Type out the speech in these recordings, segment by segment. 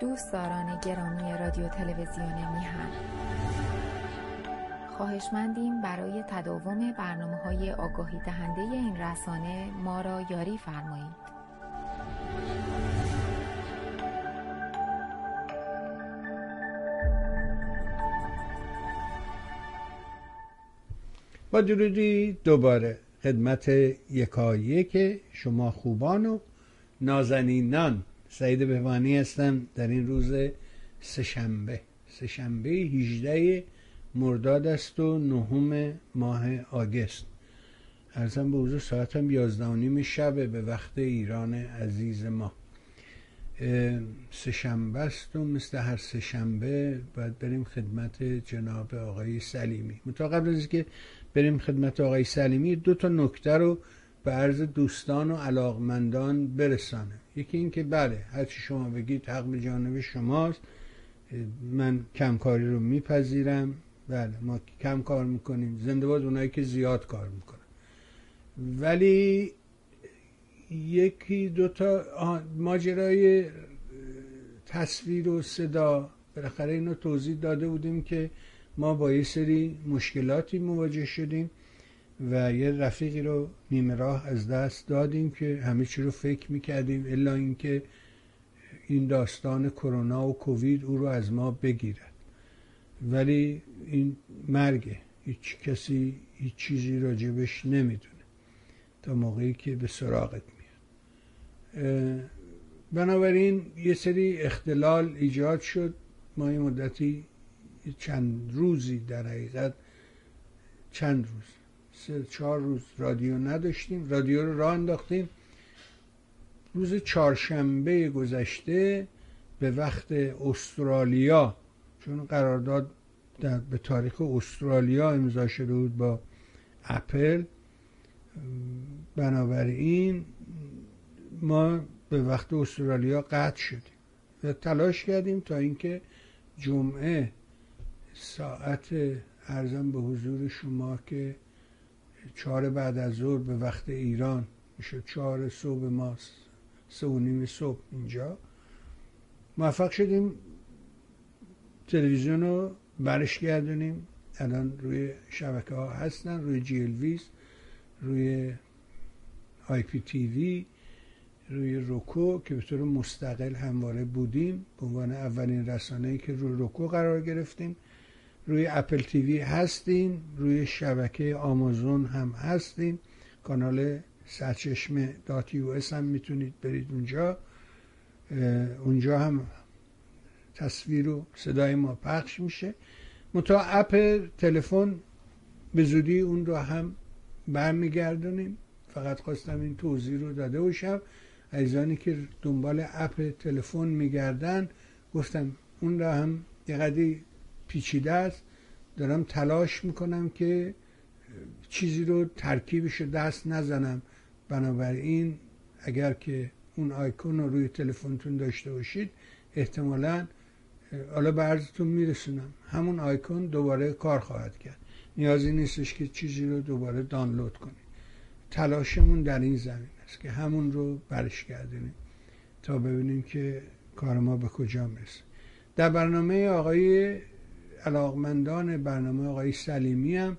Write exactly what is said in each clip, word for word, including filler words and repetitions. دوستداران گرامی رادیو تلویزیون میهن، خواهشمندیم برای تداوم برنامه‌های آگاهی دهنده این رسانه ما را یاری فرمایید. با درودی دوباره خدمت یکایک شما خوبان و نازنینان، سعید بهبهانی هستم در این روز سه‌شنبه. سه‌شنبه هجدهم مرداد است و نهم ماه آگست. عرضم به حضور ساعت هم یازده و نیم شب به وقت ایران عزیز ما. سه‌شنبه است و مثل هر سه‌شنبه باید بریم خدمت جناب آقای سلیمی. متا قبل از اینکه بریم خدمت آقای سلیمی، دو تا نکته رو به عرض دوستان و علاقمندان برسانم. یکی این که بله، هر چی شما بگید حق به جانب شماست، من کمکاری رو میپذیرم. بله، ما کم کار میکنیم، زنده باد اونایی که زیاد کار میکنن. ولی یکی دوتا ماجرای تصویر و صدا، بالاخره اینو توضیح داده بودیم که ما با یه سری مشکلاتی مواجه شدیم و یه رفیقی رو نیمه راه از دست دادیم که همه چی رو فکر میکردیم الا اینکه این داستان کرونا و کووید او رو از ما بگیرد، ولی این مرگه، هیچ کسی هیچ چیزی راجبش نمیدونه تا موقعی که به سراغت میاد. بنابراین یه سری اختلال ایجاد شد. ما یه مدتی چند روزی در حقیقت چند روز سه چهار روز رادیو نداشتیم. رادیو رو راه انداختیم روز چهارشنبه گذشته به وقت استرالیا، چون قرارداد در به تاریخ استرالیا امضا شده بود با اپل، بنابراین ما به وقت استرالیا قطع شدیم و تلاش کردیم تا اینکه جمعه ساعت عرضم به حضور شما که چهار بعد از ظهر به وقت ایران میشه چهار صبح ماست، سه و نیم صبح اینجا، موفق شدیم تلویزیون رو برش گردونیم. الان روی شبکه ها هستن، روی جی ال ویز، روی آی پی تی وی، روی روکو که به طور مستقل همواره بودیم به عنوان اولین رسانه‌ای که روی روکو قرار گرفتیم، روی اپل تیوی هستیم، روی شبکه آمازون هم هستیم، کانال سرچشمه دات یو اس هم میتونید برید اونجا، اونجا هم تصویر و صدای ما پخش میشه. متا اپ تلفن به زودی اون رو هم برمیگردونیم. فقط خواستم این توضیح رو داده باشم. عزیزانی که دنبال اپ تلفن میگردن، گفتم اون رو هم یه قدری پیچیده است، دارم تلاش میکنم که چیزی رو ترکیبش دست نزنم. بنابراین اگر که اون آیکون رو روی تلفنتون داشته باشید، احتمالاً حالا به عرضتون میرسونم، همون آیکون دوباره کار خواهد کرد، نیازی نیستش که چیزی رو دوباره دانلود کنید. تلاشمون در این زمین است که همون رو برش گردونیم تا ببینیم که کار ما به کجا میرسه. در برنامه آقای علاقمندان برنامه آقای سلیمی هم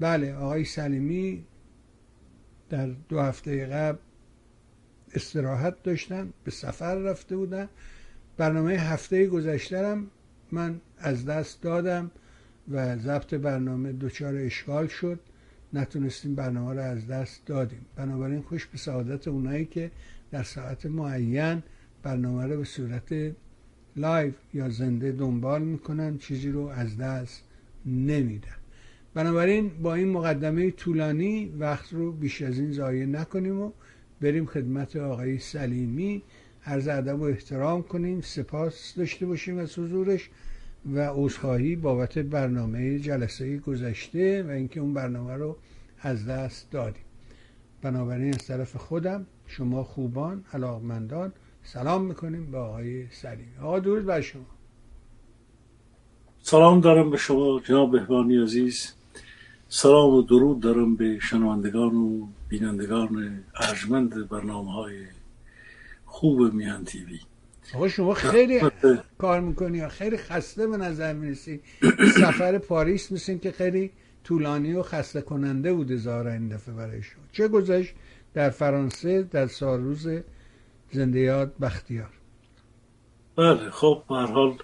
بله، آقای سلیمی در دو هفته قبل استراحت داشتن، به سفر رفته بودن. برنامه هفته گذشته هم من از دست دادم و ضبط برنامه دچار اشکال شد، نتونستیم برنامه رو از دست دادیم. بنابراین خوش به سعادت اونایی که در ساعت معین برنامه رو به صورت لایو یا زنده دنبال میکنن، چیزی رو از دست نمیدن. بنابراین با این مقدمه طولانی وقت رو بیش از این ضایع نکنیم و بریم خدمت آقای سلیمی، عرض ادب و احترام کنیم، سپاس داشته باشیم از حضورش و عذرخواهی بابت برنامه جلسه گذشته و اینکه اون برنامه رو از دست دادیم. بنابراین از طرف خودم شما خوبان علاقمندان سلام میکنیم به آقای سلیمی. آقا درود بر شما. سلام دارم به شما جناب بهبهانی عزیز، سلام و درود دارم به شنوندگان و بینندگان ارجمند برنامه‌های خوب میهن تیوی. آقا شما خیلی کار میکنی، خیلی خسته به نظر میرسی. سفر پاریس میسین که خیلی طولانی و خسته کننده بود ظاهرا این دفعه برای شما. چه گذشت در فرانسه در سال روز زنده یاد بختیار؟ بله خب به هر حال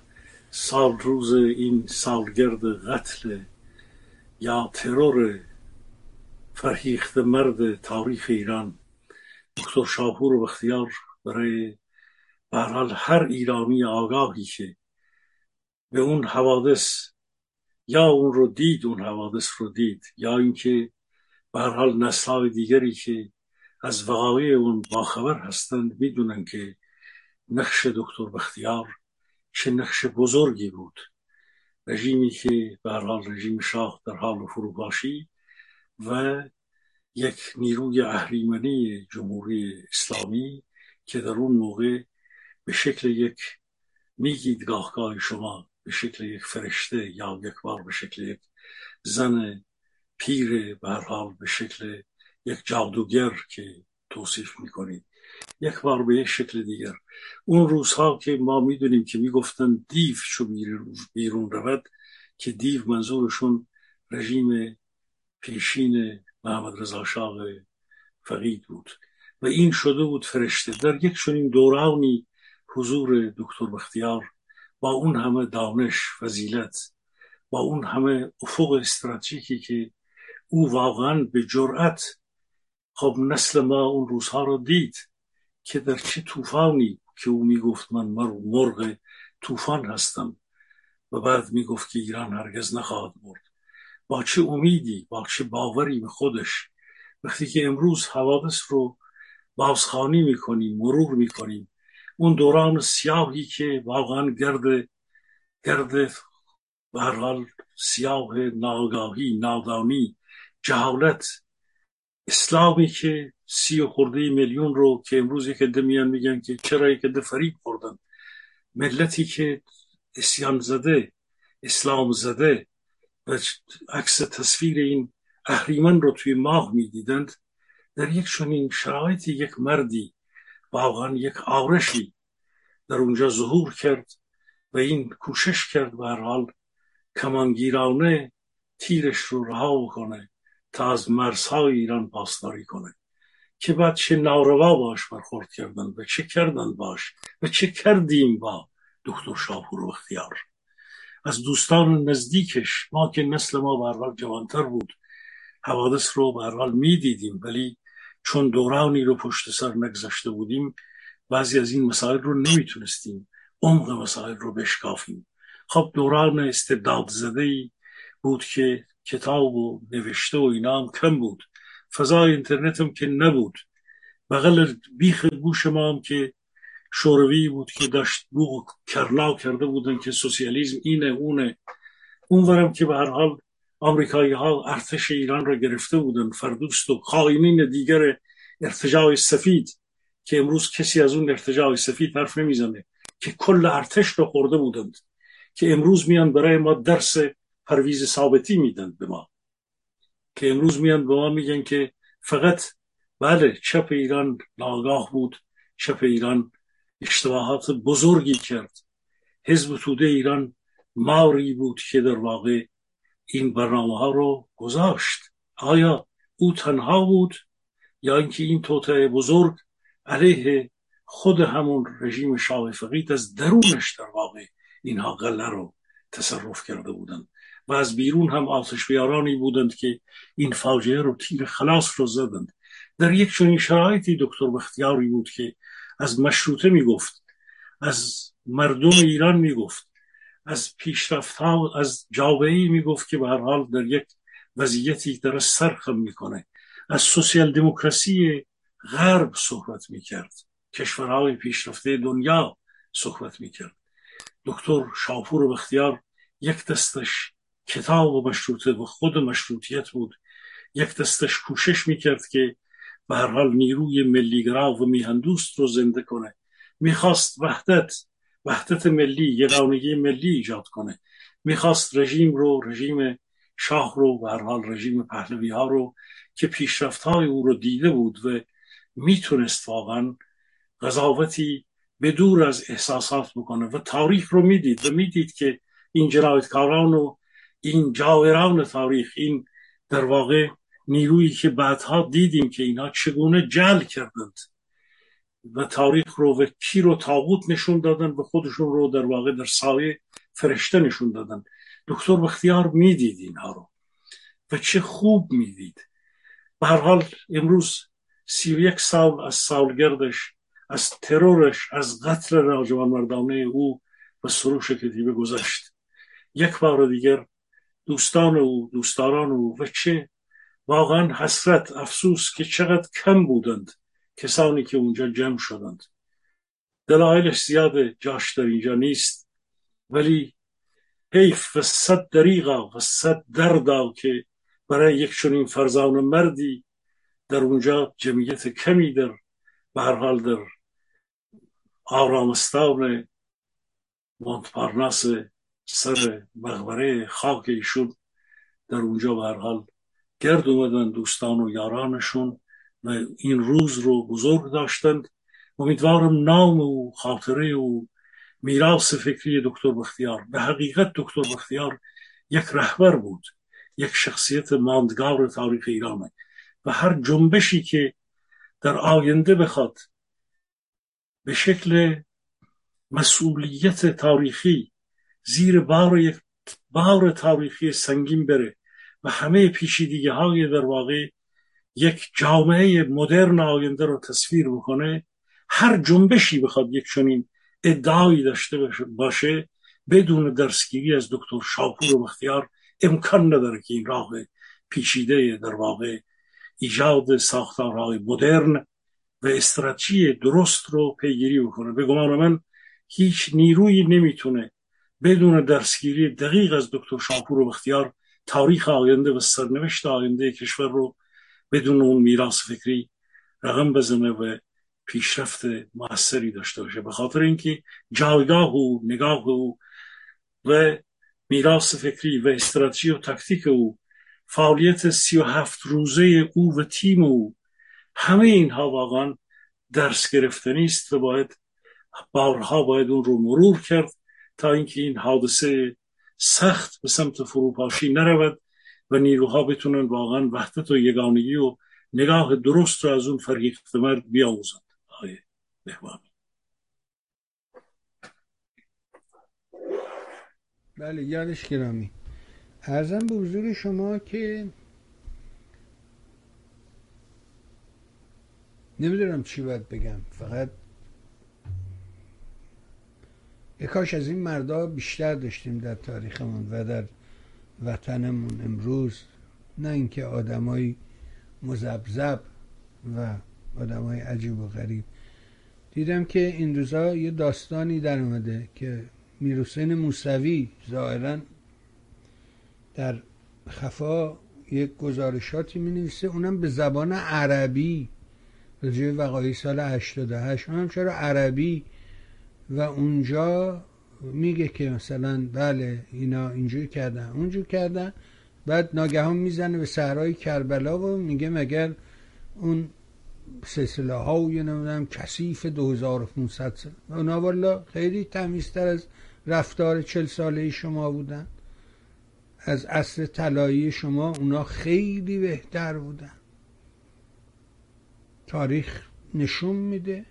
سال روز این سالگرد قتل یا ترور فرهیخت مرد تاریخ ایران دکتر شاپور بختیار برای به هر حال هر ایرانی آگاهی که به اون حوادث یا اون رو دید، اون حوادث رو دید، یا اینکه به هر حال نسل‌های دیگری که از وقایع اون باخبر هستند میدونن که نقش دکتر بختیار چه نقش بزرگی بود. رژیمی که به هر حال رژیم شاه در حال فروپاشی و یک نیروی اهریمنی جمهوری اسلامی که در اون موقع به شکل یک میگید گاهگاه شما به شکل یک فرشته یا یک بار به شکل یک زن پیر، به هر حال به شکل یک جادوگر که توصیف میکنید، یک بار به یک شکل دیگر. اون روزها که ما میدونیم که میگفتن دیو چو بیرون رود، که دیو منظورشون رژیم پیشین محمد رضا شاه فقید بود و این شده بود فرشته. در یک چنین دورانی حضور دکتر بختیار با اون همه دانش، فضیلت، با اون همه افق استراتژیکی که او واقعا به جرأت خب نسل ما اون روزها رو دید که در چه طوفانی که او میگفت من مرغ طوفان هستم و بعد میگفت که ایران هرگز نخواهد مرد، با چه امیدی، با چه باوری به خودش. وقتی که امروز حوادث رو بازخوانی میکنیم، مرور میکنیم، اون دوران سیاهی که واقعا گرد گرد به هر حال سیاه ناآگاهی، نادانی، جهالت، اسلامی که سی و خورده میلیون رو که امروز یک عده میان میگن که چرا یک عده فریب خوردن، ملتی که اسیان زده، اسلام زده و عکس تصویر این اهریمن رو توی ماه میدیدند، در یک چنین شرایطی یک مردی واقعا یک آرشی در اونجا ظهور کرد و این کوشش کرد به هر حال کمانگیرانه تیرش رو رها بکنه تا از مرزهای ایران پاسداری کنه، که بعد چه ناروا باش برخورد کردن و چه کردن باش و چه کردیم با دکتر شاپور بختیار. از دوستان نزدیکش ما که نسل ما به هر حال جوانتر بود حوادث رو به هر حال میدیدیم، ولی چون دورانی رو پشت سر نگذاشته بودیم بعضی از این مسائل رو نمیتونستیم عمق مسائل رو بشکافیم. خب دوران استبداد زده‌ای بود که کتاب و نوشته و اینا هم کم بود، فضای اینترنت هم که نبود، بغل بیخ گوش ما هم که شوروی بود که داشت بوق کرلا کرده بودن که سوسیالیسم اینه اونه، اونورم که به هر حال آمریکایی ها ارتش ایران را گرفته بودن، فردوست و خائنین دیگر ارتجاع سفید که امروز کسی از اون ارتجاع سفید حرف نمیزنه که کل ارتش رو خورده بودند، که امروز میان برای ما درس پرویز ثابتی میدن به ما، که امروز میان به ما میگن که فقط بله چپ ایران ناگاه بود، چپ ایران اشتباهات بزرگی کرد، حزب توده ایران ماری بود که در واقع این برنامه ها رو گذاشت. آیا او تنها بود یا اینکه این توطئه بزرگ علیه خود همون رژیم شاه فقید از درونش در واقع اینها قله رو تصرف کرده بودند و از بیرون هم آتش‌بیارانی بودند که این فاجعه رو تیر خلاص رو زدند؟ در یک چنین شرایطی دکتر بختیاری بود که از مشروطه میگفت، از مردم ایران میگفت، از پیشرفت‌ها، از جامعه‌ای میگفت که به هر حال در یک وضعیتی داره سرخم میکنه، از سوسیال دموکراسی غرب صحبت میکرد، کشورهای پیشرفته دنیا صحبت میکرد. دکتر شاپور بختیار یک دستش کتاب و مشروطه و خود مشروطیت بود، یک دستش کوشش میکرد که به هر حال نیروی ملیگرا و میهندوست رو زنده کنه، میخواست وحدت وحدت ملی، یگانگی ملی ایجاد کنه، میخواست رژیم رو، رژیم شاه رو، به هر حال رژیم پهلوی ها رو که پیشرفت های او رو دیده بود و میتونست واقعا قضاوتی به دور از احساسات بکنه. و تاریخ رو میدید و میدید که این جنایتکاران و این جاوران تاریخ، این در واقع نیرویی که بعدها دیدیم که اینا چگونه جل کردند و تاریخ رو و کی رو طاغوت نشون دادن و خودشون رو در واقع در سایه فرشته نشون دادن. دکتر بختیار میدید اینها رو و چه خوب میدید. به هر حال امروز سی و یک سال از سالگردش، از ترورش، از قتل ناجوانمردانه او و سروش کتیبه گذشت. یک بار دیگر دوستان او، دوستداران او و چه واقعا حسرت، افسوس که چقدر کم بودند کسانی که اونجا جمع شدند. دلایلش زیاد جاش در اینجا نیست، ولی حیف و صد دریغا و صد دردا که برای یک چنین فرزان مردی در اونجا جمعیت کمی در به هر حال در آرامستان مونتپارناس سر مقبره خاک ایشون در اونجا به هر حال گرد اومدن دوستان و یارانشون و این روز رو بزرگ داشتند. امیدوارم نام و خاطره و میراث فکری دکتر بختیار، به حقیقت دکتر بختیار یک رهبر بود، یک شخصیت ماندگار تاریخ ایرانه و هر جنبشی که در آینده بخواد به شکل مسئولیت تاریخی زیر بار یک بار تاریخی سنگین بره و همه پیچیدگی های در واقع یک جامعه مدرن آینده رو تصویر بکنه، هر جنبشی بخواد یک چنین ادعایی داشته باشه، بدون درسگیری از دکتر شاپور بختیار امکان نداره که این راه پیچیده در واقع ایجاد ساختارهای مدرن و استراتژی درست رو پیگیری بکنه. به گمان من هیچ نیرویی نمیتونه بدون درسگیری دقیق از دکتر شاپور بختیار تاریخ آینده و سرنوشت آینده کشور رو بدون اون میراث فکری رقم بزنه و پیشرفت موثری داشته باشه. به خاطر اینکه جایگاه او، نگاه او و میراث فکری و استراتژی و تاکتیک او، فعالیت سی و هفت روزه او و تیم او، همه اینها واقعا درس گرفتنی است و باید بارها باید اون رو مرور کرد تا اینکه این حادثه سخت به سمت فروپاشی نرود و نیروها بتونن واقعا وحدت و یگانگی و نگاه درست رو از اون فرهیخته مرد بیاموزند. آقای بهبهانی. بله، یادش گرامی. عرضم به حضور شما که نمیدونم چی باید بگم، فقط یه کاش از این مردا بیشتر داشتیم در تاریخمون و در وطنمون امروز، نه اینکه آدمای مذبذب و آدمای عجیب و غریب. دیدم که این روزا یه داستانی در اومده که میر حسین موسوی ظاهراً در خفا یک گزارشاتی می‌نویسه، اونم به زبان عربی راجع به وقایع سال هشتاد و هشت، اونم چرا عربی، و اونجا میگه که مثلا بله اینا اینجوری کردن اونجوری کردن، بعد ناگهان میزنه به صحرای کربلا و میگه مگر اون سلسله ها و یه نمیدونم کثیف دو هزار و پانصد سال، اونا والا خیلی تمیزتر از رفتار چل ساله شما بودن، از عصر طلایی شما اونا خیلی بهتر بودن. تاریخ نشون میده،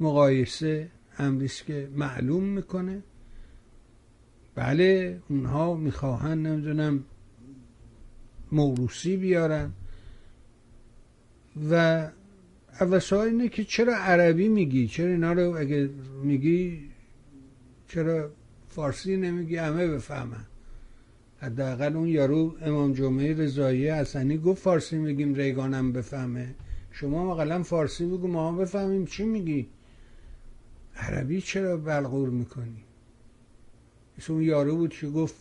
مقایسه امریست که معلوم میکنه. بله اونها میخواهن نمیدونم موروثی بیارن و اوسا اینه که چرا عربی میگی، چرا اینا رو اگه میگی چرا فارسی نمیگی همه بفهمن. حداقل اون یارو امام جمعه رضایی حسنی گفت فارسی میگیم ریگانم بفهمه، شما اقلا فارسی بگو ما هم بفهمیم چی میگی، عربی چرا بلغور میکنی؟ مثل اون یارو بود که گفت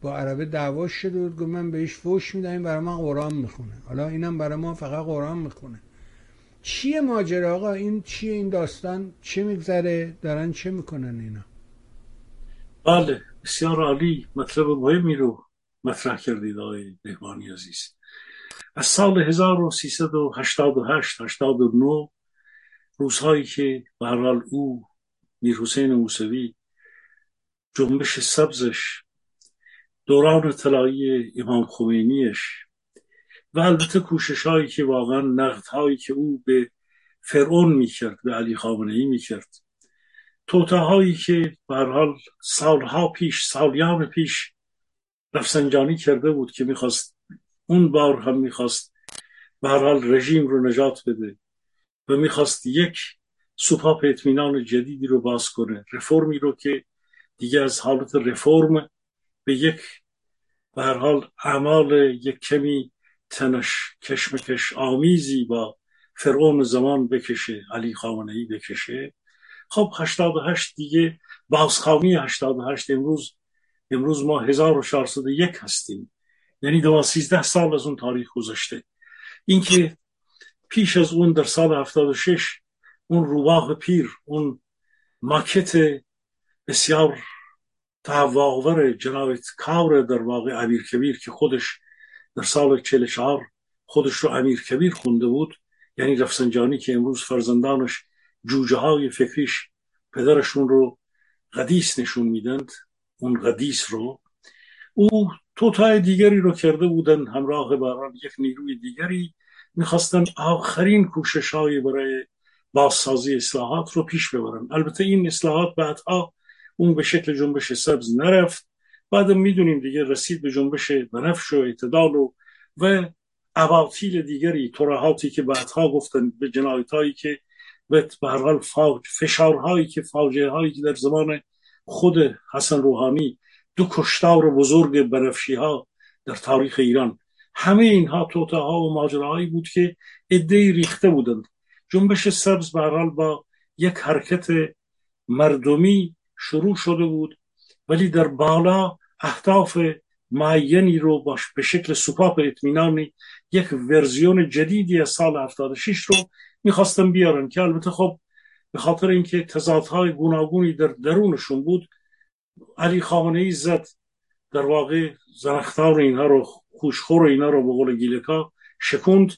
با عربه دعواش شده بود، گفت من بهش فوش میدم این برای من قرآن میخونه، حالا اینم برای ما فقط قرآن میخونه. چیه ماجرا آقا؟ این چیه این داستان؟ چه میگذره؟ دارن چه میکنن اینا؟ بله بسیار عالی، مطلب مهمی رو مطرح کردید آقای بهبهانی عزیز. از سال هزار و سیصد و هشتاد و هشت هشتاد و نه، روزهایی که به هر حال او میر حسین موسوی، جنبش سبزش، دوران طلایی امام خمینیش و البته کوشش هایی که واقعا نقد هایی که او به فرعون میکرد، به علی خامنه ای میکرد، توطئه‌هایی که به هر حال سالها پیش، سالیان پیش رفسنجانی کرده بود که میخواست اون بار هم میخواست به هر حال رژیم رو نجات بده و میخواست یک سوپاپ اطمینان جدیدی رو باز کنه، رفرمی رو که دیگه از حالت رفرم به یک به هر حال اعمال یک کمی تنش کشمکش آمیزی با فرعون زمان بکشه، علی خامنه‌ای بکشه. خب هشتاد و هشت دیگه بازخوامی هشتاد و هشت، امروز امروز ما هزار و چهارصد و یک هستیم، یعنی دوازده سال از اون تاریخ گذشته. اینکه پیش از اون در سال هفتاد و شش اون روباه پیر، اون ماکت بسیار تهواآور جنایتکار در واقع امیرکبیر که خودش در سال چهل و چهار خودش رو امیرکبیر خونده بود، یعنی رفسنجانی که امروز فرزندانش جوجه های فکریش پدرشون رو قدیس نشون میدند، اون قدیس رو، او توطئه دیگری رو کرده بودن همراه با یک نیروی دیگری، میخواستن آخرین کوشش های برای بازسازی اصلاحات رو پیش ببرن. البته این اصلاحات بعدها اون به شکل جنبش سبز نرفت، بعدم میدونیم دیگه رسید به جنبش بنفش و اعتدال و و اباطیل دیگری، ترهاتی که بعدها گفتن به جنایتایی که به هر حال فاج فشارهایی که فاجعه‌هایی که در زمان خود حسن روحانی، دو کشتار بزرگ بنفشی‌ها در تاریخ ایران، همه اینها توطئه‌ها و ماجراهایی بود که عده‌ای ریخته بودند. جنبش سبز به هر حال با یک حرکت مردمی شروع شده بود، ولی در بالا اهداف معینی رو باش به شکل سوپاپ اطمینانی یک ورژن جدیدی از سال هفتاد و شش رو میخواستن بیارن که البته خب به خاطر اینکه تضادهای گوناگونی در درونشون بود، علی خامنه‌ای زد در واقع زنخدار اینا رو، خوشخور اینا رو به قول گیلکا شکوند،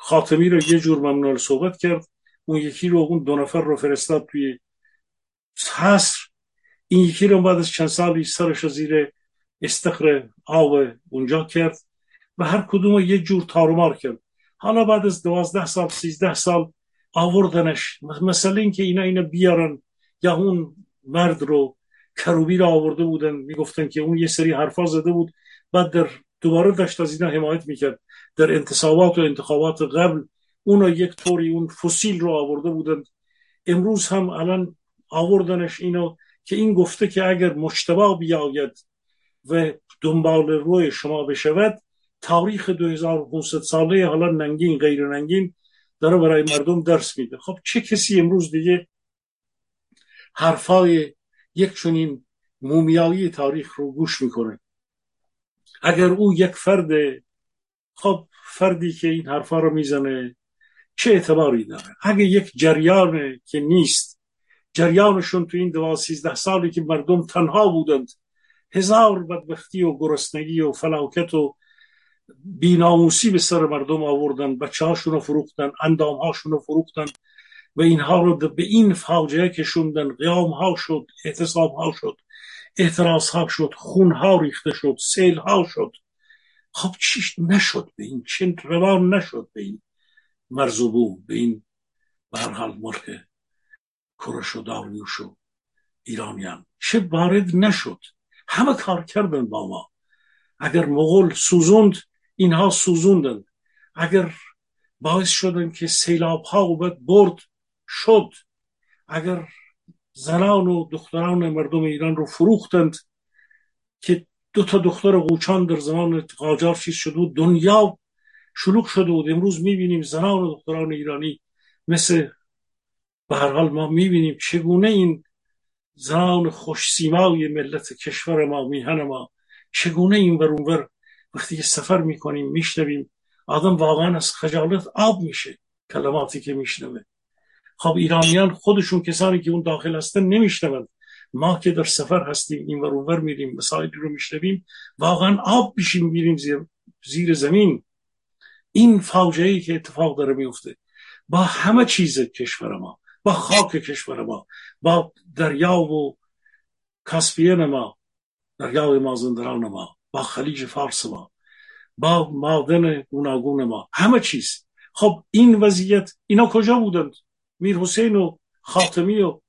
خاتمی رو یه جور ممنوع صحبت کرد، اون یکی رو، اون دو نفر رو فرستاد توی حصر، این یکی رو بعد از چند سالی سرش زیر استخر آب اونجا کرد و هر کدوم یه جور تارومار کرد. حالا بعد از دوازده سال سیزده سال آوردنش، مثلا این که اینا اینا بیارن، یا اون مرد رو کروبی رو آورده بودن، میگفتن که اون یه سری حرفا زده بود، بعد در دوباره داشت از اینا حمایت میکرد در انتصابات و انتخابات قبل، اون یک طوری اون فسیل رو آورده بودن. امروز هم الان آوردنش اینو که این گفته که اگر مجتبی بیاید و دنبال روی شما بشود، تاریخ دو هزار و پانصد ساله حالا ننگین غیر ننگین داره برای مردم درس میده. خب چه کسی امروز دیگه حرفای یک چنین مومیایی تاریخ رو گوش میکنه؟ اگر او یک فرد، خب فردی که این حرفا رو میزنه چه اعتباری داره؟ اگر یک جریان که نیست، جریانشون تو این دوازده سالی که مردم تنها بودند، هزار بدبختی و گرسنگی و فلاکت و بیناموسی به سر مردم آوردن، بچه هاشون رو فروختن، اندام هاشون رو فروختن و اینها رو به این فاجعه کشوندن، قیام ها شد، اعتصاب ها شد، اعتراض ها شد، خون ها ریخته شد، سیل ها شد. خب چی نشد به این؟ چند روان نشد به این مرزوبو، به این برحال ملک کرش و داریوش و ایرانیان چه بارد نشد؟ همه کار کردن با ما. اگر مغول سوزوند، اینها سوزوندن. اگر باعث شدن که سیلاب ها اومد، برد شد. اگر زنان و دختران مردم ایران رو فروختند که دو تا دختر قوچان در زمان قاجار چیز شد و دنیا شلوغ شده بود. امروز میبینیم زنان و دختران ایرانی مثل، به هر حال ما میبینیم چگونه این زنان خوش سیمای ملت کشور ما، میهن ما، چگونه این ور اون ور وقتی که سفر میکنیم میشنویم، آدم واقعا از خجالت آب میشه کلماتی که میشنوه. خب ایرانیان خودشون، کسانی که اون داخل هستن، نمیشنوند. ما که در سفر هستیم این ور اون ور میریم، مسائلی رو میشنویم، واقعا آب میشیم، میریم زیر, زیر زمین. این فاجعه‌ای که اتفاق داره میفته با همه چیز کشور ما، با خاک کشور ما، با دریا و کاسپین ما، دریای مازندران ما، با خلیج فارس ما، با معدن گوناگون ما، همه چیز. خب این وضعیت، اینا کجا بودند؟ میر حسین و خاتمی و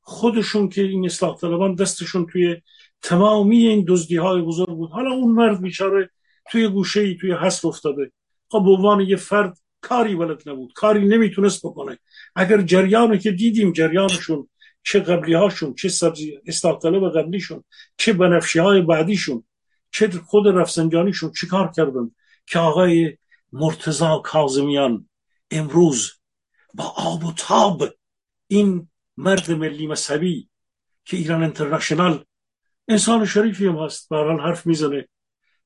خودشون که این اصلاح طلبان دستشون توی تمامی این دزدی های بزرگ بود. حالا اون مرد بیچاره توی گوشه‌ای توی حسف افتاده. خب به عنوان یه فرد کاری بلد نبود، کاری نمیتونست بکنه. اگر جریانی که دیدیم، جریانشون، چه قبلی هاشون، چه سبزی اصلاح طلب قبلیشون، چه بنفشی های بعدیشون، چه خود رفسنجانیشون چی کار کردن که آقای مرتضی کاظمیان امروز با آب و تاب این مرد ملی مذهبی که ایران انترنشنال انسان شریفی هم هست، به هر حال حرف میزنه،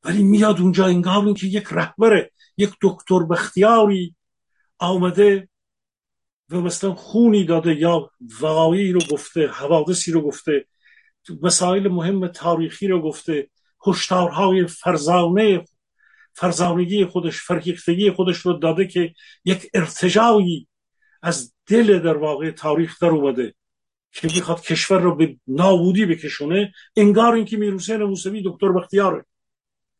ولی میاد اونجا انگار این که یک رهبره، یک دکتر بختیاری آمده و مثلا خونی داده یا وقایعی رو گفته، حوادثی رو گفته، مسائل مهم تاریخی رو گفته، هشدارهای فرزانه فرزانگی خودش، فرهیختگی خودش رو داده که یک ارتجاعی از دل در واقع تاریخ در اومده که میخواد کشور رو به نابودی بکشونه. انگار اینکه میر حسین موسوی دکتر بختیاره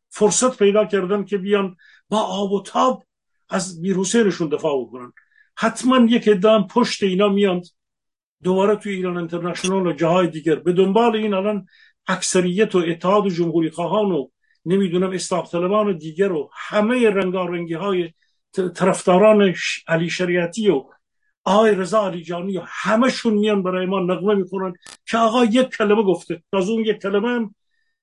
فرصت پیدا کردن که بیان با آب و تاب از میر حسینشون دفاع کنن. حتما یک ادام پشت اینا میاند دوباره توی ایران انترنشنال و جاهای دیگر به دنبال این. الان اکثریت و اتحاد جمهوری خواهان و نمیدونم اصلاح طلبان و دیگر و همه رنگارنگی های طرفداران علی شریعتی و آقای رضا علی جانی و همشون میان برای ما نغمه میکنن که آقا یک کلمه گفته. از اون یک کلمه هم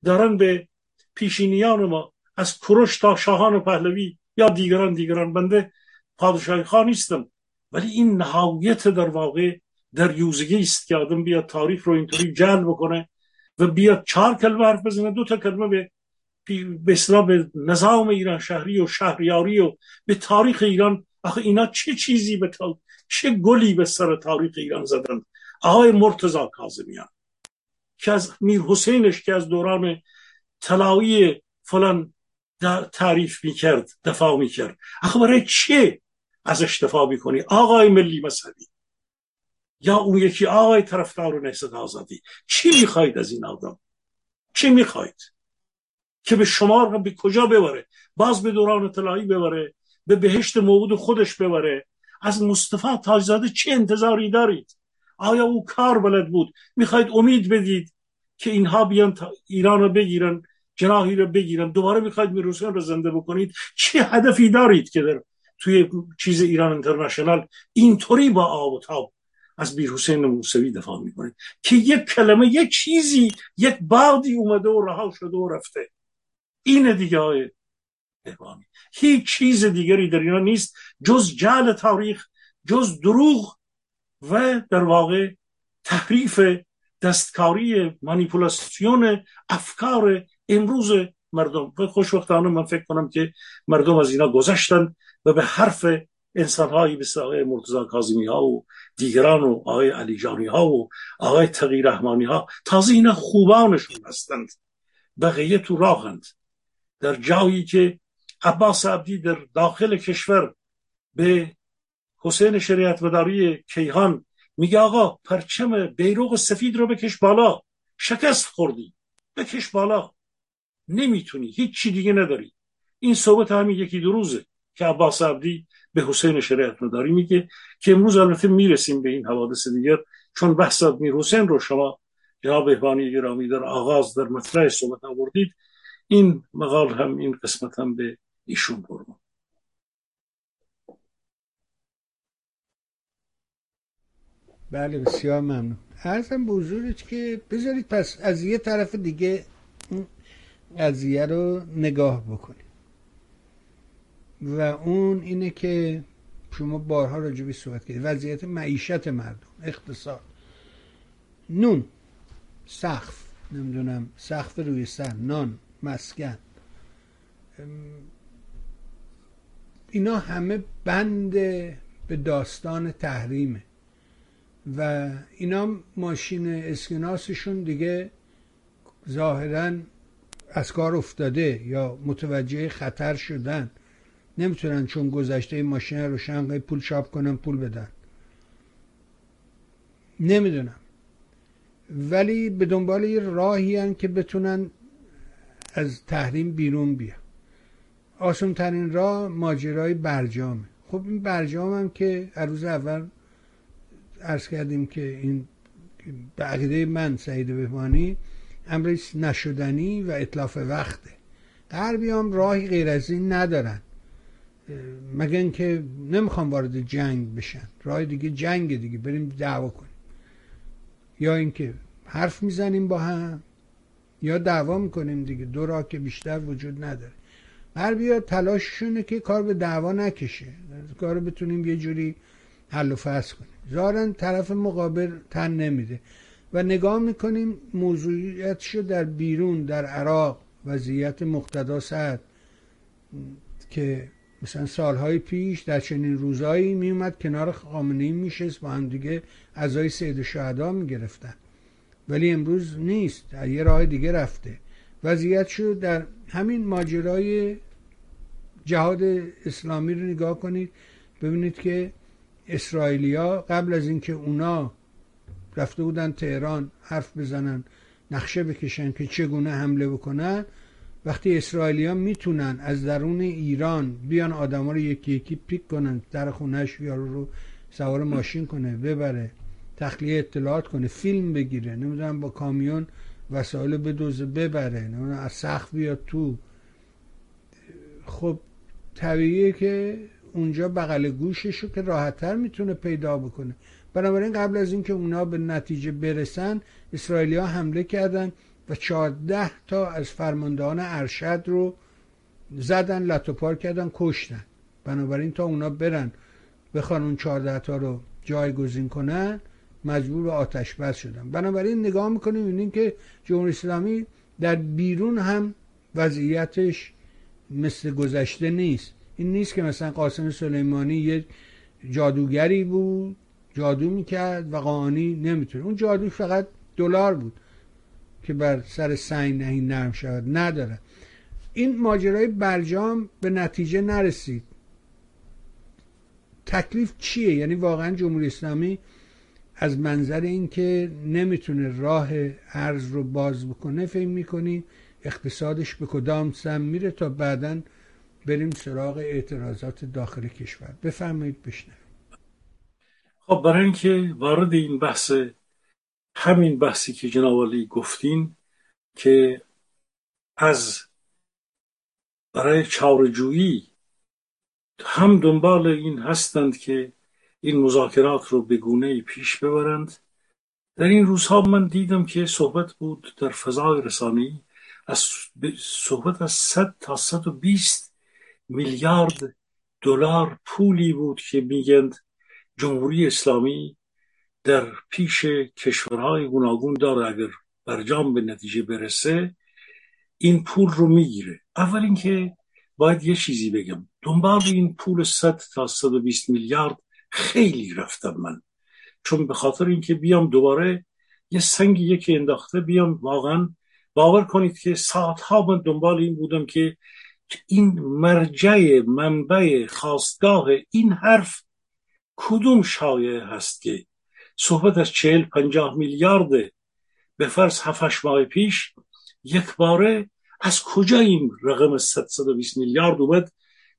دارن به پیشینیان ما از کوروش تا شاهان پهلوی یا دیگران دیگران. بنده پادشاهی خواه نیستم، ولی این نهایت در واقع در یوزگی است که آدم بیاد تاریخ رو اینطوری جعل بکنه و بیاد چهار کلمه حرف بزنه، دو تا کلمه به به اصطلاح به نظام ایران شهری و شهریاری و به تاریخ ایران. آخه اینا چه چیزی به تا... چه گلی به سر تاریخ ایران زدن؟ آقای مرتضی کاظمیان که از میر حسینش که از دوران طلایی فلان تعریف میکرد، دفاع میکرد، آخه برای چه ازش دفاع میکنی؟ آقای ملی مذهبی یا اون یکی آقای طرفدار نهضت آزادی، چی میخواید از این آدم؟ چی میخواید که به شما رو به کجا ببره؟ باز به دوران طلایی ببره، به بهشت موعود خودش ببره؟ از مصطفی تاجزاده چه انتظاری دارید؟ آیا او کار بلد بود؟ میخواید امید بدید که اینها بیان ایران رو بگیرن، جناحی رو بگیرن، دوباره میخواید میر حسین رو زنده بکنید؟ چه هدفی دارید که در توی چیز ایران انترنشنال اینطوری با آب و تاب از میر حسین موسوی دفاع میکنید که یک کلمه، یک چیزی، یک بادی اومده و رها شده و رفته؟ این دیگه های بهبهانی هیچ چیز دیگری در اینا نیست جز جعل تاریخ، جز دروغ و در واقع تحریف، دستکاری، مانیپولاسیون افکار امروز مردم. و خوشبختانه من فکر کنم که مردم از اینا گذشتن و به حرف انسان‌هایی مثل آقای مرتضی کاظمی ها و دیگران و آقای علی جانی ها و آقای تغییر رحمانی ها. تازه اینا خوبانشون هستند، بقیه تو راهند. در جایی که عباس عبدی در داخل کشور به حسین شریعتمداری کیهان میگه آقا پرچم بیرق سفید رو بکش بالا، شکست خوردی، بکش بالا، نمیتونی، هیچی دیگه نداری. این صحبت همین یکی دو روزه که عباس عبدی به حسین شریعتمداری میگه که امروز البته میرسیم به این حوادث دیگر، چون بحث میر حسین رو شما جناب بهبهانی گرامی در آغاز در مطلع صحبت آوردید. این مقال هم، این قسمت هم به ایشون برم. بله، بسیار ممنون. عرضم به حضورت که بذارید پس از یه طرف دیگه این قضیه رو نگاه بکنید و اون اینه که شما بارها راجع بهش صحبت کردید، وضعیت معیشت مردم، اقتصاد، نون، سقف، نمیدونم سقف روی سر، نان، مسکن، اینا همه بند به داستان تحریمه و اینا ماشین اسکناسشون دیگه ظاهراً از کار افتاده یا متوجه خطر شدن، نمیتونن چون گذشته ماشین رو شنقه پول چاپ کنن، پول بدن. نمیدونم، ولی به دنبال یه راهی هن که بتونن از تحریم بیرون بیان. آسان ترین راه ماجرای برجامه. خب این برجام هم که روز اول عرض کردیم که این به عقیده من سعید بهبهانی امر نشدنی و اتلاف وقته. غربی هم راهی غیر از این ندارن مگر اینکه نمیخوان وارد جنگ بشن. راه دیگه جنگ دیگه، بریم دعوا کنیم، یا اینکه حرف میزنیم با هم یا دعوا میکنیم دیگه. دو راه که بیشتر وجود نداره. غربی‌ها تلاششونه که کار به دعوا نکشه، کار رو بتونیم یه جوری حل و فصل کنیم. ظاهراً طرف مقابل تن نمیده و نگاه میکنیم موضوعیتشو در بیرون، در عراق وضعیت مقتدا صدر که مثلا سالهای پیش در چنین روزایی میومد کنار خامنه‌ای میشست، با هم دیگه عزای سید شهدا میگرفتن، ولی امروز نیست، در یه راه دیگه رفته. وضعیتشو در همین ماجرای جهاد اسلامی رو نگاه کنید، ببینید که اسرائیلیا قبل از اینکه اونا رفته بودن تهران حرف بزنن، نقشه بکشن که چگونه حمله بکنن، وقتی اسرائیلیا میتونن از درون ایران بیان آدما رو یکی یکی پیک کنن، در خونه‌اش یارو رو سوار ماشین کنه، ببره، تخلیه اطلاعات کنه، فیلم بگیره، نمیدونم با کامیون وسایل بدوزه، ببره، نمیدونم از سقف بیاد تو. خب طبیعیه که اونجا بغل گوششو که راحت‌تر میتونه پیدا بکنه. بنابراین قبل از اینکه اونا به نتیجه برسن، اسرائیلیا حمله کردن و چهارده تا از فرماندهان ارشد رو زدن، لطوپار کردن، کشتن. بنابراین تا اونا برن بخوان اون چهارده تا رو جایگزین کنن، مجبور به آتش بس شدن. بنابراین نگاه میکنیم می‌بینیم که جمهوری اسلامی در بیرون هم وضعیتش مثل گذشته نیست. این نیست که مثلا قاسم سلیمانی یه جادوگری بود، جادو میکرد و قاآنی نمیتونه. اون جادو فقط دلار بود که بر سر سنگ نهی نرم شود، نداره. این ماجرای برجام به نتیجه نرسید. تکلیف چیه؟ یعنی واقعا جمهوری اسلامی از منظر اینکه نمیتونه راه ارز رو باز بکنه، فهم میکنی اقتصادش به کدام سم میره تا بعداً بریم سراغ اعتراضات داخل کشور. بفرمایید بشنویم. خب برای اینکه وارد این بحث، همین بحثی که جناب علی گفتین که از برای چاره‌جویی هم دنبال این هستند که این مذاکرات رو به گونه‌ای پیش ببرند. در این روزها من دیدم که صحبت بود در فضای رسانی، از صحبت از صد تا صد و بیست میلیارد دلار پولی بود که میگند جمهوری اسلامی در پیش کشورهای گوناگون داره، اگر برجام به نتیجه برسه این پول رو میگیره. اول اینکه باید یه چیزی بگم، دنبال این پول صد تا صد و بیست میلیارد خیلی رفتم من، چون به خاطر اینکه بیام دوباره یه سنگیه که انداخته بیام. واقعا باور کنید که ساعتها من دنبال این بودم که این مرجع، منبع، خواستگاه این حرف کدوم شایعه هست که صحبت از چهل پنجاه میلیارد به فرض هفت هشت ماه پیش یک باره از کجا این رقم صد تا صد و بیست میلیارد اومد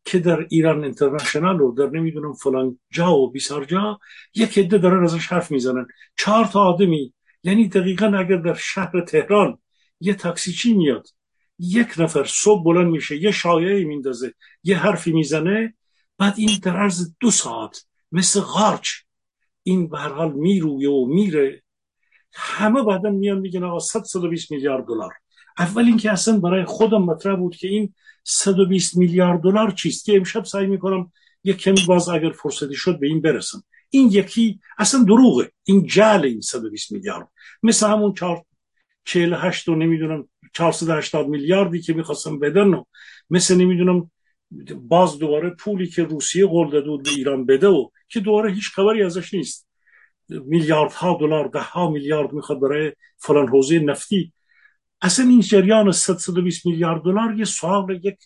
که در ایران اینترنشنال و در نمیدونم فلان جا و بیسار جا یک عده دارن ازش حرف میزنن. چهار تا آدمی، یعنی دقیقاً اگر در شهر تهران یه تاکسیچی میاد، یک نفر صبح بلند میشه، یه شایعه میندازه، یه حرفی میزنه، بعد این در عرض دو ساعت مثل قارچ این به هر حال میرویه و میره. همه بعدا میان میگن آقا صد تا صد و بیست میلیارد دلار. اول اینکه اصلا برای خودم مطرح بود که این صد و بیست میلیارد دلار چیست که امشب سعی میکنم یک کمی باز اگر فرصتی شد به این برسم. این یکی اصلا دروغه، این جعل. این صد و بیست میلیارد مثل همون چهل و هشت و نمیدونم چهارصد و هشتاد میلیاردی که میخواستم بدن و مثل نمیدونم باز دوباره پولی که روسیه قول داده بود به ایران بده و که دوباره هیچ خبری ازش نیست. میلیاردها دلار، ده ها میلیارد میخواد برای فلان حوزه نفتی. اصلا این جریان صد تا صد و بیست میلیارد دلار یه سوال، یک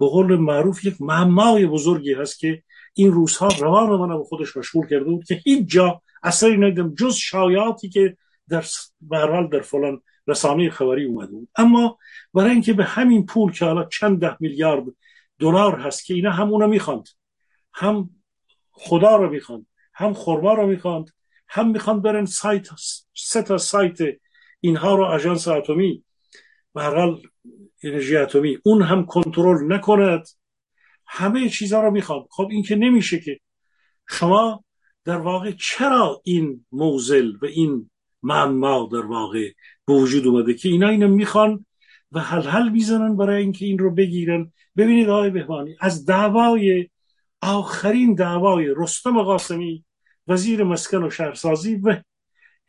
به قول معروف یک معمای بزرگی هست که این روزها روان منو به خودش مشغول کرده بود که هیچ جا اثری ندیدم جز شایعاتی که در به هر حال در فلان رسانه خبری اومده بود. اما برای اینکه به همین پول که حالا چند ده میلیارد دلار هست که اینا همونا میخواند، هم خدا رو میخواند، هم خرما رو میخواند، هم میخواند برن سایت سه تا سایت اینها رو آژانس اتمی به هر حال انرژی اتمی اون هم کنترل نکند، همه چیزها رو میخواند. خب این که نمیشه که شما در واقع چرا این موزل و این معما در واقع به وجود اومده که اینا اینو میخوان و حل حل میزنن برای اینکه این رو بگیرن. ببینید آقای بهبهانی، از دعوای آخرین دعوای رستم قاسمی وزیر مسکن و شهرسازی و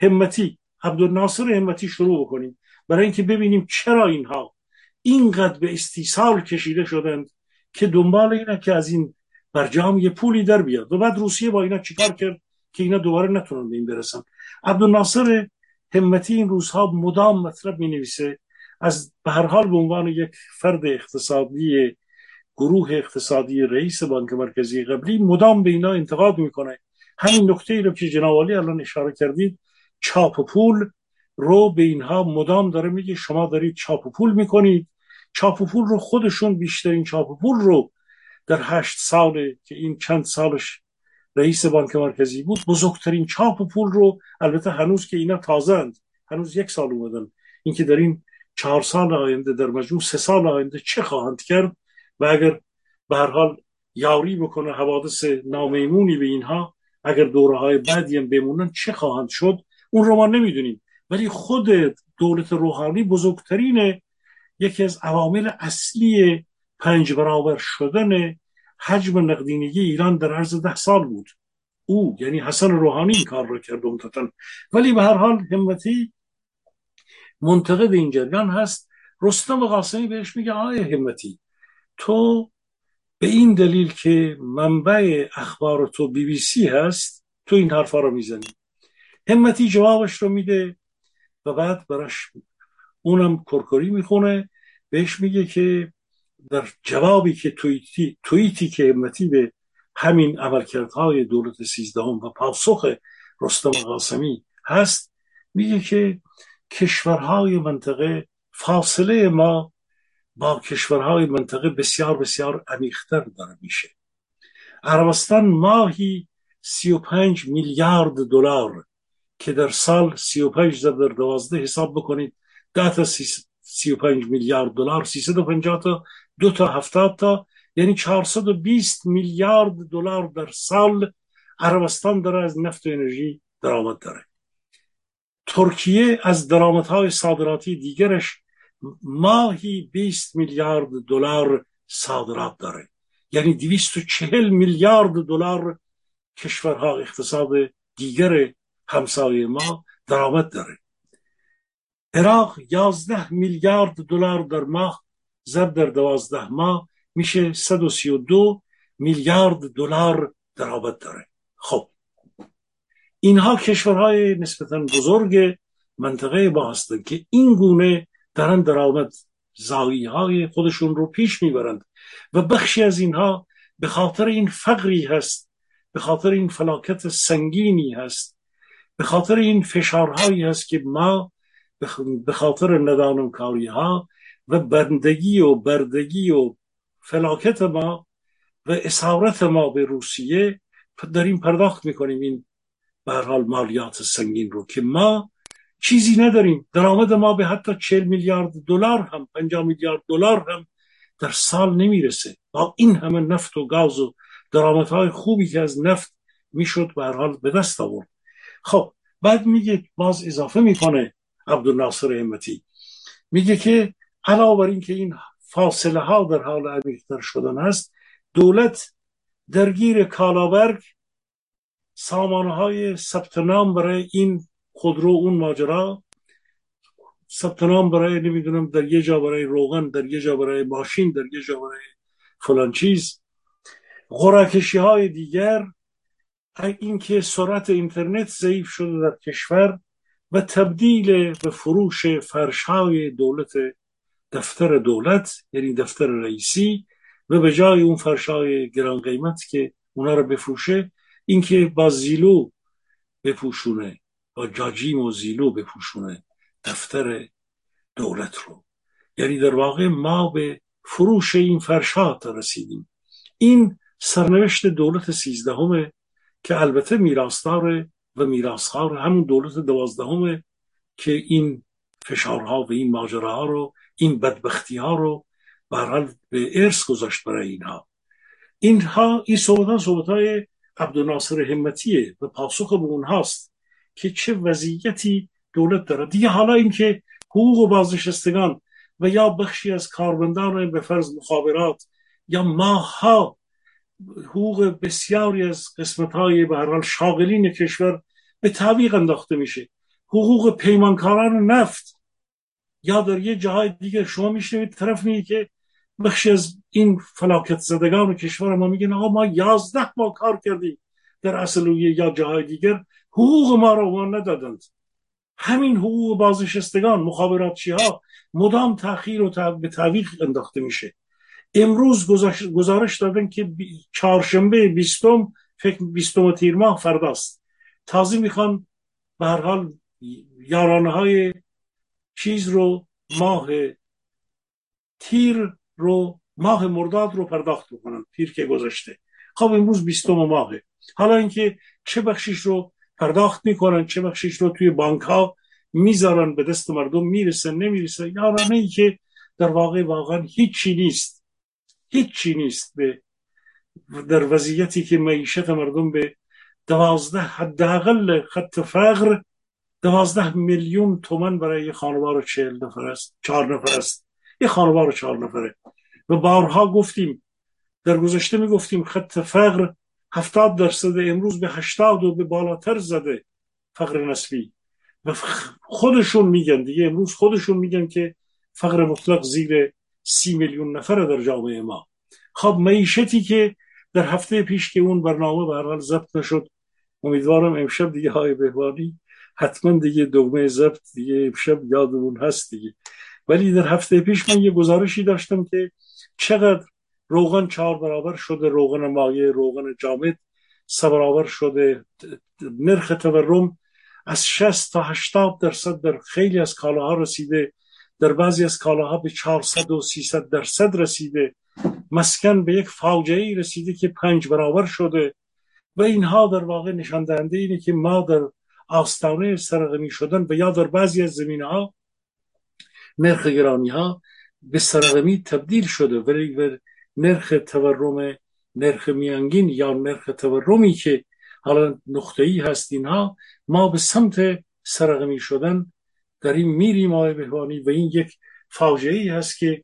همتی، عبدالناصر همتی شروع بکنیم برای اینکه ببینیم چرا اینها اینقدر به استیصال کشیده شدند که دنبال اینا که از این برجام یه پولی در بیاد و بعد روسیه با اینا چیکار کرد که اینا دوباره نتونن به این برسن. عبدالناصر همتی این روزها مدام مطلب می‌نویسه، از به هر حال به عنوان یک فرد اقتصادی گروه اقتصادی رئیس بانک مرکزی قبلی مدام به اینا انتقاد میکنه. همین نکته ای رو که جناب عالی الان اشاره کردید، چاپ پول رو به اینها مدام داره میگه شما دارید چاپ پول میکنید. چاپ پول رو خودشون بیشترین چاپ پول رو در هشت ساله که این چند سالش رئیس بانک مرکزی بود، بزرگترین چاپ پول رو، البته هنوز که اینا تازند، هنوز یک سال اومدن، این که در این چهار سال آینده در مجموع سه سال آینده چه خواهند کرد و اگر به هر حال یاری بکنه حوادث نامیمونی به اینها، اگر دوره‌های بعدی هم بمونن چه خواهند شد اون رو ما نمیدونیم. ولی خود دولت روحانی بزرگترین یکی از عوامل اصلی پنج برابر شدن حجم نقدینگی ایران در عرض ده سال بود. او یعنی حسن روحانی این کار رو کرد امتحان. ولی به هر حال همتی منتقد این جریان هست. رستم قاسمی بهش میگه آیه همتی، تو به این دلیل که منبع اخبار تو بی بی سی هست تو این حرفا رو میزنی. همتی جوابش رو میده و بعد براش اونم کرکری میخونه، بهش میگه که در جوابی که توییتی توییتی که همتی به همین عملکردهای دولت سیزدهم و پاسخ رستم قاسمی هست، میگه که کشورهای منطقه، فاصله ما با کشورهای منطقه بسیار بسیار عمیق‌تر داره میشه. عربستان ماهی سی و پنج میلیارد دلار که در سال سی و پنج در دوازده حساب بکنید، ده تا سی و پنج میلیارد دلار، سیصد و پنجاه تا دو تا هفتاد تا، یعنی چهارصد و بیست میلیارد دلار در سال عربستان داره از نفت و انرژی درآمد داره. ترکیه از درآمدهای صادراتی دیگرش ماهی بیست میلیارد دلار صادرات داره، یعنی دویست و چهل میلیارد دلار کشورها اقتصاد دیگر همسایه ما درآمد داره. عراق یازده میلیارد دلار در ماه ضرب در دوازده ماه میشه صد و سی و دو میلیارد دلار درآمد داره. خب اینها کشورهای نسبتاً بزرگ منطقه ما هستند که این گونه دارن درآمد زایی‌های خودشون رو پیش میبرند و بخشی از اینها به خاطر این فقری هست، به خاطر این فلاکت سنگینی هست، به خاطر این فشارهایی هست که ما به خاطر ندانم کاری ها و بندگی و بردگی و فلاکت ما و اسارت ما به روسیه داریم پرداخت میکنیم. این به هر حال مالیات سنگین رو که ما چیزی نداریم، درآمد ما به حتی چهل میلیارد دلار هم پنجاه میلیارد دلار هم در سال نمیرسه. با این همه نفت و گاز و درآمدهای خوبی که از نفت میشد به هر حال به دست آورد. خب بعد میگه، باز اضافه میکنه عبدالناصر همتی، میگه که علاوه بر این که این فاصله ها در حال عمیق‌تر شدن است، دولت درگیر کالابرگ سامانه های ثبت نام برای این خودرو، اون ماجرا ثبت نام برای نمیدونم در یه جا برای روغن، در یه جا برای ماشین، در یه جا برای فلان چیز، قرعه‌کشی های دیگر، این که سرعت اینترنت ضعیف شده در کشور و تبدیل به فروش فرش‌های دولت دفتر دولت یعنی دفتر رئیسی و به جای اون فرش‌های گران قیمت که اونا رو بفروشه، این که با زیلو بپوشونه، با جاجیم و زیلو بپوشونه دفتر دولت رو. یعنی در واقع ما به فروش این فرشات رسیدیم. این سرنوشت دولت سیزدهمه که البته میراثدار و میراثخوار همون دولت دوازدهمه که این فشارها و این ماجراها رو، این بدبختی‌ها رو به هر حال به ارث گذاشت برای اینها. اینها این صحبت‌ها صحبت‌های عبدالناصر همتیه و پاسخ به اونهاست که چه وضعیتی دولت داره دیگه. حالا این که حقوق بازنشستگان و یا بخشی از کارمندان به فرض مخابرات یا ماها حقوق بسیاری از قسمت‌های به هر حال شاغلین کشور به تعویق انداخته میشه، حقوق پیمانکاران نفت، یا در یه جاهای دیگه شما میشنوید طرف میگه که بخشی از این فلاکت زدگان کشور ما میگن آقا ما یازده ماه کار کردیم در اصلویه یا جاهای دیگر، حقوق ما رو ما ندادند. همین حقوق بازنشستگان، مخابراتچی‌ها مدام تأخیر و به تعویق انداخته میشه. امروز گزارش دادن که چهارشنبه بیستم فکر بیستم تیر ماه فرداست، تازه میخوان به هر حال یارانه‌های چیز رو، ماه تیر رو، ماه مرداد رو پرداخت بکنن. تیر که گذشته، خب امروز بیستم ماهه. حالا اینکه چه بخشیش رو پرداخت میکنن، چه بخشیش رو توی بانک ها میذارن به دست مردم میرسن نمیرسن، یارانه ای که در واقع واقعا هیچی نیست، هیچی نیست به در وضعیتی که معیشت مردم به دوازده حداقل خط فقر دوازده میلیون تومان برای یه خانوار و چهل نفر است، چهار نفر است، یه خانوار و چهار نفره. و بارها گفتیم، در گذشته می گفتیم خط فقر هفتاد درصد، امروز به هشتاد و به بالاتر زده فقر نسبی. و خودشون میگن دیگه، امروز خودشون میگن که فقر مطلق زیر سی میلیون نفره در جامعه ما. خب معیشتی که در هفته پیش که اون برنامه به هر حال ضبط نشد، امیدوارم امشب دیگه های بهبهانی حتما دیگه دکمه ضبط دیگه امشب یادمون هست دیگه، ولی در هفته پیش من یه گزارشی داشتم که چقدر روغن چهار برابر شده، روغن مایع، روغن جامد سه برابر شده، نرخ تورم از شصت تا هشتاد درصد در خیلی از کالاها رسیده، در بعضی از کالاها به چهارصد و سیصد درصد رسیده، مسکن به یک فاجعه‌ای رسیده که پنج برابر شده. و اینها در واقع نشان دهنده اینه که ما در آستانه سرقمی شدن و یا در بعضی از زمینه‌ها نرخ گرانی‌ها به سرقمی تبدیل شده، ولی به نرخ تورم، نرخ میانگین یا نرخ تورمی که حالا نقطه‌ای هست، اینها ما به سمت سرقمی شدن داریم میریم آقای بهبهانی. و این یک فاجعه‌ای هست که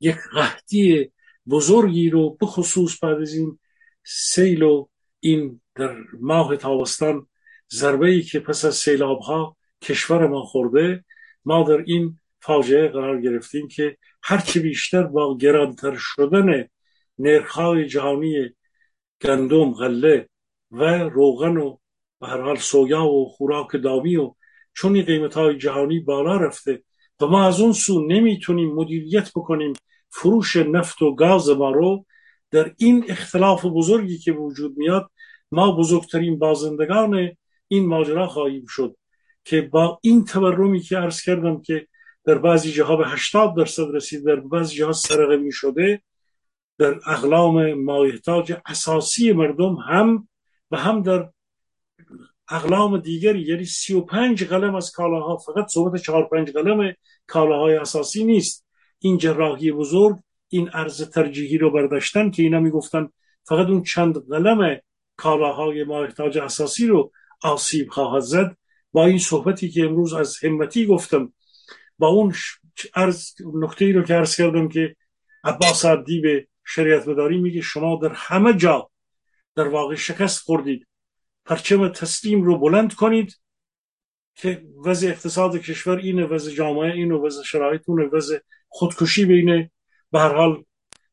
یک قحطی بزرگی رو به خصوص بعد از این سیل و این در ماه تابستان ضربه‌ای که پس از سیلاب‌ها کشور ما خورده، ما در این فاجعه قرار گرفتیم که هرچی بیشتر با گرانتر شدن نرخ‌های جهانی گندم، غله و روغن و به هر حال سویا و خوراک دامی و چون قیمت‌های جهانی بالا رفته و ما از اون سو نمیتونیم مدیریت بکنیم فروش نفت و گاز ما رو، در این اختلاف بزرگی که وجود میاد ما بزرگترین بازندگان این ماجرا خواهیم شد که با این تورمی که عرض کردم که در بعضی جاها به هشتاد درصد رسید، در بعضی جاها سرقمی شده، در اقلام مایحتاج اساسی مردم هم و هم در اقلام دیگری، یعنی سی و پنج قلم از کالاها، فقط صحبت چهار پنج قلم کالاهای اساسی نیست، این جراحی بزرگ، این ارز ترجیحی رو برداشتن که اینا میگفتن فقط اون چند قلم کالاهای مایحتاج اساسی رو آسیب خواهد زد. با این صحبتی که امروز از همتی گفتم، با اون عرض نکته‌ای رو که عرض کردم که عباس عبدی به شریعتمداری میگه شما در همه جا در واقع شکست خوردید، پرچم تسلیم رو بلند کنید که وضع اقتصاد کشور اینه، وضع جامعه اینه، وضع شرایطونه، وضع خودکشی بینه به هر حال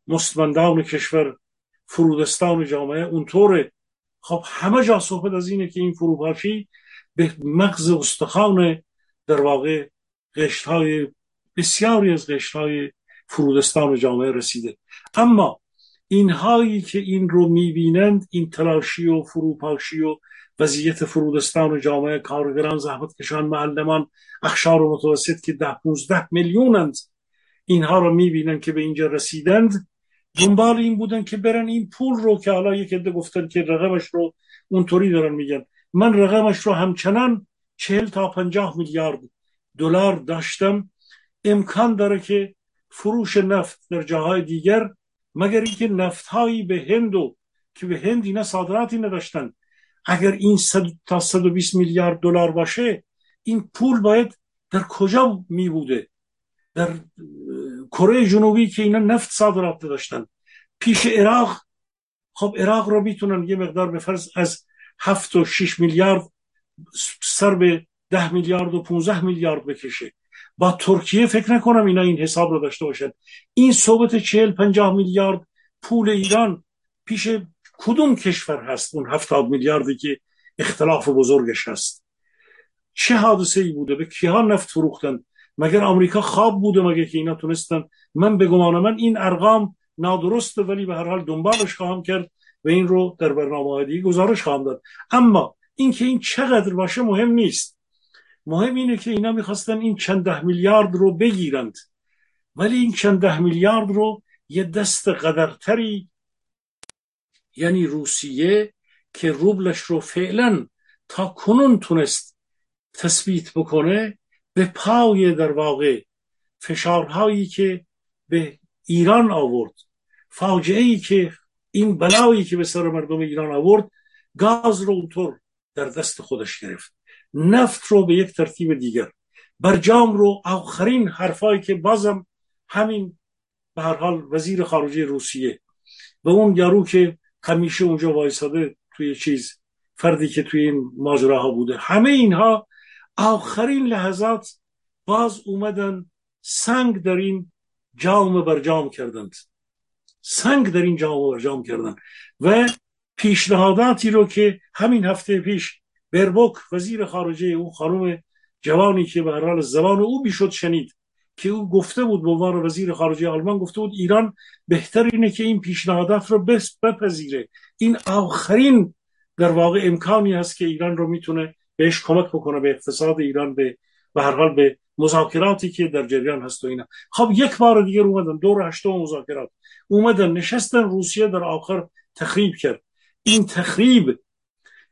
مستمندان کشور، فرودستان جامعه اونطوره. خب همه جا صحبت از اینه که این فروپاشی به مغز استخوان در واقع قشرهای بسیاری از قشرهای فرودستان جامعه رسیده. اما اینهایی که این رو میبینند، این تلاشی و فروپاشی و وضعیت فرودستان و جامعه کارگران، زحمتکشان، معلمان، اقشار و متوسط که ده پونزده میلیونند، اینها رو میبینن که به اینجا رسیدند، دنبال این بودن که برن این پول رو که حالا یک عده گفتن که رقمش رو اونطوری دارن میگن، من رقمش رو همچنان چهل تا پنجاه میلیارد دلار داشتم، امکان داره که فروش نفت در جاهای دیگر، مگر اینکه نفت‌هایی به هند و که به هند اینا صادراتی نداشتن، اگر این صد تا صد و بیست میلیارد دلار باشه، این پول باید در کجا می بوده؟ در کره جنوبی که اینا نفت صادرات نداشتن، پیش عراق. خب عراق رو میتونن یه مقدار به فرض از هفت و شش میلیارد سر به ده میلیارد و پونزده میلیارد بکشه. با ترکیه فکر نکنم اینا این حساب رو داشته باشن. این صحبت چهل پنجاه میلیارد پول ایران پیش کدوم کشور هست؟ اون هفتاد میلیاردی که اختلاف بزرگش هست، چه حادثه ای بوده؟ به کیها نفت فروختن؟ مگر آمریکا خواب بوده؟ مگر که اینا تونستن؟ من به گمان من این ارقام نادرسته، ولی به هر حال دنبالش خواهم کرد و این رو در برنامه‌های دیگه گزارش خواهم داد. اما اینکه این چقدر باشه مهم نیست، مهم اینه که اینا میخواستن این چند ده میلیارد رو بگیرند، ولی این چند ده میلیارد رو یه دست قدرتری، یعنی روسیه که روبلش رو فعلا تا کنون تونست تثبیت بکنه، به پای در واقع فشارهایی که به ایران آورد، فاجعه‌ای که این بلایی که به سر مردم ایران آورد، گاز رو اونطور در دست خودش گرفت، نفت رو به یک ترتیب دیگر، برجام رو، آخرین حرفایی که بازم همین به هر حال وزیر خارجه روسیه و اون یارو که همیشه اونجا وایساده توی چیز، فردی که توی این ماجراها بوده، همه اینها آخرین لحظات باز اومدن سنگ در این جام برجام کردند، سنگ در این جام برجام کردند و پیشنهاداتی رو که همین هفته پیش بربک وزیر خارجه، اون خانم جوانی که به هر حال زبان او بیشتر شنید، که او گفته بود، به عنوان وزیر خارجه آلمان گفته بود ایران بهتر اینه که این پیشنهادات رو بپذیره، این آخرین در واقع امکانی هست که ایران رو میتونه بهش کمک بکنه، به اقتصاد ایران، به به هر حال به مذاکراتی که در جریان هست و اینا. خب یک بار دیگه اومدن دور هشتم مذاکرات اومدن نشستن، روسیه در آخر تخریب کرد. این تخریب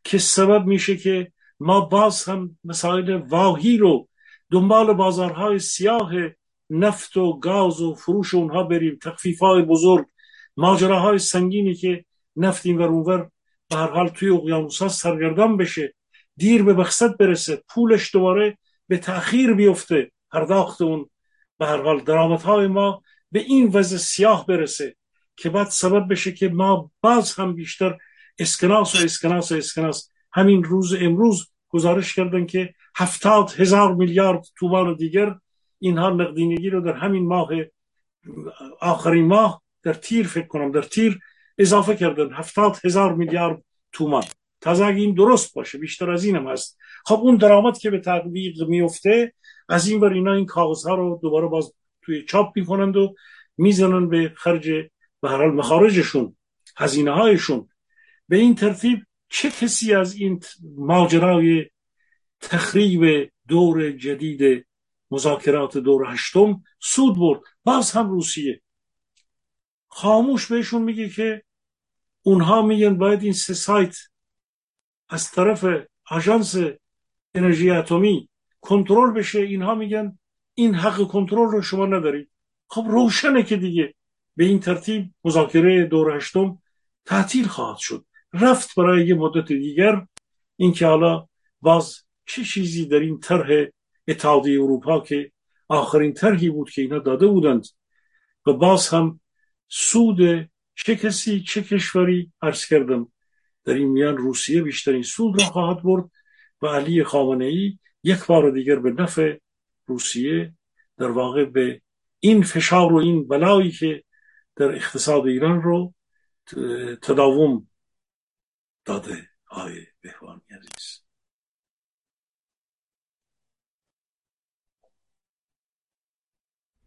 که سبب میشه که ما باز هم مسائل واهی رو دنبال بازارهای سیاه نفت و گاز و فروش اونها بریم، تخفیف‌های بزرگ، ماجراهای سنگینی که نفت اینور اونور به هر حال توی اقیانوس‌ها سرگردان بشه، دیر به مقصد برسه، پولش دوباره به تأخیر بیفته، پرداخت اون به هر حال درآمدهای ما به این وضع سیاه برسه که بعد سبب بشه که ما باز هم بیشتر اسکناس و اسکناس و اسکناس. همین روز امروز گزارش کردن که هفتاد هزار میلیارد تومان دیگر اینها نقدینگی رو در همین ماه، آخرین ماه، در تیر فکر کنم، در تیر اضافه کردن، هفتاد هزار میلیارد تومان. تازه اگه این درست باشه بیشتر از اینم هست. خب اون درآمد که به تعویق میفته از این ور، اینا این کاغذها رو دوباره باز توی چاپ میکنند و میزنن به خرج به هر حال مخارجشون، هزینه هایشون. به این ترتیب چه کسی از این ماجرای تخریب دور جدید مذاکرات دور هشتم سود برد؟ باز هم روسیه. خاموش بهشون میگه که اونها میگن باید این سه سایت از طرف آژانس انرژی اتمی کنترل بشه، اینها میگن این حق کنترل رو شما ندارید. خب روشنه که دیگه به این ترتیب مذاکره دور هشتم تعطیل خواهد شد، رفت برای یه مدت دیگر. این که حالا باز چه چیزی در این طرح اتحادیه اروپا که آخرین طرحی بود که اینا داده بودند و باز هم سود چه کسی چه کشوری، عرض کردم در این میان روسیه بیشترین سود را خواهد برد و علی خامنه‌ای یک بار دیگر به نفع روسیه در واقع به این فشار و این بلایی که در اقتصاد ایران رو تداوم داده. آقای بهبهانی عزیز،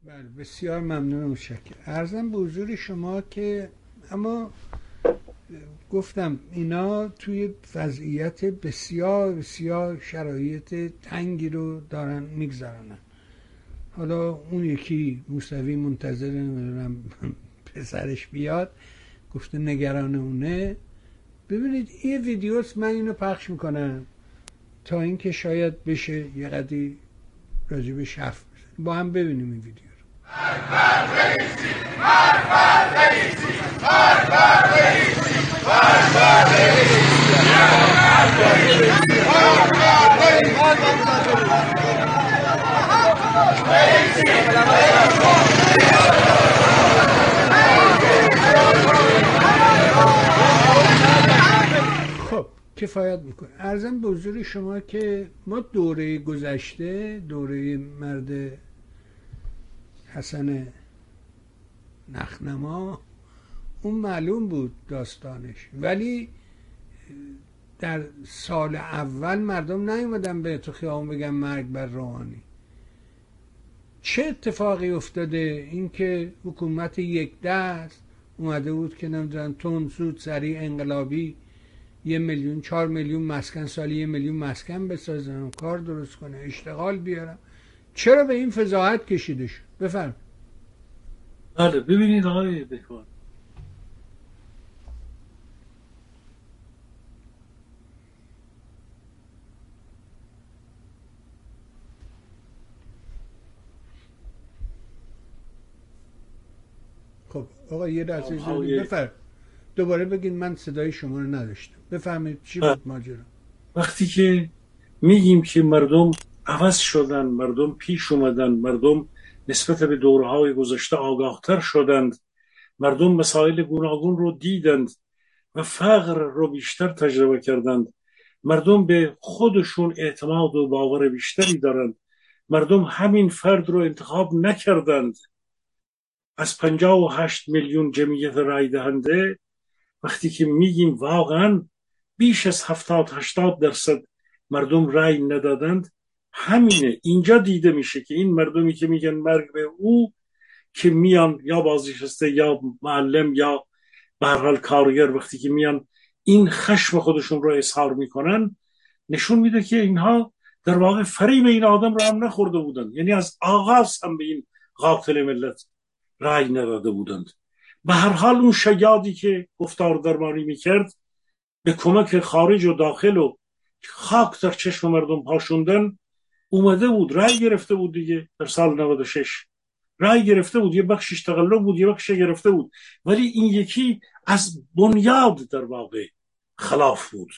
بله بسیار ممنون و متشکرم. عرضم به حضور شما که اما گفتم اینا توی وضعیت بسیار بسیار شرایط تنگی رو دارن میگذرانن. حالا اون یکی موسوی منتظر نمیدونم پسرش بیاد، گفته نگران اونه. ببینید یه ویدیوست، من اینو پخش میکنم تا اینکه شاید بشه یه قدری راجبش حرف بزنیم. با هم ببینیم این ویدیو رو. اکبر رئیسی، اکبر رئیسی، اکبر رئیسی، اکبر رئیسی، اکبر رئیسی، اکبر رئیسی. خب کفایت میکنه. عرضم به حضور شما که ما دوره گذشته، دوره مرد حسن نخنما، اون معلوم بود داستانش، ولی در سال اول مردم نیومدن به تو خیابون بگن مرگ بر روحانی. چه اتفاقی افتاده؟ اینکه حکومت یک دست اومده بود که نمیدونن تون زود سریع انقلابی یه میلیون چهار میلیون مسکن سالی یه میلیون مسکن بسازن، کار درست کنه، اشتغال بیارم. چرا به این فضاحت کشیده شد؟ بفرم. بله ببینید آقای بهبهانی، خب آقا یه درسی زدید، بفرم دوباره بگید، من صدای شما رو نداشتم. بفهمید چی بود ماجرا؟ وقتی که میگیم که مردم عوض شدن، مردم پیش اومدن، مردم نسبت به دورهای گذشته آگاهتر شدند، مردم مسائل گوناگون رو دیدند و فقر رو بیشتر تجربه کردند، مردم به خودشون اعتماد و باور بیشتری دارند، مردم همین فرد رو انتخاب نکردند. از پنجاه و هشت میلیون جمعیت رای دهنده وقتی که میگیم واقعا بیش از هفتاد هشتاد درصد مردم رای ندادند، همینه. اینجا دیده میشه که این مردمی که میگن مرگ به او، که میان یا بازنشسته یا معلم یا به هر حال کارگر، وقتی که میان این خشم خودشون رو اظهار میکنن، نشون میده که اینها در واقع فریب این آدم رو هم نخورده بودند، یعنی از آغاز هم به این قاتل ملت رای نداده بودند. به هر حال اون شیادی که گفتار درمانی میکرد به کمک خارج و داخل و خاک در چشم مردم پاشوندن اومده بود، رای گرفته بود دیگه. در سال نود و شش رای گرفته بود، یه بخشش تقلب بود، یه بخشش گرفته بود، ولی این یکی از بنیاد در واقع خلاف بود،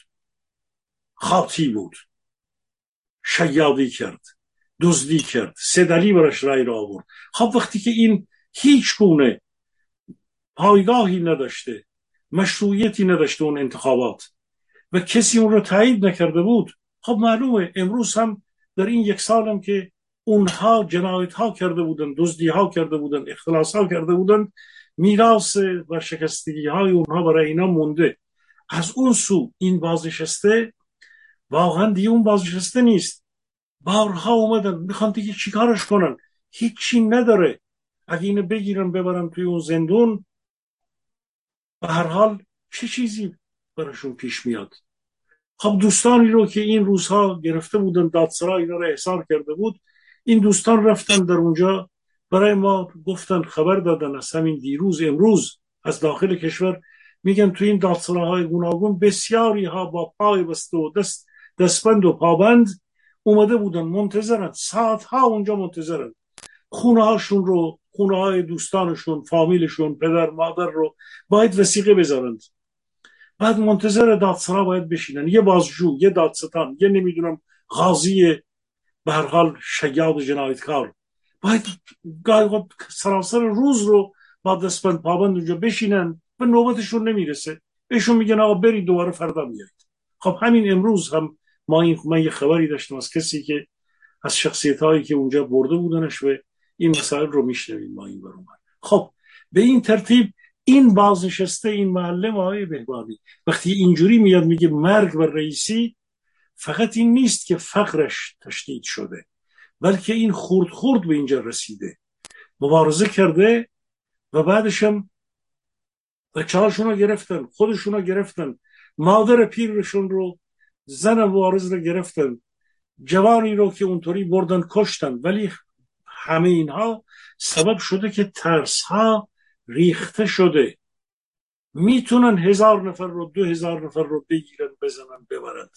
خاطی بود، شیادی کرد، دزدی کرد، سدلی برش رای را آورد. خب وقتی که این هیچ گونه پایگاهی نداشته، مشروعیتی نداشته اون انتخابات و کسی اون رو تایید نکرده بود، خب معلومه امروز هم در این یک سالم که اونها جنایت ها کرده بودن، دزدی ها کرده بودن، اختلاس ها کرده بودن، میراث و شکستگی های اونها برای اینا مونده. از اون سو این بازنشسته واقعا دیگه اون بازنشسته نیست، بارها اومدن میخوان دیگه چیکارش کنن، هیچی نداره. اگه اینو بگیرن ببرن توی اون زندون، به هر حال چه چیزی براشون پیش میاد. خب دوستانی رو که این روزها گرفته بودن، دادسرا اینا رو احضار کرده بود، این دوستان رفتن در اونجا برای ما گفتن، خبر دادن از همین دیروز امروز از داخل کشور، میگن تو این دادسراهای گوناگون بسیاری ها با پای بسته و دست دستبند و پابند اومده بودن، منتظرن، ساعت ها اونجا منتظرن، خونه هاشون رو، خونه های دوستانشون، فامیلشون، پدر مادر رو باید وثیقه بذارند، بعد منتظر دادسرا باید بشینن، یه بازجو، یه دادستان، یه نمیدونم غازی به هر حال شیاد جنایتکار باید سراسر روز رو با دستبند پابند اونجا بشینن و نوبتشون نمیرسه، بهشون میگن آقا برید دوباره فردا میایید. خب همین امروز هم ما این من یه خبری داشتم از کسی که از شخصیت هایی که اونجا برده بودنش و این مسائل رو میشنویم ما این برون. خب به این ترتیب این بازنشسته، این معلم آقای بهبهانی وقتی اینجوری میاد میگه مرگ بر رئیسی، فقط این نیست که فقرش تشدید شده، بلکه این خورد خورد به اینجا رسیده، مبارزه کرده و بعدش هم بچه هاشون رو گرفتن، خودشون رو گرفتن، مادر پیرشون رو، زن وارز رو گرفتن، جوانی رو که اونطوری بردن کشتن. ولی همه اینها سبب شده که ترس ها ریخته شده. میتونن هزار نفر رو، دو هزار نفر رو بگیرن، بزنن، ببرند.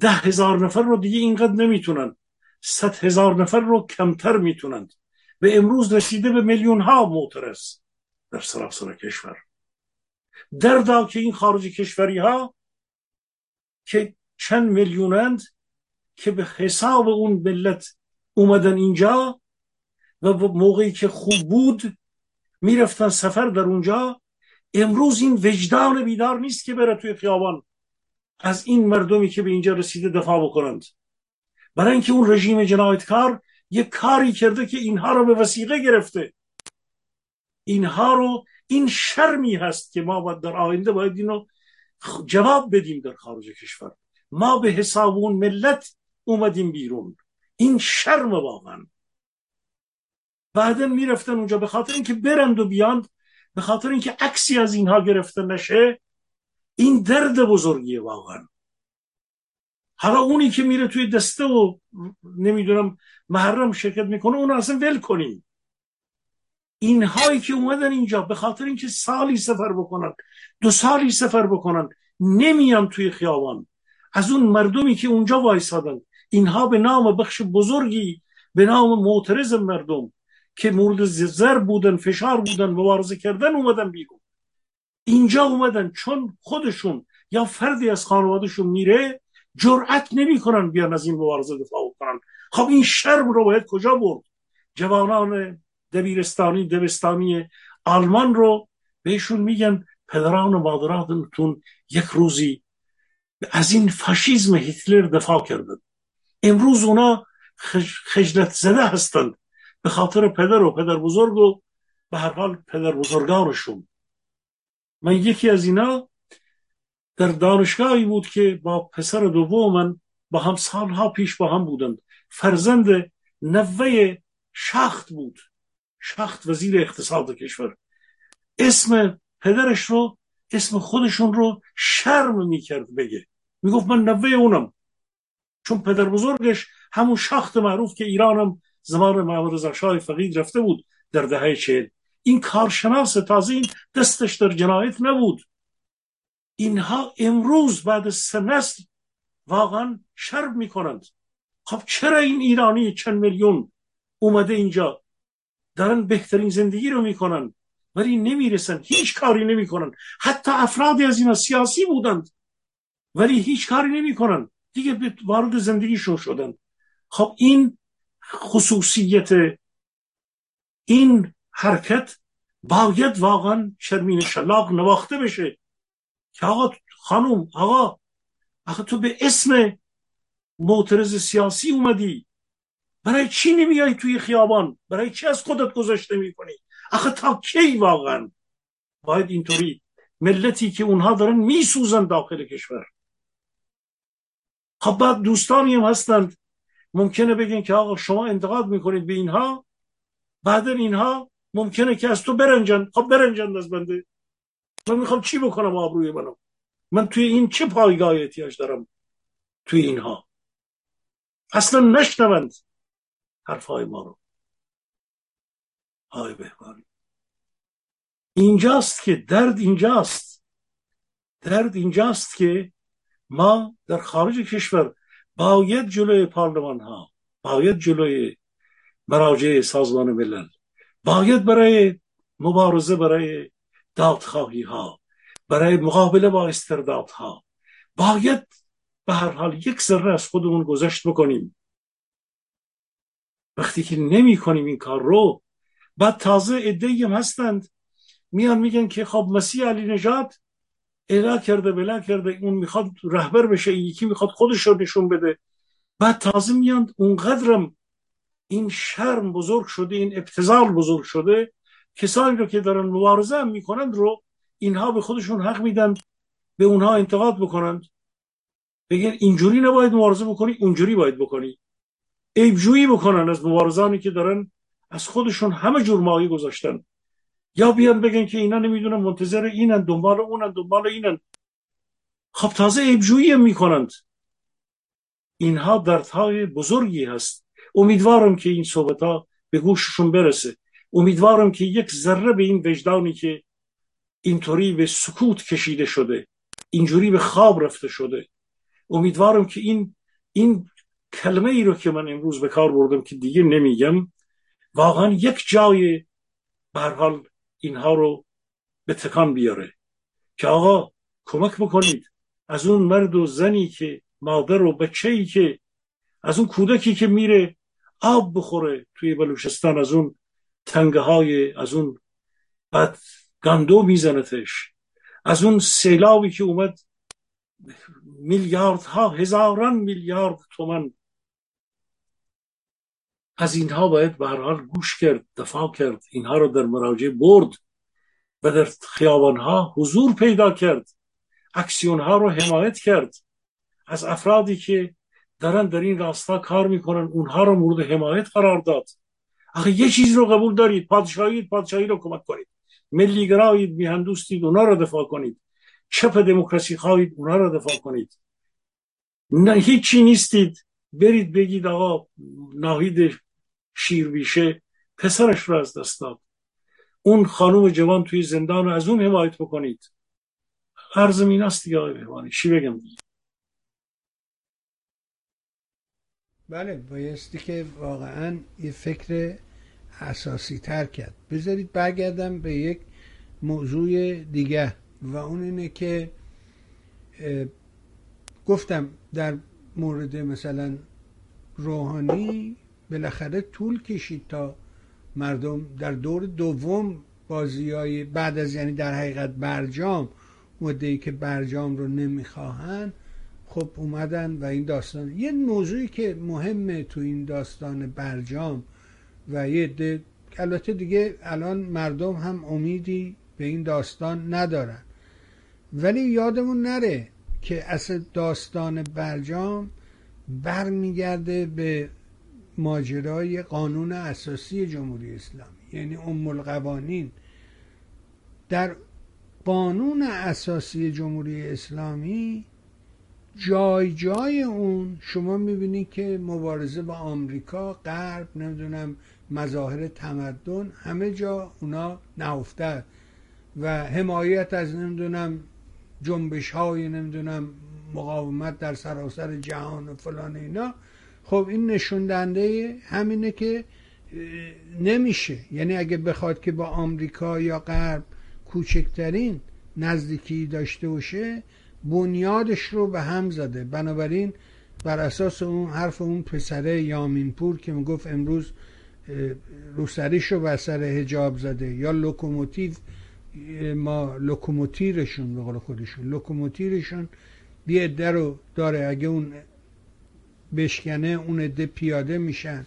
ده هزار نفر رو دیگه اینقدر نمیتونن، ست هزار نفر رو کمتر میتونند. و امروز رسیده به میلیون ها معترض در سراسر کشور. در دا که این خارج کشوری ها که چند میلیونند که به حساب اون ملت اومدن اینجا و موقعی که خوب بود میرفتن سفر در اونجا، امروز این وجدان بیدار نیست که بره توی خیابان از این مردمی که به اینجا رسیده دفاع بکنند. برای اینکه اون رژیم جنایتکار یه کاری کرده که اینها رو به وثیقه گرفته. اینها رو، این شرمی هست که ما باید در آینده باید اینو جواب بدیم. در خارج کشور ما به حساب اون ملت اومدیم بیرون. این شرم واقعا. بعدم میرفتن اونجا به خاطر اینکه برند و بیاند، به خاطر اینکه عکسی از اینها گرفته نشه. این درد بزرگیه واقعا. حالا اونی که میره توی دسته و نمیدونم محرم شرکت میکنه اون اصلا ول کنیم. اینهایی که اومدن اینجا به خاطر اینکه سالی سفر بکنن، دو سالی سفر بکنن، نمیان توی خیابان. از اون مردمی که اونجا وایسادن، اینها به نام بخش بزرگی، به نام معترض مردم که مورد ضرب بودن، فشار بودن، مبارزه کردن، اومدن بیرون. اینجا اومدن چون خودشون یا فردی از خانوادهشون میره، جرأت نمیکنن بیان از این مبارزه دفاع کنن. خب این شرم رو باید کجا برد؟ جوانان دبیرستانی، دبستانی آلمان رو بهشون میگن پدران و مادرانتون یک روزی از این فاشیسم هیتلر دفاع کردن. امروز اونا خجلت زده هستند به خاطر پدر و پدر بزرگ و به هر حال پدر بزرگانشون. من یکی از اینا در دانشگاهی بود که با پسر دوم من با هم سالها پیش با هم بودند. فرزند نوه شاخت بود. شاخت وزیر اقتصاد کشور. اسم پدرش رو، اسم خودشون رو شرم میکرد بگه. میگفت من نوه اونم، چون پدر بزرگش همون شاخت معروف که ایرانم زمان محمدرضا شاه فقید رفته بود در دهه چهل. این کارشناس تازه، این دستش در جنایت نبود. اینها امروز بعد از سه نسل واقعا شرم میکنند. خب چرا این ایرانی چند میلیون اومده اینجا دارن بهترین زندگی رو میکنن ولی نمیرسن، هیچ کاری نمیکنن. حتی افرادی از اینا سیاسی بودند ولی هیچ کاری نمیکنن، دیگه وارد زندگیشون شدن. خب این خصوصیت این حرکت باید واقعا شرمین شلاق نواخته بشه که آقا، خانوم، آقا، آقا تو به اسم معترض سیاسی اومدی، برای چی نمیای توی خیابان؟ برای چی از خودت گذشته میکنی؟ آقا تا کی واقعا باید اینطوری ملتی که اونها دارن میسوزن داخل کشور؟ خب بعد دوستانی هم هستند ممکنه بگن که آقا شما انتقاد میکنید به اینها، بعد اینها ممکنه که از تو برنجن. خب برنجن از بنده. من میخوام چی بکنم؟ آبروی منم، من توی این چه پایگاهی احتیاج دارم؟ توی اینها اصلا نشنوند حرفهای ما رو. آی بهبهانی، اینجاست که درد، اینجاست درد، اینجاست که ما در خارج کشور باید جلوی پارلمان ها، باید جلوی مراجع سازمان ملل، باید برای مبارزه، برای دادخواهی ها، برای مقابله با استرداد ها، باید به هر حال یک ذره از خودمون گذشت بکنیم. وقتی که نمی کنیم این کار رو، بعد تازه عده‌ای هم هستند میان میگن که خب مسیح علینژاد اعلا کرده، بلا کرده، اون میخواد رهبر بشه، این یکی میخواد خودش رو نشون بده. بعد تازه میاند اونقدرم این شرم بزرگ شده، این ابتذال بزرگ شده، کسانی رو که دارن مبارزه هم میکنند رو اینها به خودشون حق میدن به اونها انتقاد بکنند، بگن اینجوری نباید مبارزه بکنی، اونجوری باید بکنی. عیبجویی بکنن از مبارزانی که دارن از خودشون همه جور مایه گذاشتن. یا بیان بگن که اینا نمیدونن منتظر اینن، دنبال اونن، دنبال اینن. خب تازه عیب‌جویی میکنند. اینها دردهای بزرگی هست. امیدوارم که این صحبت‌ها به گوششون برسه. امیدوارم که یک ذره به این وجدانی که اینطوری به سکوت کشیده شده، اینجوری به خواب رفته شده، امیدوارم که این این کلمه ای رو که من امروز به کار بردم که دیگه نمیگم، واقعا یک جای به هر حال اینها رو به تکان بیاره که آقا کمک بکنید، از اون مرد و زنی که مادر و بچه‌ای که، از اون کودکی که میره آب بخوره توی بلوچستان، از اون تنگه های، از اون بعد گندو میزنتش، از اون سیلابی که اومد میلیاردها، هزاران میلیارد تومان، از اینها باید به هر حال گوش کرد، دفاع کرد، اینها رو در مراجع برد و در خیابانها حضور پیدا کرد، اکسیونها رو حمایت کرد، از افرادی که دارن در این راستا کار میکنن اونها رو مورد حمایت قرار داد. آخه یه چیز رو قبول دارید، پادشاهی پادشاهی رو کمک کنید، ملی گرایید، میهن دوستید، اونها رو دفاع کنید، چپ دموکراسی خواهید، اونها رو دفاع کنید. نه هیچی نیستید برید بگید آقا ناهید شیربیشه پسرش رو از دست داد، اون خانوم جوان توی زندان رو از اون حمایت بکنید. عرضم این است دیگه آقای بهبهانی، چی بگم دیگه؟ بله، بایستی که واقعا یه فکر اساسی تر کرد. بذارید برگردم به یک موضوع دیگه و اون اینه که گفتم در مورد مثلا روحانی بالاخره طول کشید تا مردم در دور دوم بازیای بعد از، یعنی در حقیقت برجام، مدعی که برجام رو نمیخواهن خب اومدن و این داستان. یه موضوعی که مهمه تو این داستان برجام و یه ده، البته دیگه الان مردم هم امیدی به این داستان ندارن، ولی یادمون نره که اصل داستان برجام برمیگرده به ماجرای قانون اساسی جمهوری اسلامی، یعنی ام القوانین. در قانون اساسی جمهوری اسلامی جای جای اون شما میبینید که مبارزه با آمریکا، غرب، نمیدونم مظاهر تمدن، همه جا اونا نهفته و حمایت از نمیدونم جنبش های نمیدونم مقاومت در سراسر جهان و فلان اینا. خب این نشوندنده همینه که نمیشه، یعنی اگه بخواد که با آمریکا یا غرب کوچکترین نزدیکی داشته باشه بنیادش رو به هم زده. بنابراین بر اساس اون حرف اون پسره یامینپور که میگفت امروز روسریش رو بر سر حجاب زده، یا لوکوموتیو ما لوکوموتیرشون، به قول خودشون لوکوموتیرشون یه عده رو داره، اگه اون بشکنه اون عده پیاده میشن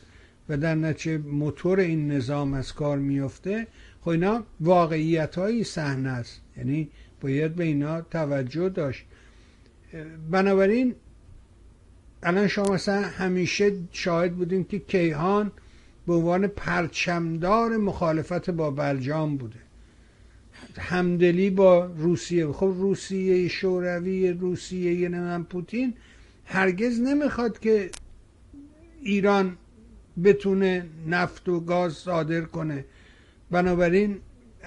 و در نتیجه موتور این نظام از کار میفته. خب اینا واقعیت‌های صحنه است، یعنی باید به اینا توجه داشت. بنابراین الان شما مثلا همیشه شاهد بودیم که کیهان به عنوان پرچمدار مخالفت با برجام بوده، همدلی با روسیه. خب روسیه شوروی، روسیه یه نمیم پوتین هرگز نمیخواد که ایران بتونه نفت و گاز صادر کنه، بنابراین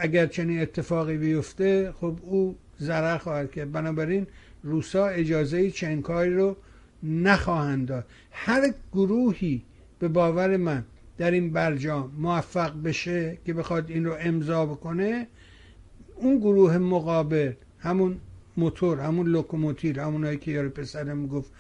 اگر چنین اتفاقی بیفته خب او ضرر خواهد کرد. بنابراین روسا اجازه چنین کاری رو نخواهند داد. هر گروهی به باور من در این برجام موفق بشه که بخواد این رو امضا بکنه، اون گروه مقابل، همون موتور، همون لوکوموتیر، همونایی که یارو پسرم گفت،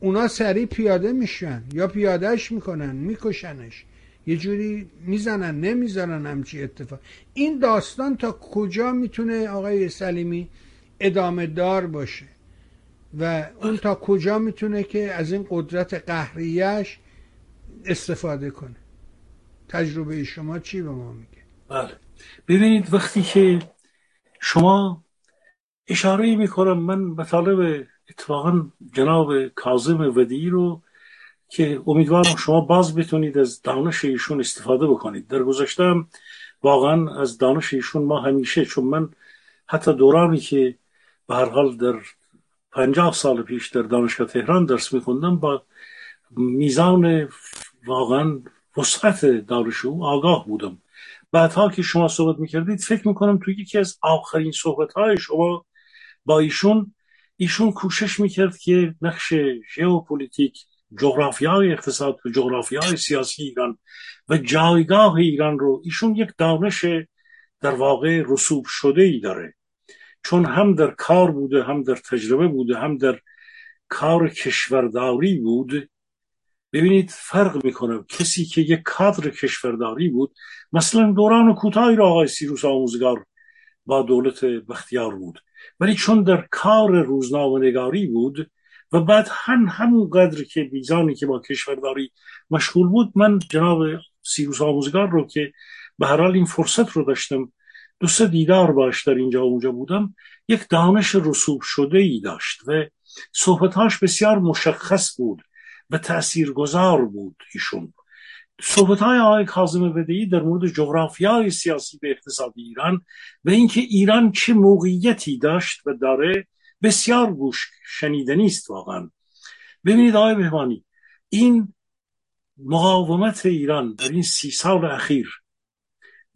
اونا سریع پیاده میشن یا پیادهش میکنن، میکشنش، یه جوری میزنن، نمیزنن همچی اتفاق. این داستان تا کجا میتونه آقای سلیمی ادامه دار باشه و اون تا کجا میتونه که از این قدرت قهریش استفاده کنه؟ تجربه شما چی به ما میگه؟ بله ببینید، وقتی که شما اشاره میکنم، من مطالب اتفاقا جناب کاظم ودیعی رو که امیدوارم شما باز بتونید از دانش ایشون استفاده بکنید، در گذشته واقعا از دانش ایشون ما همیشه، چون من حتی دورانی که به هر حال در پنجاه سال پیش در دانشگاه تهران درس میخوندم با میزان واقعا وسعت دانش او آگاه بودم. بعدها که شما صحبت میکردید فکر میکنم توی یکی از آخرین صحبتهای شما با ایشون، ایشون کوشش میکرد که نقش ژئوپلیتیک، جغرافیای اقتصاد و جغرافیای سیاسی ایران و جایگاه ایران رو، ایشون یک دانش در واقع رسوب شده ای داره، چون هم در کار بوده، هم در تجربه بوده، هم در کار کشورداری بود. ببینید فرق میکنه، کسی که یک کادر کشورداری بود، مثلا دوران کوتاهی را آقای سیروس آموزگار با دولت بختیار بود، ولی چون در کار روزنامه‌نگاری بود و بعد هم همون قدر که بیزانی که با کشورداری مشغول بود، من جناب سیروس آموزگار رو که به هر حال این فرصت رو داشتم، دو سه دیدار باش در اینجا و اونجا بودم، یک دانش رسوب شده ای داشت و صحبتهاش بسیار مشخص بود و تأثیرگذار بود. ایشون صحبتهای آقای کاظم ودیعی در مورد جغرافیای سیاسی و اقتصادی ایران و اینکه ایران چه موقعیتی داشت و داره بسیار گوش شنیدنی است واقعا. ببینید آقای بهبهانی، این مقاومت ایران در این سی سال اخیر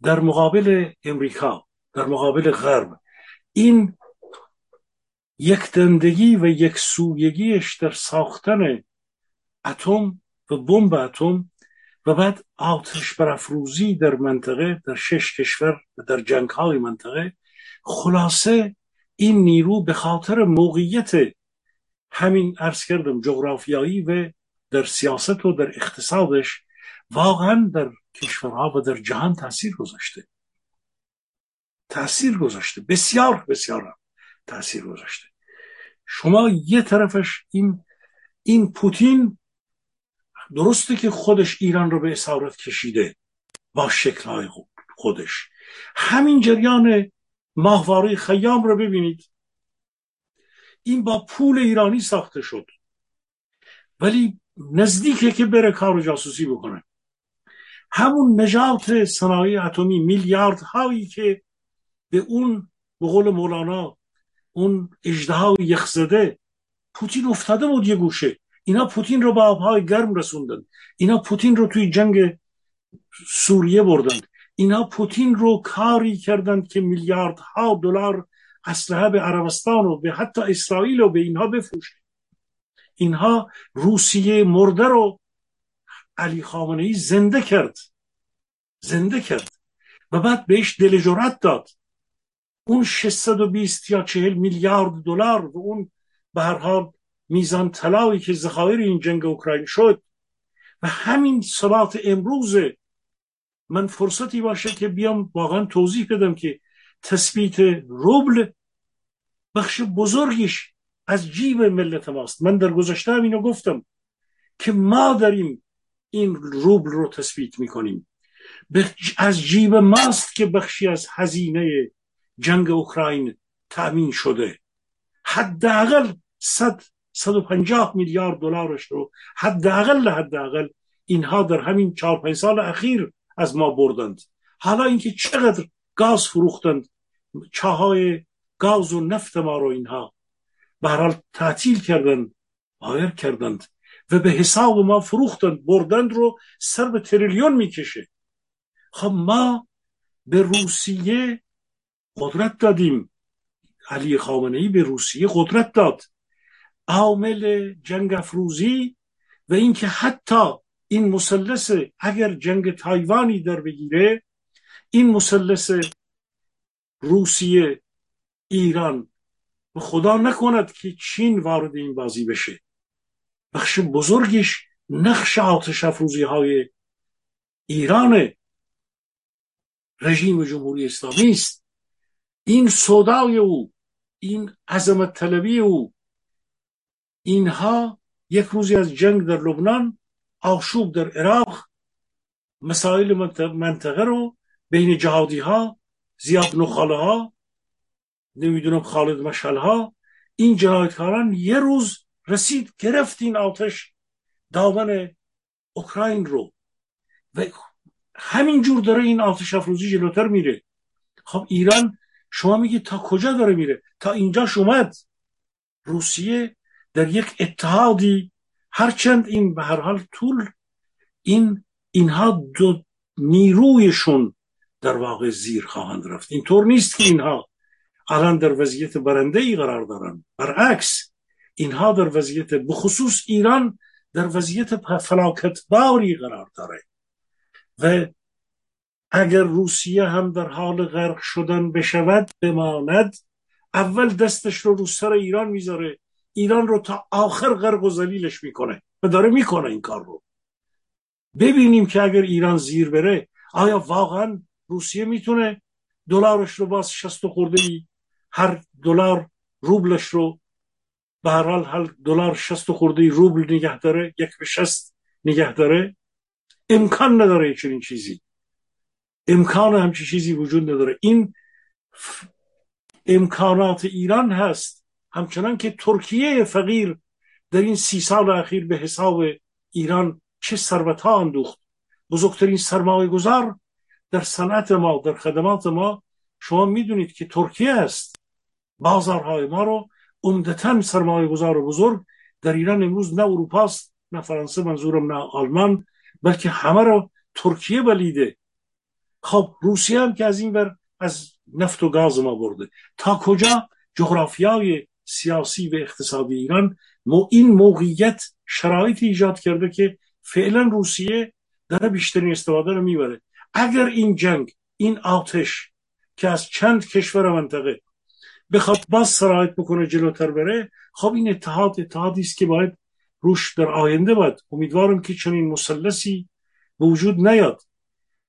در مقابل امریکا، در مقابل غرب، این یک دندگی و یک سویگیش در ساختن اتم و بمب اتم و بعد آتش برافروزی در منطقه، در شش کشور و در جنگ‌های منطقه، خلاصه این نیرو به خاطر موقعیت همین عرض کردم جغرافیایی و در سیاست و در اقتصادش واقعا در کشورها و در جهان تاثیر گذاشته، تاثیر گذاشته بسیار بسیار تاثیر گذاشته. شما یه طرفش این این پوتین درسته که خودش ایران رو به اسارت کشیده با شکل‌های خودش، همین جریان ماهواره خیام رو ببینید، این با پول ایرانی ساخته شد ولی نزدیکه که بره کار جاسوسی بکنه. همون نجات صنایع اتمی، میلیاردهایی که به اون به قول مولانا اون اژدهای یخزده پوتین افتاده بود یه گوشه، اینا پوتین رو با آبهای گرم رسوندن، اینا پوتین رو توی جنگ سوریه بردن، اینا پوتین رو کاری کردند که میلیاردها دلار اسلحه به عربستان و به حتی اسرائیل و به اینها بفروشه. اینها روسیه مرده رو علی خامنه‌ای زنده کرد، زنده کرد و بعد بهش دل جرأت داد. اون ششصد و بیست یا چهل میلیارد دلار و اون به هر حال میزان طلایی که ذخایر این جنگ اوکراین شد و همین صلات امروز. من فرصتی باشه که بیام واقعا توضیح بدم که تثبیت روبل بخش بزرگیش از جیب ملت ماست. من در گذشته اینو گفتم که ما داریم این روبل رو تثبیت میکنیم، از جیب ماست که بخشی از هزینه جنگ اوکراین تأمین شده، حداقل صد صد و پنجاه میلیارد دلارش رو حداقل حداقل اینها در همین چهار پنج سال اخیر از ما بردند. حالا اینکه چقدر گاز فروختند، چاهای گاز و نفت ما رو اینها به هر حال تعطیل کردند، باور کردند و به حساب ما فروختند، بردند رو سر به تریلیون میکشه. خب ما به روسیه قدرت دادیم، علی خامنه‌ای به روسیه قدرت داد. عامل جنگ افروزی و اینکه حتی این مثلث اگر جنگ تایوانی در بگیره، این مثلث روسیه ایران و خدا نکند که چین وارد این بازی بشه، بخش بزرگش نقش آتش افروزی های ایران رژیم جمهوری اسلامی است. این سودای او، این عظمت طلبی او، اینها یک روزی از جنگ در لبنان، آشوب در عراق، مسائل منطقه رو بین جهادی ها، زیاد نخاله ها، نمیدونم خالد مشعل ها، این جنایتکاران یه روز رسید گرفت این آتش دامن اوکراین رو و همینجور داره این آتش افروزی جلوتر میره. خب ایران شما میگی تا کجا داره میره؟ تا اینجاش اومد. روسیه در یک اتحادی، هرچند این به هر حال طول این اینها دو نیرویشون در واقع زیر خواهند رفت. اینطور نیست که اینها الان در وضعیت برنده ای قرار دارن، برعکس اینها در وضعیت، بخصوص ایران در وضعیت فلاکتباری قرار داره. و اگر روسیه هم در حال غرق شدن بشود بماند، اول دستش رو رو سر ایران میذاره، ایران رو تا آخر غرق و ذلیلش میکنه و داره میکنه این کار رو. ببینیم که اگر ایران زیر بره، آیا واقعا روسیه میتونه دلارش رو باز شصت و خورده ای، هر دلار روبلش رو به هر حال هر دلار شصت و خورده ای روبل نگه داره، یک به شصت نگه داره؟ امکان نداره چنین چیزی، امکان همچین چیزی وجود نداره. این امکانات ایران هست، همچنان که ترکیه فقیر در این سی سال اخیر به حساب ایران چه ثروت ها اندوخت. بزرگترین سرمایه گذار در صنعت ما، در خدمات ما، شما میدونید که ترکیه است. بازارهای ما رو عمدتاً سرمایه گذار بزرگ در ایران امروز نه اروپاست، نه فرانسه منظورم، نه آلمان، بلکه همه رو ترکیه بلیده. خب روسیه هم که از این بر از نفت و گاز ما برده. تا کجا جغرافیای سیاسی و اقتصادی ایران مو این موقعیت شرایط ایجاد کرده که فعلا روسیه داره بیشترین استفاده رو میبره. اگر این جنگ، این آتش که از چند کشور منطقه بخواد باز سرایت بکنه، جلوتر بره، خب این اتحاد اتحادی است که باید روش در آینده باید، امیدوارم که چنین مثلثی وجود نیاد.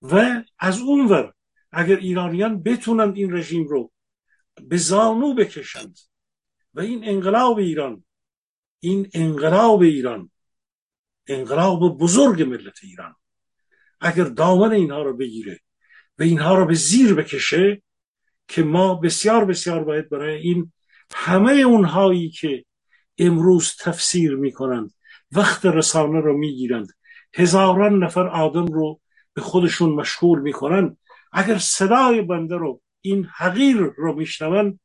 و از اونور اگر ایرانیان بتونند این رژیم رو به زانو بکشند و این انقلاب ایران، این انقلاب ایران، انقلاب بزرگ ملت ایران، اگر دامن اینها رو بگیره و اینها رو به زیر بکشه، که ما بسیار بسیار باید برای این همه اونهایی که امروز تفسیر میکنند، وقت رسانه رو میگیرند، هزاران نفر آدم رو به خودشون مشغول میکنند، اگر صدای بنده رو، این حقیر رو میشنوند،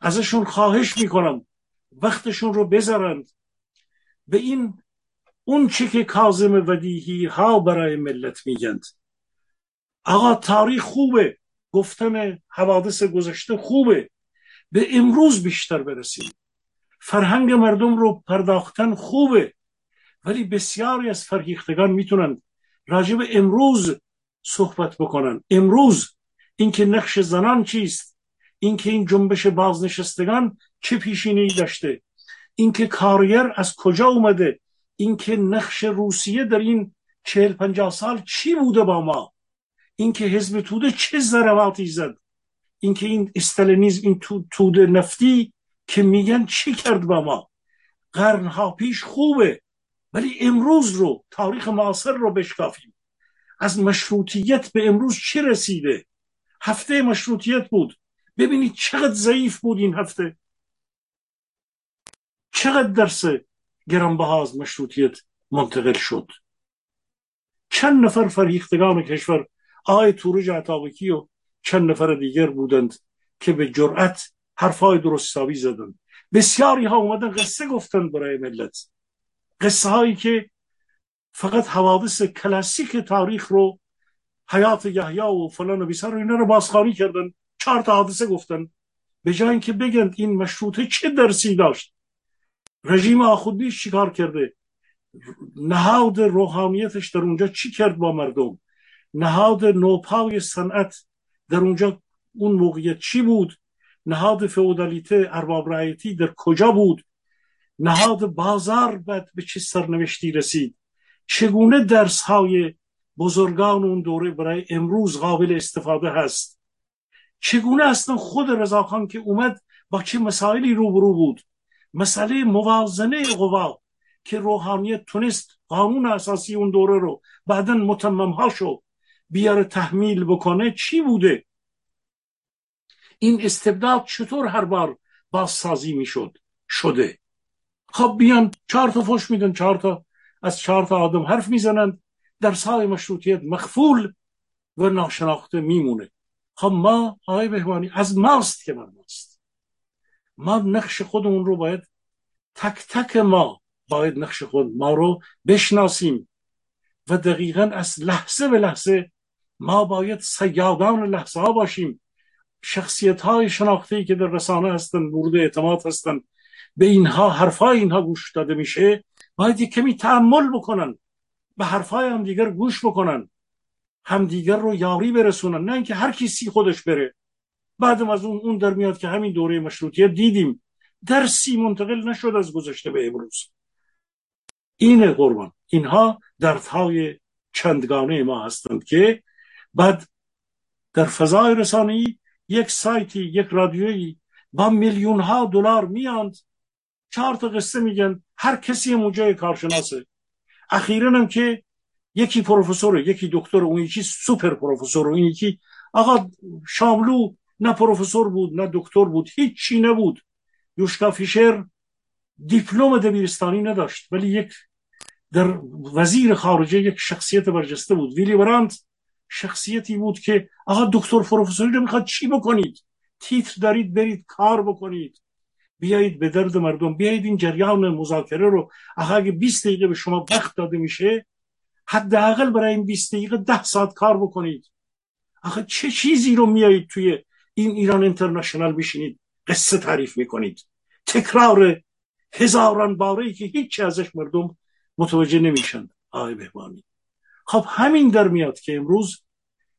ازشون خواهش میکنم وقتشون رو بذارند به این اون چی که کاظم ودیعی ها برای ملت میگند. آقا تاریخ خوبه، گفتن حوادث گذشته خوبه، به امروز بیشتر برسیم. فرهنگ مردم رو پرداختن خوبه، ولی بسیاری از فرهیختگان میتونن راجب امروز صحبت بکنن. امروز اینکه نقش زنان چیست، اینکه این جنبش بازنشستگان چه پیشینه‌ای داشته، اینکه کارگر از کجا اومده، اینکه نقش روسیه در این چهل پنجاه سال چی بوده با ما، اینکه حزب توده چه ضرباتی زد، اینکه این استالینیسم، این توده نفتی که میگن چی کرد با ما. قرنها پیش خوبه، ولی امروز رو، تاریخ معاصر رو بشکافیم. از مشروطیت به امروز چی رسیده؟ هفته مشروطیت بود، ببینید چقدر ضعیف بود این هفته، چقدر درس گرانبها از مشروطیت منتقل شد. چند نفر فرهیختگان کشور، آقای تورج عطابکی و چند نفر دیگر بودند که به جرأت حرفای درست حسابی زدند. بسیاری ها اومدن قصه گفتند برای ملت، قصه هایی که فقط حوادث کلاسیک تاریخ رو، حیات یحیی و فلان و بیسار رو، اینا رو بازخوانی کردن، چهار تا حادثه گفتن، به جای اینکه بگن این مشروطه چه درسی داشت، رژیم آخوندیش چی کار کرده، نهاد روحانیتش در اونجا چی کرد با مردم، نهاد نوپای صنعت در اونجا اون موقعیت چی بود، نهاد فئودالیته ارباب رعیتی در کجا بود، نهاد بازار بعد به چه سرنوشتی رسید، چگونه درس‌های بزرگان اون دوره برای امروز قابل استفاده هست، چگونه اصلا خود رضاخان که اومد با چه مسائلی روبرو بود، مسئله موازنه قوا که روحانیت تونست قانون اساسی اون دوره رو بعداً متممهاشو بیاره تحمیل بکنه چی بوده، این استبداد چطور هر بار بازسازی میشد شده. خب بیان چهار تا فوش میدن، چهار تا از چهار تا آدم حرف میزنند، درس‌های مشروطیت مخفول و ناشناخته میمونه. خب ما آقای بهبهانی از ماست که بر ماست، ما نقش خودمون رو باید، تک تک ما باید نقش خود ما رو بشناسیم و دقیقاً از لحظه به لحظه ما باید سیادان لحظه ها باشیم. شخصیت های شناخته‌ای که در رسانه هستن، مورد اعتماد هستن، به اینها حرفای اینها گوش داده میشه، باید یک کمی تأمل بکنن، به حرفای هم دیگر گوش بکنن، همدیگر رو یاری برسونن، نه اینکه هر کسی خودش بره. بعدم از اون اون در میاد که همین دوره مشروطیت دیدیم درسی منتقل نشد از گذشته به امروز. اینه قربان، اینها دردهای چندگانه ما هستند که بعد در فضای رسانه‌ای یک سایتی، یک رادیویی با میلیون ها دلار میاند، چهار تا قصه میگن، هر کسی موجه کارشناسه. اخیراً هم که یکی پروفسوره، یکی دکتر، اون یکی سوپر پروفسور، اون یکی آقا شاملو نه پروفسور بود نه دکتر بود، هیچ چی نبود. یوشکا فیشر دیپلم دبیرستانی نداشت ولی یک در وزیر خارجه یک شخصیت برجسته بود. ویلی برانت شخصیتی بود که آقا دکتر پروفسوری رو میخواد چی بکنید؟ تیتر دارید، برید کار بکنید، بیایید به درد مردم، بیایید این جریان مذاکره رو، آقا اگه بیست دقیقه به شما وقت داده میشه حداقل برای این بیست دقیقه ده ساعت کار بکنید. آخه چه چیزی رو میایید توی این ایران اینترنشنال میشینید قصه تعریف میکنید، تکرار هزاران باره‌ای که هیچ ازش مردم متوجه نمیشن آقای بهبهانی. خب همین در میاد که امروز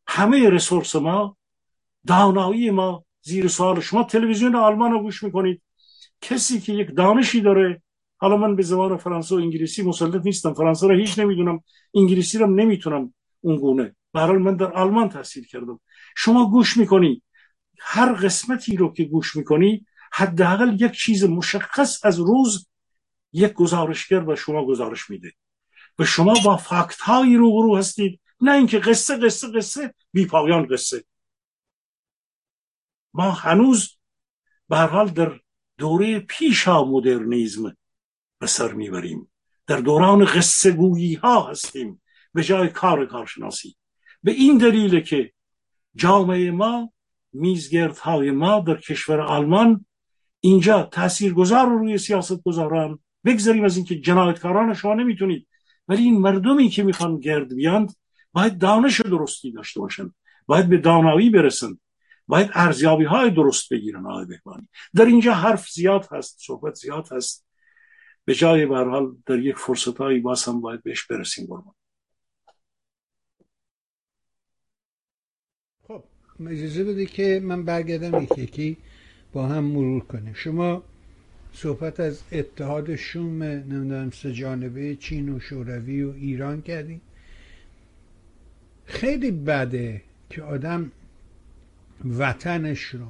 همه رسورس ما، دانایی ما زیر سوال. شما تلویزیون آلمان رو گوش میکنید، کسی که یک دانشی داره، حالا من به زبان فرانسه و انگلیسی مسلط نیستم، فرانسه رو هیچ نمیدونم، انگلیسی رو نمیتونم اونگونه، به هر حال من در آلمان تحصیل کردم. شما گوش میکنی، هر قسمتی رو که گوش میکنی حداقل یک چیز مشخص از روز یک گزارشگر به شما گزارش میده، به شما با فکت هایی روبرو هستید، نه اینکه قصه قصه قصه بی پایان قصه. ما هنوز به هر حال در دوره پیشا مدرنیزم به سر میبریم، در دوران قصه گویی ها هستیم به جای کار کارشناسی. به این دلیله که جامعه ما، میزگردهای ما در کشور آلمان اینجا تاثیرگذار روی سیاست گذاران، بگذاریم از اینکه جنایتکاران شما نمیتونید، ولی این مردمی که میخوان گرد بیاند باید دانش درستی داشته باشند، باید به دانایی برسند، باید ارزیابی های درست بگیرن. آقای بهبهانی در اینجا حرف زیاد هست، صحبت زیاد هست، به جای به هر حال در یک فرصتایی باز هم باید بهش برسیم. قربان خب اجازه بده که من برگردم یکی یکی با هم مرور کنیم. شما صحبت از اتحاد شوم، نمیدونم سه جانبه چین و شوروی و ایران کردی. خیلی بده که آدم وطنش رو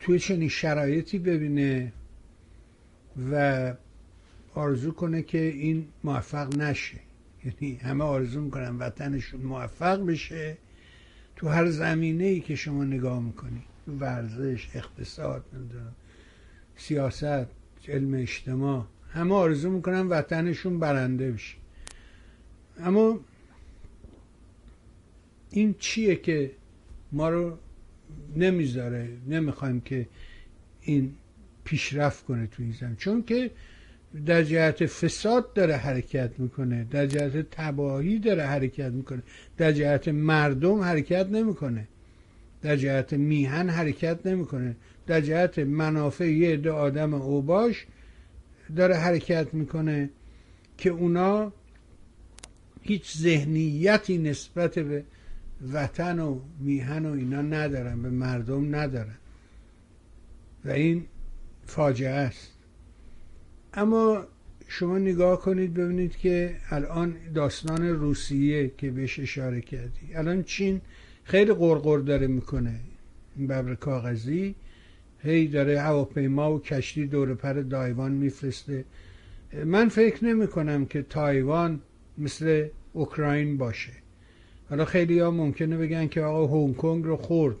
توی چنین شرایطی ببینه و آرزو کنه که این موفق نشه. یعنی همه آرزو میکنن وطنشون موفق بشه تو هر زمینه‌ای که شما نگاه میکنی، ورزش، اقتصاد، سیاست، علم اجتماع، همه آرزو میکنن وطنشون برنده بشه. اما این چیه که ما رو نمیذاره، نمیخوایم که این پیشرفت کنه تو این زمین؟ چون که در جهت فساد داره حرکت میکنه، در جهت تباهی داره حرکت میکنه، در جهت مردم حرکت نمیکنه، در جهت میهن حرکت نمیکنه، در جهت منافع یه عده آدم اوباش داره حرکت میکنه که اونا هیچ ذهنیتی نسبت به وطن و میهن و اینا ندارن، به مردم ندارن و این فاجعه است. اما شما نگاه کنید ببینید که الان داستان روسیه که بهش اشاره کردی، الان چین خیلی غرغر داره میکنه، این ببر کاغذی هی داره هواپیما و کشتی دور پر تایوان میفرسته. من فکر نمی کنم که تایوان مثل اوکراین باشه. حالا خیلی ها ممکنه بگن که آقا هنگ کنگ رو خورد،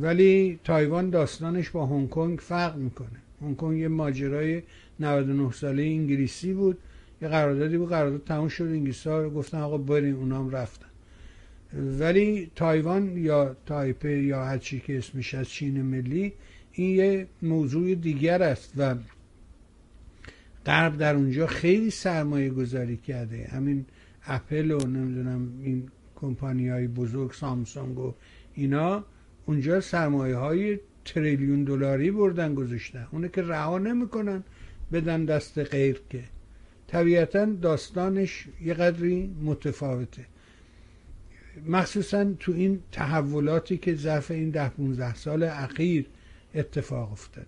ولی تایوان داستانش با هنگ کنگ فرق میکنه. هنگ کنگ یه ماجرای نود و نه ساله انگلیسی بود یه قراردادی بود، قرارداد تموم شد، انگلیس‌ها گفتن آقا بریم، اونام رفتن. ولی تایوان یا تایپه یا هر چی که اسمش از چین ملی، این یه موضوع دیگر است و غرب در اونجا خیلی سرمایه گذاری کرده. همین اپل و نمیدونم این کمپانی‌های بزرگ، سامسونگ و اینا، اونجا سرمایه‌های تریلیون دلاری بردن گذاشتن. اونه که رها نمی‌کنن بدن دست غیر، که طبیعتاً داستانش یه قدری متفاوته، مخصوصاً تو این تحولاتی که ظرف این ده پونزده سال اخیر اتفاق افتاده.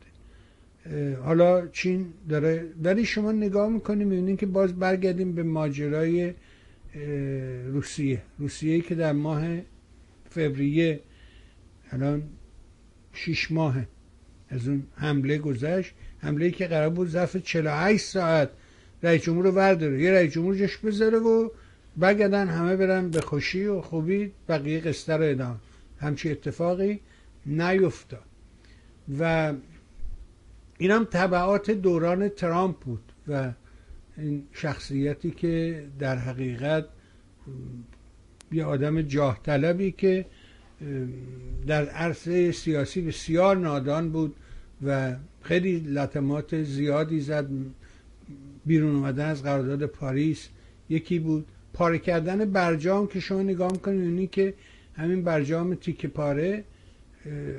حالا چین داره، ولی شما نگاه میکنیم میبینیم که باز برگردیم به ماجرای روسیه. روسیه که در ماه فوریه، الان شش ماه از اون حمله گذشت، حمله‌ای که قرار بود ظرف چهل و هشت ساعت رئیس جمهور رو برداره، یه رئیس جمهور جاش بذاره و بگردن همه برن به خوشی و خوبی بقیه قصه رو ادامه. همچین اتفاقی نیفتاد و این هم تبعات دوران ترامپ بود و این شخصیتی که در حقیقت یه آدم جاه طلبی که در عرصه سیاسی بسیار نادان بود و خیلی لطمات زیادی زد. بیرون اومدن از قرارداد پاریس یکی بود، پاره کردن برجام که شما نگاه میکنید اونی که همین برجام تیکه پاره،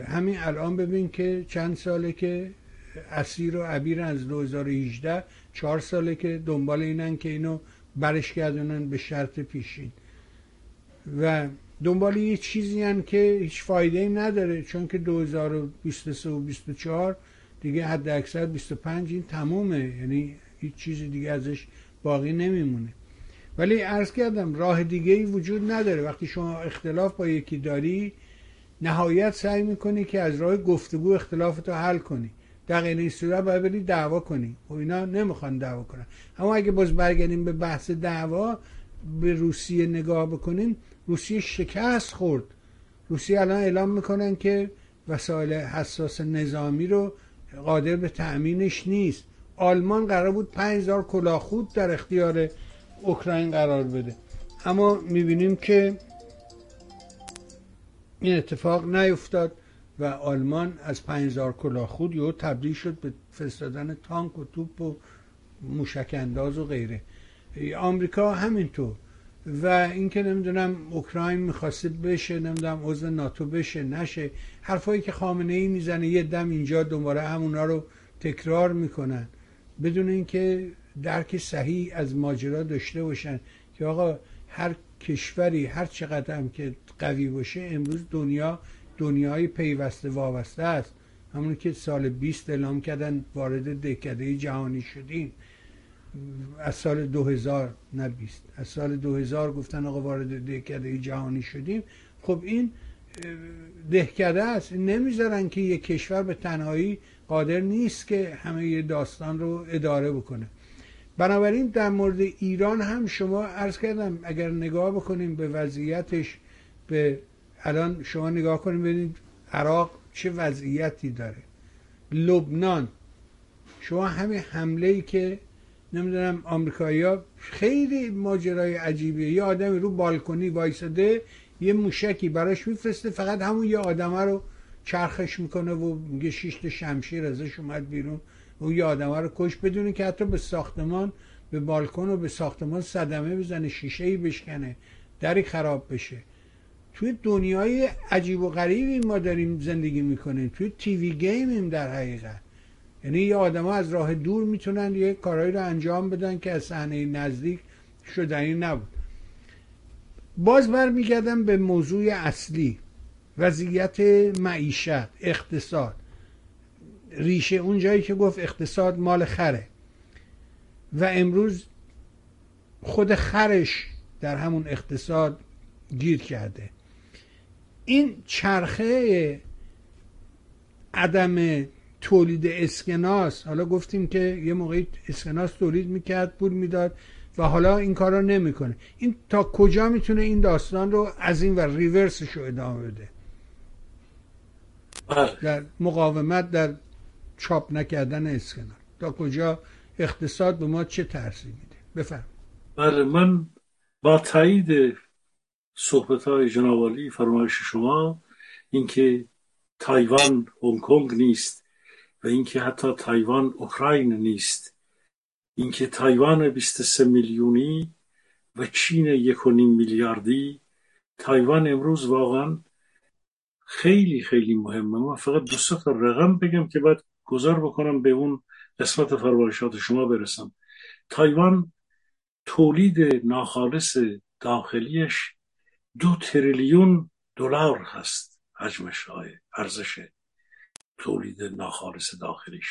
همین الان ببین که چند ساله که اسیر و عبیر، از دو هزار و هجده چهار ساله که دنبال اینن که اینو برش گردونن به شرط پیشین و دنبال یه چیزی هن که هیچ فایده ای نداره، چون که دو هزار و بیست و سه و بیست و چهار دیگه حد اکثر بیست و پنج این تمومه، یعنی هیچ چیزی دیگه ازش باقی نمیمونه. ولی عرض کردم راه دیگه ای وجود نداره. وقتی شما اختلاف با یکی داری، نهایت سعی میکنی که از راه گفتگو اختلافتو حل کنی، در غیر این صورت باید بری دعوا کنی و اینا نمیخوان دعوا کنن. اما اگه باز برگردیم به بحث دعوا، به روسیه نگاه بکنیم، روسیه شکست خورد. روسیه الان اعلام میکنن که وسایل حساس نظامی رو قادر به تأمینش نیست. آلمان قرار بود پنج هزار کلاهخود در اختیار اوکراین قرار بده، اما میبینیم که این اتفاق نیفتاد و آلمان از پنج هزار کلاهخود یهو تبدیل شد به فرستادن تانک و توپ و موشک انداز و غیره. آمریکا همینطور. و اینکه نمیدونم اوکراین میخواسته بشه، نمیدونم عضو ناتو بشه، نشه، حرفایی که خامنه ای میزنه یه دم اینجا دوباره همونا رو تکرار میکنن بدون اینکه درک صحیح از ماجرا داشته باشن که آقا هر کشوری هر چقدر هم که قوی باشه، امروز دنیا دنیای پیوسته وابسته است. همون که سال بیست اعلام کردن وارد دهکده جهانی شدیم، از سال دو هزار نه بیست، از سال دو هزار گفتن آقا وارد دهکده جهانی شدیم. خب این دهکده است، نمیذارن که یک کشور به تنهایی قادر نیست که همه داستان رو اداره بکنه. بنابراین در مورد ایران هم شما عرض کردم اگر نگاه بکنیم به وضعیتش، به الان شما نگاه کنید ببینید عراق چه وضعیتی داره، لبنان، شما همین حمله‌ای که نمیدونم آمریکایی‌ها، خیلی ماجرای عجیبیه. یه آدمی رو بالکنی وایساده، یه موشکی براش میفرسته، فقط همون یه آدمه رو چرخش میکنه و میگه شیشت شمشیر ازش اومد بیرون و اون یه آدمه رو کش، بدونه که حتی به ساختمان، به بالکن و به ساختمان صدمه بزنه، شیشه‌ای بشکنه، دری خراب بشه. توی دنیای عجیب و غریبی ما داریم زندگی میکنیم، توی تیوی گیمیم در حقیقت. یعنی یه آدما از راه دور میتونن یه کارایی رو انجام بدن که از صحنه نزدیک شدنی نبود. باز برمیگردم به موضوع اصلی، وضعیت معیشت، اقتصاد. ریشه اون جایی که گفت اقتصاد مال خره و امروز خود خرش در همون اقتصاد گیر کرده. این چرخه عدم تولید اسکناس، حالا گفتیم که یه موقعی اسکناس تولید میکرد، پول میداد و حالا این کار رو نمیکنه. این تا کجا میتونه این داستان رو از این و ریورسش رو ادامه بده؟ در مقاومت، در چاپ نکردن اسکناس، تا کجا اقتصاد به ما چه ترسی میده؟ بفرم. بله، من با تایید صحبت‌های جناب عالی، فرمایش شما، اینکه تایوان هنگ کنگ نیست و اینکه حتی تایوان اوکراین نیست، اینکه تایوان بیست و سه میلیونی و چین یک و نیم میلیاردی، تایوان امروز واقعا خیلی خیلی مهمه. من فقط دو سه تا رقم بگم که بعد گذار بکنم به اون قسمت فرمایشات شما برسم. تایوان تولید ناخالص داخلیش دو تریلیون دلار هست، حجمش، ارزش تولید ناخالص داخلیش.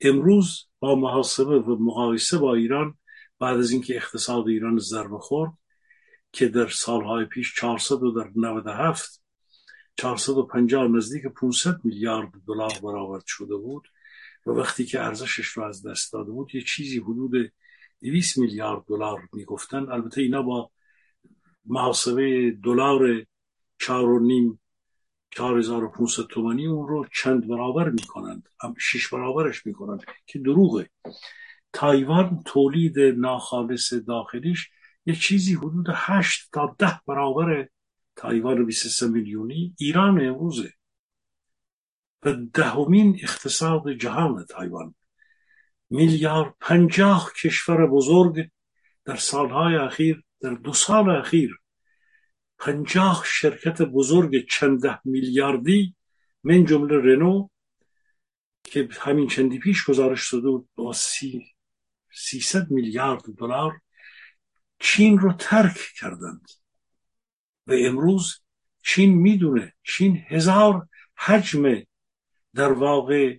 امروز با محاسبه و مقایسه با ایران، بعد از اینکه اقتصاد ایران ضربه خورد که در سالهای پیش چهارصد و در نود و هفت چهارصد و پنجاه نزدیک پانصد میلیارد دلار برآورد شده بود و وقتی که ارزشش رو از دست داده بود یه چیزی حدود دویست میلیارد دلار میگفتن. البته اینا با محاسبه دلار چهار و نیم چهار هزار و پانصد تومانی اون رو چند برابر میکنند، شش برابرش میکنند که دروغه. تایوان تولید ناخالص داخلیش یه چیزی حدود هشت تا ده برابر تایوان بیست و سه میلیونی ایران امروزه و دهمین اقتصاد جهان تایوان. میلیارد پنجاه کشور بزرگ در سالهای اخیر، در دو سال اخیر، پنجاه شرکت بزرگ چند ده میلیاردی من جمله رنو که همین چندی پیش گزارش شده بود با سی سیصد میلیارد دلار چین رو ترک کردند و امروز چین میدونه، چین هزار حجم در واقع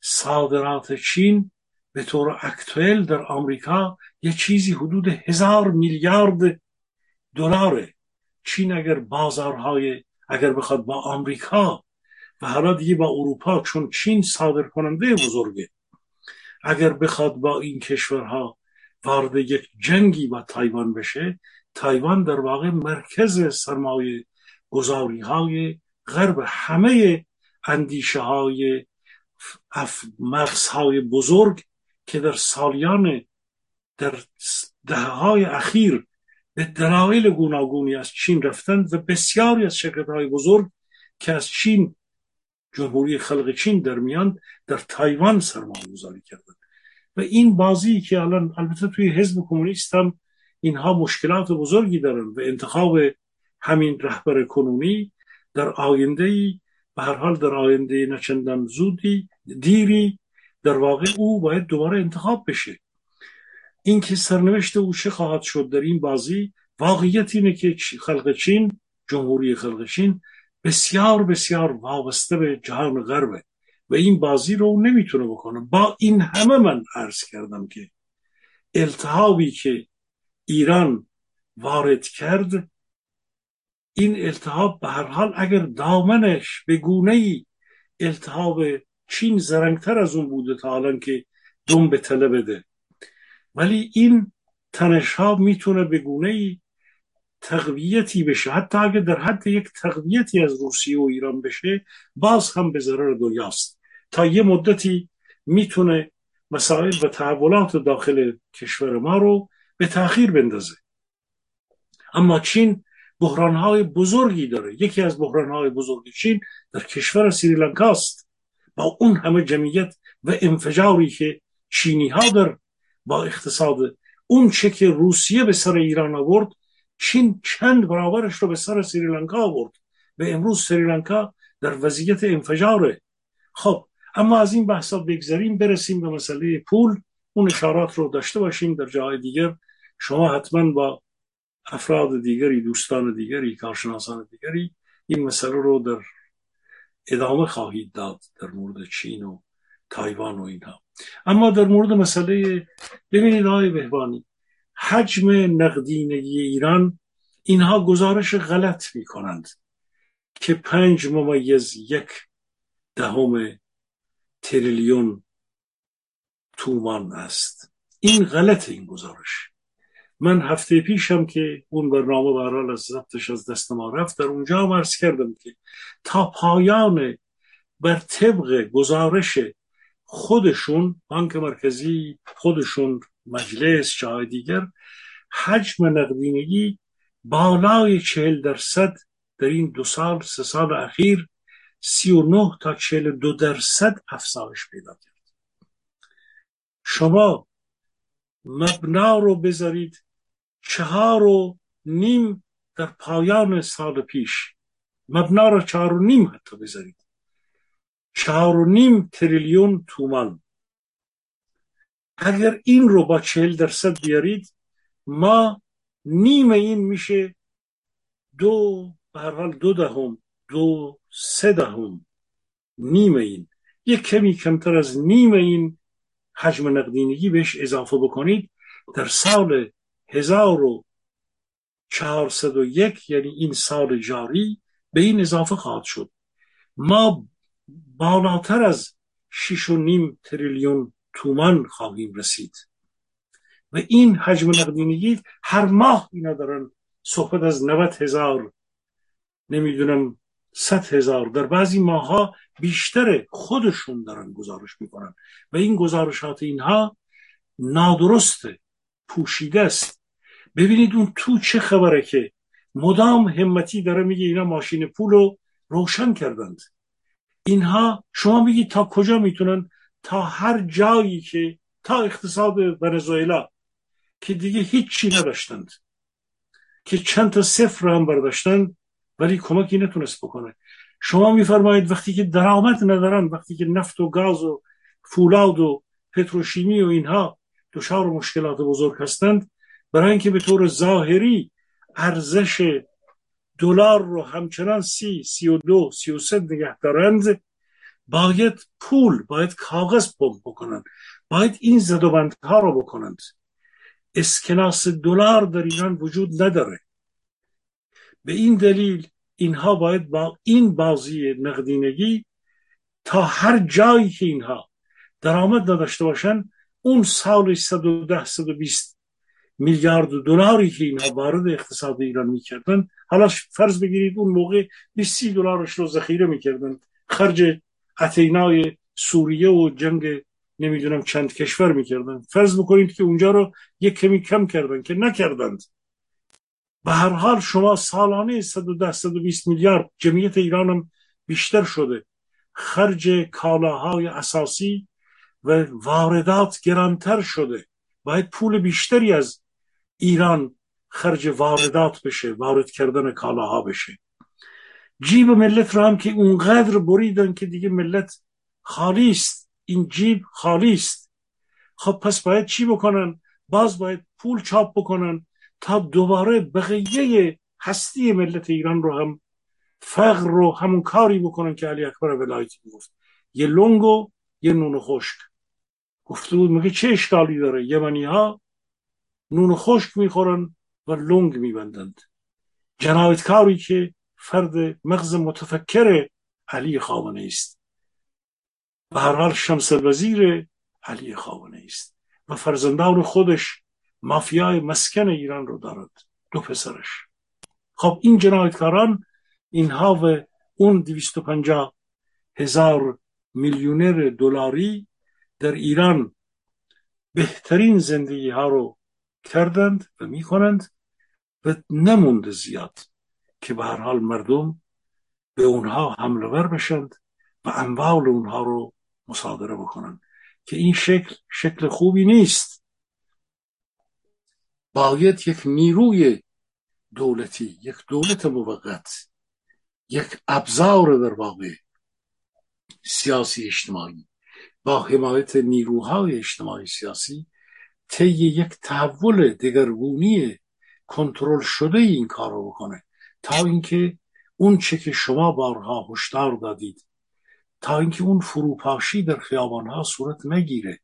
صادرات چین به طور اکتوئل در آمریکا یه چیزی حدود هزار میلیارد دلاره. چین اگر بازارهای اگر بخواد با آمریکا و حالا دیگه با اروپا، چون چین صادر کننده بزرگه، اگر بخواد با این کشورها وارد یک جنگی با تایوان بشه، تایوان در واقع مرکز سرمایه گذاری های غرب، همه اندیشه های مغزهای بزرگ که در سالیان در دهه‌های اخیر به دلایل گوناگونی از چین رفتند و بسیاری از شرکت‌های بزرگ که از چین، جمهوری خلق چین در میان، در تایوان سرمایه‌گذاری کردند. و این بازی که الان البته توی حزب کمونیست هم اینها مشکلات بزرگی دارن و انتخاب همین رهبر کنونی در آینده‌ای، به هر حال در آینده نه چندان زودی دیری، در واقع او باید دوباره انتخاب بشه. این که سرنوشت او چه خواهد شد در این بازی، واقعیت اینه که خلق چین، جمهوری خلق چین بسیار بسیار وابسته به جهان غربه و این بازی رو نمیتونه بکنه. با این همه من عرض کردم که التهابی که ایران وارد کرد، این التهاب به هر حال اگر دامنش به گونه‌ای التهاب چین زرنگتر از اون بوده تا الان که دم به تله بده، ولی این تنش‌ها میتونه به گونه‌ای تقویتی بشه، حتی اگر در حد یک تقویتی از روسیه و ایران بشه باز هم به ضرر دنیاست. تا یه مدتی میتونه مسائل و تحولات داخل کشور ما رو به تأخیر بندازه. اما چین بحران‌های بزرگی داره. یکی از بحران‌های بزرگ چین در کشور سریلانکاست، با اون همه جمعیت و انفجاری که چینی‌ها در با اقتصاد، اون چه که روسیه به سر ایران آورد، چین چند برابرش رو به سر سریلانکا آورد و امروز سریلانکا در وضعیت انفجاره. خب اما از این بحثا بگذاریم، برسیم به مسئله پول. اون اشارات رو داشته باشیم در جای دیگر. شما حتما با افراد دیگری، دوستان دیگری، کارشناسان دیگری این مسئله رو در ادامه خواهید داد در مورد چین و تایوان و اینها. اما در مورد مسئله، ببینید آقای بهبهانی، حجم نقدینگی ایران، اینها گزارش غلط می کنند که پنج ممیز یک دهم تریلیون تومان است. این غلط، این گزارش. من هفته پیشم که اون برنامه برحال از ضبطش از دست ما رفت، در اونجا هم عرض کردم که تا پایان بر طبق گزارش خودشون، بانک مرکزی خودشون، مجلس جای دیگر حجم نقدینگی بالای چهل درصد در این دو سال سه سال اخیر سی و نه تا چهل دو درصد افزایش پیدا کرد. شما مبنا رو بذارید چهار و نیم در پایان سال پیش، مبنا رو چهار و نیم حتی بذارید، چهار و نیم تریلیون تومان، اگر این رو با چهل درصد بیارید ما نیم این میشه دو، به هر حال دو دهم، دو سه دهم، نیم این، یک کمی کمتر از نیم این حجم نقدینگی بهش اضافه بکنید، در سال هزار و چهارصد و یک یعنی این سال جاری به این اضافه خواهد شد. ما بالاتر از شش و نیم تریلیون تومان خواهیم رسید و این حجم نقدینگی هر ماه اینا دارن صحبت از نود هزار، نمیدونم صد هزار، در بعضی ماها بیشتر خودشون دارن گزارش میکنن و این گزارشات اینها نادرسته، پوشیده است. ببینید اون تو چه خبره که مدام همتی داره میگه اینا ماشین پولو روشن کردند، اینها شما میگید تا کجا میتونن، تا هر جایی که تا اقتصاد ونزوئلا که دیگه هیچی نداشتند، که چند تا صفر هم برداشتند ولی کمکی نتونست بکنه. شما میفرمایید وقتی که درآمد ندارن، وقتی که نفت و گاز و فولاد و پتروشیمی و اینها دچار مشکلات بزرگ هستند، برای اینکه به طور ظاهری ارزش دلار رو همچنان سی، سی و دو، سی و سه نگه دارند، باید پول، باید کاغذ پمپ بکنند، باید این زدوبندها رو بکنند. اسکناس دلار در ایران وجود نداره، به این دلیل اینها باید با این بازی نقدینگی تا هر جایی که اینها درآمد نداشته باشن، اون سال صد و ده تا صد و بیست میلیارد دلاری که اینها وارد اقتصاد ایران میکردن، حالا فرض بگیرید اون موقع بیست دلارش رو ذخیره میکردن، خرج عتینای سوریه و جنگ نمیدونم چند کشور میکردن، فرض بکنید که اونجا رو یک کمی کم کردن که نکردند، به هر حال شما سالانه صد و ده تا صد و بیست میلیارد، جمعیت ایران هم بیشتر شده، خرج کالاهای اساسی و واردات گرانتر شده، باید پول بیشتری از ایران خرج واردات بشه، وارد کردن کالاها بشه. جیب ملت رو هم که اونقدر بریدن که دیگه ملت خالی است، این جیب خالی است. خب پس باید چی بکنن؟ باز باید پول چاپ بکنن تا دوباره بقیه هستی ملت ایران رو هم، فقر رو همون کاری بکنن که علی اکبر ولایتی گفت، یه لنگ و یه نون خشک. گفته بود میگه چه اشکالی داره، یمنی ها نون خشک میخورن و لنگ میبندند. جنایتکاری که فرد مغز متفکر علی خامنه‌ای است، به هر حال شمس الوزیر علی خامنه‌ای است و فرزندان خودش مافیای مسکن ایران رو دارد، دو پسرش. خب این جنایتکاران، اینها و اون دویست و پنجاه هزار میلیونر دلاری در ایران بهترین زندگی ها رو کردند و می کنند و نمونده زیاد که به هر حال مردم به اونها حمله ور بشند و اموال اونها رو مصادره بکنند، که این شکل شکل خوبی نیست. باید یک نیروی دولتی، یک دولت موقت، یک ابزار در واقع سیاسی اجتماعی با حمایت نیروهای اجتماعی سیاسی طی یک تحول دگرگونی کنترل شده این کار رو بکنه، تا اینکه اون چه که شما بارها هشدار دادید، تا اینکه اون فروپاشی در خیابانها صورت نگیره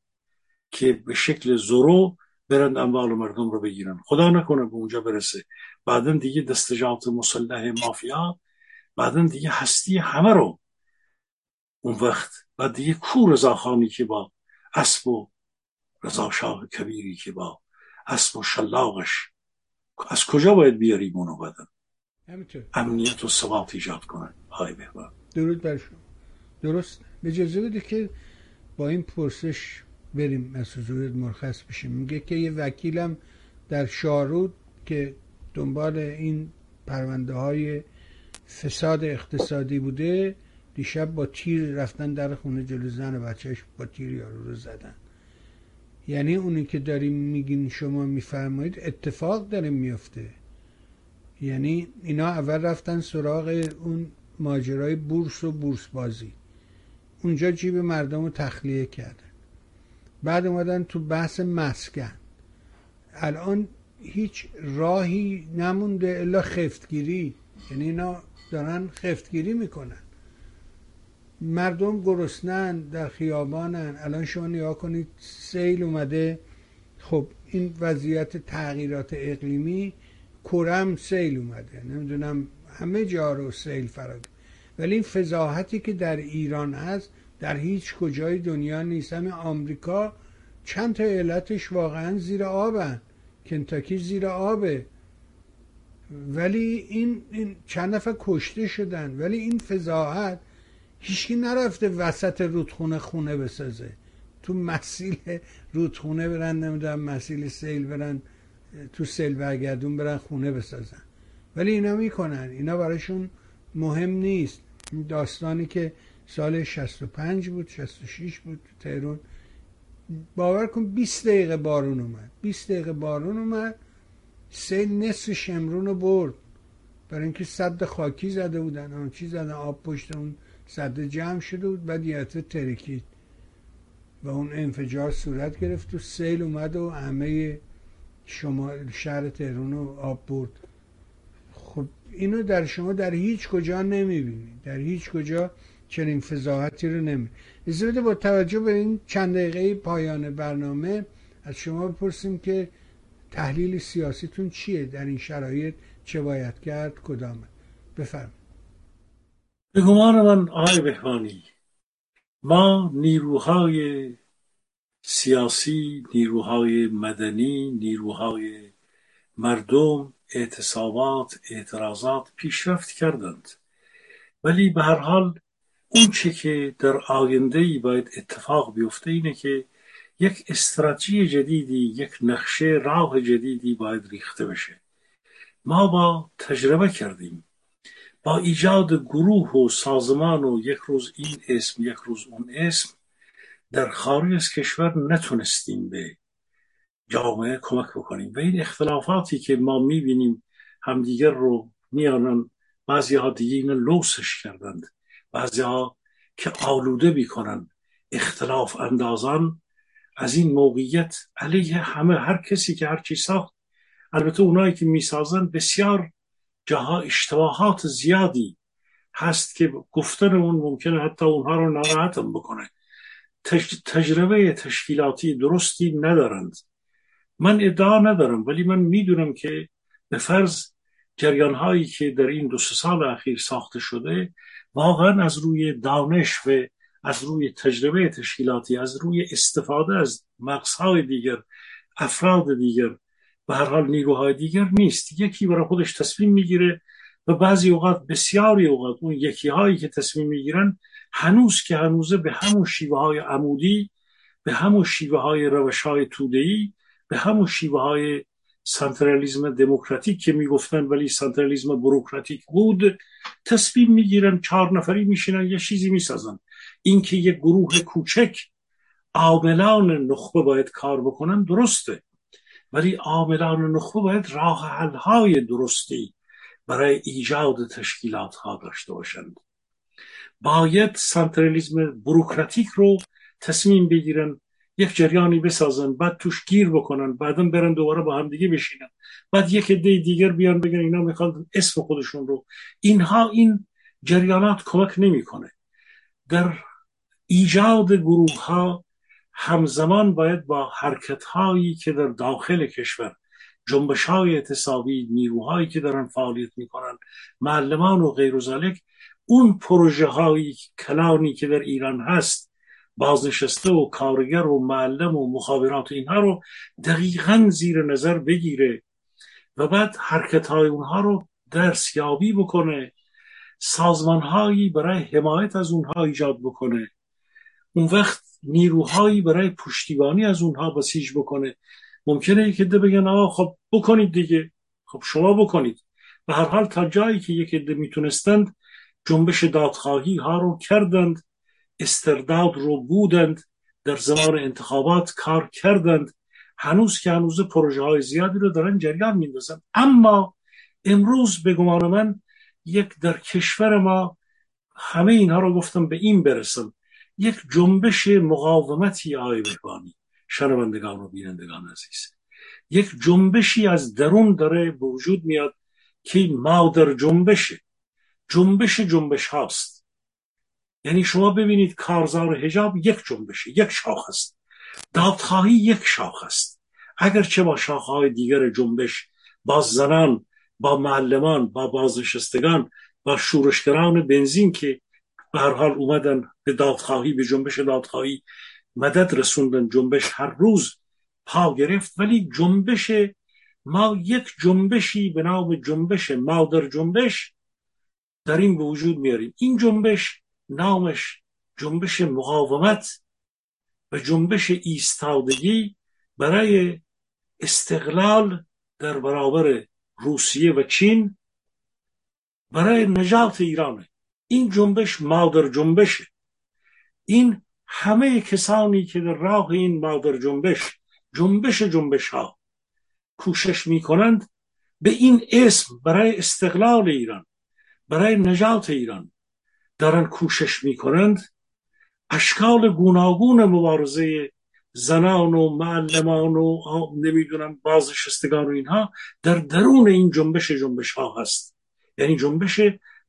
که به شکل زورو برند اموال مردم رو بگیرن، خدا نکنه به اونجا برسه، بعدن دیگه دستجات مسلح مافیا، بعدن دیگه هستی همه رو، اون وقت و دیگه کور رضاخانی که با اسب و رضا شاه کبیری که با اسب و شلاقش از کجا باید بیاریم اونو بدن؟ همینطور امنیت و ثبات ایجاد کنن. آقای بهبهانی درود بر شما. درست، اجازه بده که با این پرسش بریم از حضورت مرخص بشیم. میگه که یه وکیلم در شارود که دنبال این پرونده های فساد اقتصادی بوده، دیشب با تیر رفتن در خونه جلو زن و بچهش، با تیر یارو رو زدن. یعنی اونی که داریم میگین شما میفرمایید اتفاق داره میفته. یعنی اینا اول رفتن سراغ اون ماجرای بورس و بورس بازی، اونجا جیب مردم رو تخلیه کردن، بعد اومدن تو بحث مسکن. الان هیچ راهی نمونده الا خفتگیری، یعنی اینا دارن خفتگیری میکنن. مردم گرسنن، در خیابانن. الان شما نیا کنید سیل اومده، خب این وضعیت تغییرات اقلیمی، کرم سیل اومده، نمیدونم همه جا رو سیل فراگیر، ولی این فضاحتی که در ایران هست در هیچ کجای دنیا نیست. همه آمریکا چند تا علتش واقعا زیر آبن، کنتاکی زیر آبه، ولی این, این چند نفر کشته شدن، ولی این فضاحت هیچکی نرفته وسط رودخونه خونه بسازه، تو مسیل رودخونه برن، نمیدونم مسیل سیل برن، تو سیل برگردون برن خونه بسازن، ولی اینا میکنن. اینا براشون مهم نیست. داستانی که سال شصت و پنج بود، شصت و شش بود تو تهران، باور کن بیست دقیقه بارون اومد، بیست دقیقه بارون اومد، سیل نصف شمرون رو برد، برای اینکه سد خاکی زده بودن، اون چیز زدن، آب پشت اون سد جمع شده بود، بعد یه دفعه ترکید و اون انفجار صورت گرفت و سیل اومد و همه شمال شهر تهران رو آب برد. خب اینو در شما در هیچ کجا نمیبینید، در هیچ کجا چنین فضاحتی رو نمیبینید. البته با توجه به این چند دقیقه پایان برنامه از شما بپرسیم که تحلیل سیاسیتون چیه، در این شرایط چه باید کرد، کدامه؟ بفرمایید. به گمان من آقای بهبهانی، ما نیروهای سیاسی، نیروهای مدنی، نیروهای مردم، اعتصابات، اعتراضات پیشرفت کردند، ولی به هر حال اون چه که در آینده‌ای باید اتفاق بیفته اینه که یک استراتژی جدیدی، یک نقشه راه جدیدی باید ریخته بشه. ما با تجربه کردیم، با ایجاد گروه و سازمان و یک روز این اسم یک روز اون اسم در خارج از کشور نتونستیم به جامعه کمک بکنیم و این اختلافاتی که ما میبینیم همدیگر رو میانن، بعضی ها دیگه این لوسش کردند، بعضی ها که آلوده بیکنن، اختلاف اندازان از این موقعیت علیه همه، هر کسی که هر چی ساخت. البته اونایی که میسازن بسیار جاها اشتباهات زیادی هست که گفتن اون ممکنه حتی اونها رو ناراحتم بکنه، تج... تجربه تشکیلاتی درستی ندارند. من ادعا ندارم، ولی من میدونم که به فرض جریانهایی که در این دو سه سال اخیر ساخته شده واقعا از روی دانش و از روی تجربه تشکیلاتی، از روی استفاده از مغزهای دیگر، افراد دیگر، به هر حال نیروهای دیگر نیست. یکی برای خودش تصمیم میگیره و بعضی اوقات، بسیاری اوقات، اون یکی هایی که تصمیم میگیرن هنوز که هنوزه به همون شیوه های عمودی، به همون شیوه های روش های توده‌ای، به همون شیوه های سنترالیزم دموکراتیک که میگفتن ولی سنترالیزم بروکراتیک بود، تصمیم میگیرن، چهار نفری میشینن یه چیزی میسازن. اینکه یک گروه کوچک عاملان نخبه باید کار بکنن درسته، ولی عاملان نخبه باید راه حل های درستی برای ایجاد تشکیلات ها داشته باشند. باید سنترالیزم بروکراتیک رو تصمیم بگیرن، یک جریانی بسازن، بعد توش گیر بکنن، بعدم برن دوباره با هم دیگه بشینن، بعد یک عده دیگر بیان بگن اینا میخوان اسم خودشون رو. اینها این جریانات کمک نمیکنه. در ایجاد گروه ها همزمان باید با حرکت هایی که در داخل کشور، جنبش های اعتصابی، نیروهایی که دارن فعالیت میکنن، معلمان و غیر و ذالک، اون پروژه های کلانی که در ایران هست، بازنشسته و کارگر و معلم و مخابرات، اینها رو دقیقاً زیر نظر بگیره و بعد حرکت های اونها رو درس یابی بکنه، سازمان هایی برای حمایت از اونها ایجاد بکنه. اون وقت نیروهایی برای پشتیبانی از اونها بسیج بکنه. ممکنه یک عده بگن آه خب بکنید دیگه، خب شما بکنید. به هر حال تا جایی که یک عده میتونستند جنبش دادخواهی ها رو کردند، استرداد رو بودند، در زمان انتخابات کار کردند. هنوز که هنوز پروژه های زیادی رو دارن جریان میندازن. اما امروز به گمان من یک در کشور ما، همه اینها رو گفتم به این برسم، یک جنبش مقاومتی آقای بهبهانی، شنوندگان و بینندگان عزیز، یک جنبشی از درون داره به وجود میاد که مادر جنبشه، جنبش جنبش هاست. یعنی شما ببینید کارزار حجاب یک جنبشه، یک شاخ است. دادخواهی یک شاخ است. اگرچه با شاخهای دیگر جنبش، با زنان، با معلمان، با بازنشستگان، با شورشگران بنزین که به هر حال اومدن به دادخواهی، به جنبش دادخواهی مدد رسوندن، جنبش هر روز پا گرفت، ولی جنبش ما یک جنبشی به نام جنبش مادر جنبش داریم به وجود میاریم. این جنبش نامش جنبش مقاومت و جنبش ایستادگی برای استقلال در برابر روسیه و چین، برای نجات ایرانه. این جنبش مادر جنبشه. این همه کسانی که در راه این مادر جنبش، جنبش جنبش ها کوشش می کنند به این اسم برای استقلال ایران، برای نجات ایران دارن کوشش می کنند. اشکال گوناگون مبارزه زنان و معلمان و نمیدونم بازنشستگان و اینها در درون این جنبش جنبش ها هست. یعنی جنبش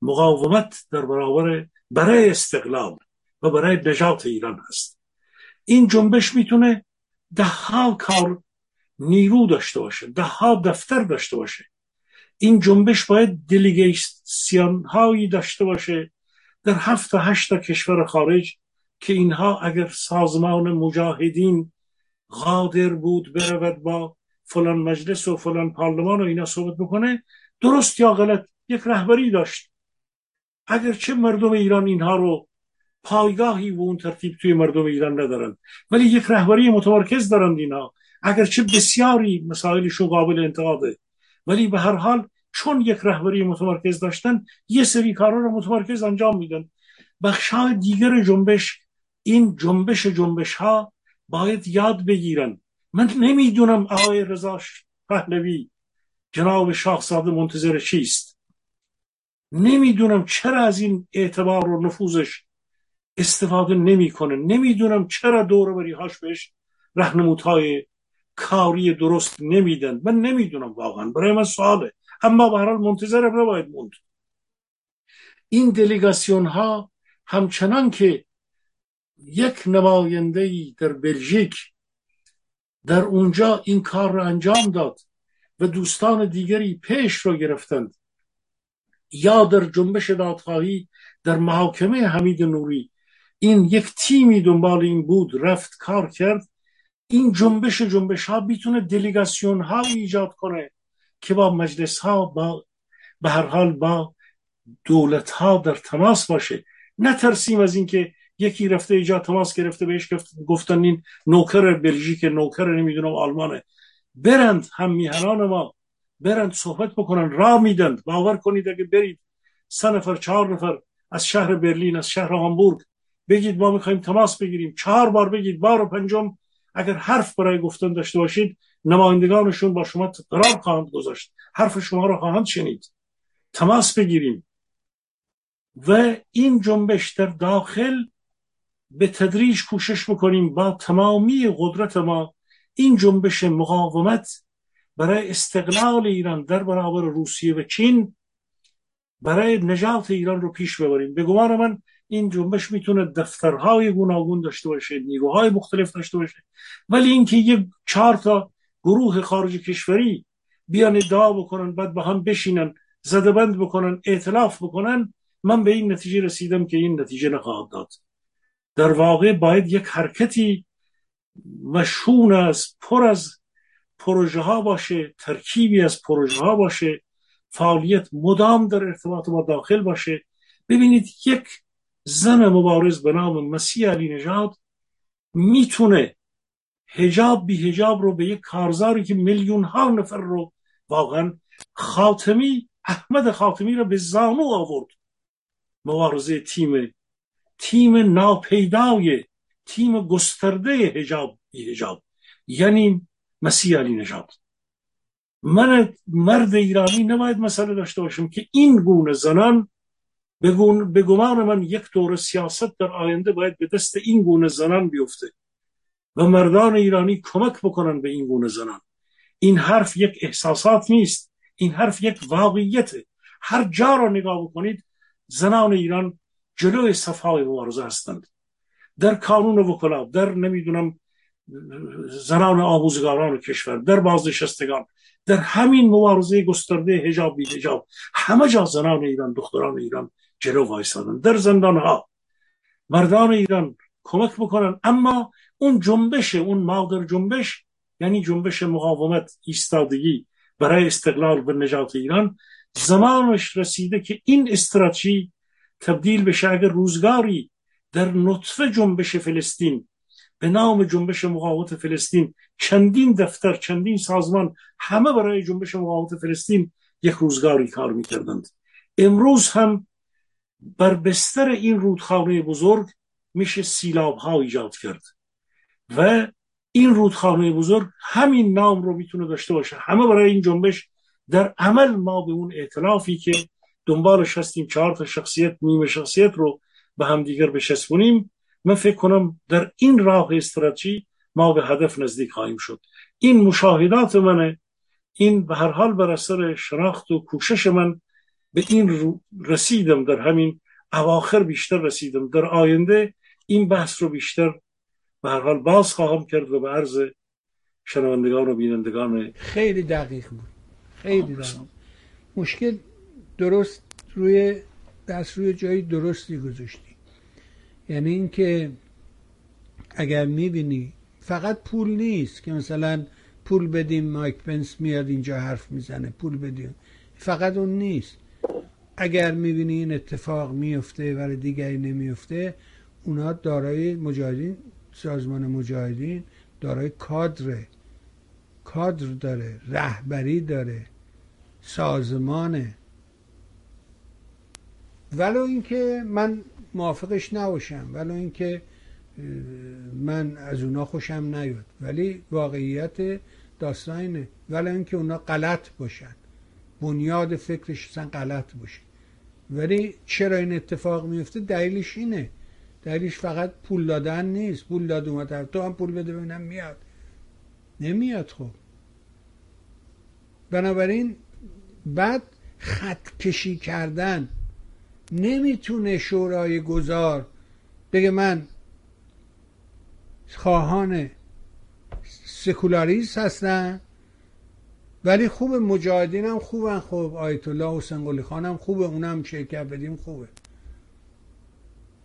مقاومت در برابر برای استقلال و برای نجات ایران هست. این جنبش میتونه ده ها کار نیرو داشته باشه، ده ها دفتر داشته باشه. این جنبش باید دلیگیسیان هایی داشته باشه در هفت تا هشت تا کشور خارج که اینها اگر سازمان مجاهدین قادر بود برود با فلان مجلس و فلان پارلمان و اینا صحبت بکنه، درست یا غلط یک رهبری داشت. اگر چه مردم ایران اینها رو پایگاهی و اون ترتیب توی مردم ایران ندارن، ولی یک رهبری متمرکز دارند اینا. اگرچه بسیاری مسائلشون قابل انتقاده، ولی به هر حال چون یک رهبری متمرکز داشتن یه سری کارا رو متمرکز انجام میدن. بخشای دیگر جنبش، این جنبش جنبش ها باید یاد بگیرن. من نمیدونم آقای رضا پهلوی جناب شاهزاده منتظر چیست، نمیدونم چرا از این اعتبار و نفوذش استفاده نمیکنه، نمیدونم چرا دوروبری هاش بهش راهنمودهای کاری درست نمیدن. من نمیدونم، واقعا برای من سواله. اما به هر حال منتظر نباید موند. این دلیگاسیون ها همچنان که یک نماینده‌ای در بلژیک در اونجا این کار رو انجام داد و دوستان دیگری پیش رو گرفتند، یا در جنبش دادخواهی در محاکمه حمید نوری این یک تیمی دنبال این بود، رفت کار کرد. این جنبش جنبش ها بیتونه دلیگاسیون ها ایجاد کنه که با مجلس ها، با به هر حال با دولت ها در تماس باشه. نترسیم از این که یکی رفته ایجاد تماس گرفته بهش گفتن این نوکر بلژیک، نوکر نمیدونم آلمانه. برند هم میهنان ما، برند صحبت بکنن، راه میدند. باور کنید اگه برید سه نفر چهار نفر از شهر برلین، از شهر هامبورگ بگید ما میخوایم تماس بگیریم، چهار بار بگید، بار پنجم اگر حرف برای گفتن داشته باشید نمایندگانشون با شما قرار خواهند گذاشت، حرف شما رو خواهند شنید. تماس بگیریم. و این جنبش در داخل به تدریج کوشش بکنیم با تمامی قدرت ما این جنبش مقاومت برای استقلال ایران در برابر روسیه و چین، برای نجات ایران رو پیش ببریم. به گمان من این جنبش میتونه دفترهای گوناگون داشته باشه، نیروهای مختلف داشته باشه، ولی اینکه یه چهار تا گروه خارج کشوری بیان ادعا بکنن، بعد با هم بشینن، زده بند بکنن، ائتلاف بکنن، من به این نتیجه رسیدم که این نتیجه نخواهد داد. در واقع باید یک حرکتی مشون از پر از پروژه ها باشه، ترکیبی از پروژه ها باشه، فعالیت مدام در ارتباط با داخل باشه. ببینید یک زن مبارز به نام مسیح علینژاد میتونه حجاب بی حجاب رو به یک کارزاری که میلیون ها نفر رو واقعا خاتمی، احمد خاتمی رو به زانو آورد. مبارزه تیم تیم ناپیدای، تیم گسترده حجاب بی حجاب، یعنی مسیح علینژاد. من مرد ایرانی نباید مسئله داشته باشم که این گونه زنان، به گمان من یک دور سیاست در آینده باید به دست این گونه زنان بیفته و مردان ایرانی کمک بکنن به این گونه زنان. این حرف یک احساسات نیست، این حرف یک واقعیته. هر جا را نگاه بکنید زنان ایران جلوی صفحای مبارزه هستند، در کانون وکلا، در نمیدونم زنان آموزگاران کشور، در بازنشستگان، در همین مبارزه گسترده حجاب بی حجاب، همه جا زنان ایران، دختران ایران جلو وایسادن. در زندانها مردان ایران کمک بکنن. اما اون جنبش، اون مادر جنبش، یعنی جنبش مقاومت، ایستادگی برای استقلال و نجات ایران، زمانش رسیده که این استراتژی تبدیل بشه. اگر روزگاری در نطفه جنبش فلسطین به نام جنبش مقاومت فلسطین چندین دفتر، چندین سازمان، همه برای جنبش مقاومت فلسطین یک روزگاری کار می‌کردند، امروز هم بر بستر این رودخانه بزرگ میشه سیلاب‌ها ایجاد کرد و این رودخانه بزرگ همین نام رو میتونه داشته باشه. همه برای این جنبش در عمل، ما به اون ائتلافی که دنبالش هستیم، چهار تا شخصیت، نیمه شخصیت رو به هم دیگر بچسبونیم، من فکر کنم در این راه استراتژی ما به هدف نزدیک خواهیم شد. این مشاهدات منه، این به هر حال بر اثر شناخت و کوشش من به این رسیدم، در همین اواخر بیشتر رسیدم. در آینده این بحث رو بیشتر به هر حال باز خواهم کرد و به عرض شنوندگان و بینندگان. خیلی دقیق بود، خیلی دقیق. مشکل درست روی دست روی جایی درستی گذاشتی، یعنی این که اگر میبینی فقط پول نیست که مثلا پول بدیم مایک پنس میاد اینجا حرف میزنه، پول بدیم، فقط اون نیست. اگر میبینی این اتفاق میفته ولی دیگری نمیفته، اونا دارای مجاهدین، سازمان مجاهدین دارای کادره، کادر داره، رهبری داره، سازمانه. ولو اینکه من موافقش نباشم، ولو اینکه من از اونا خوشم نیاد، ولی واقعیت داستان اینه. ولو اینکه اونا غلط باشن، بنیاد فکرشون غلط باشه، ولی چرا این اتفاق میفته؟ دلیلش اینه. دلیلش فقط پول دادن نیست. پول داد اومد، تو هم پول بده ببینم میاد نمیاد. خب بنابراین بعد خط کشی کردن، نمیتونه شورای گذار بگه من خواهان سکولاریسم هستن ولی خوب، مجاهدین هم خوبن، خوب آیت الله حسین قلی خان هم خوبه، اونم شرکت بدیم خوبه.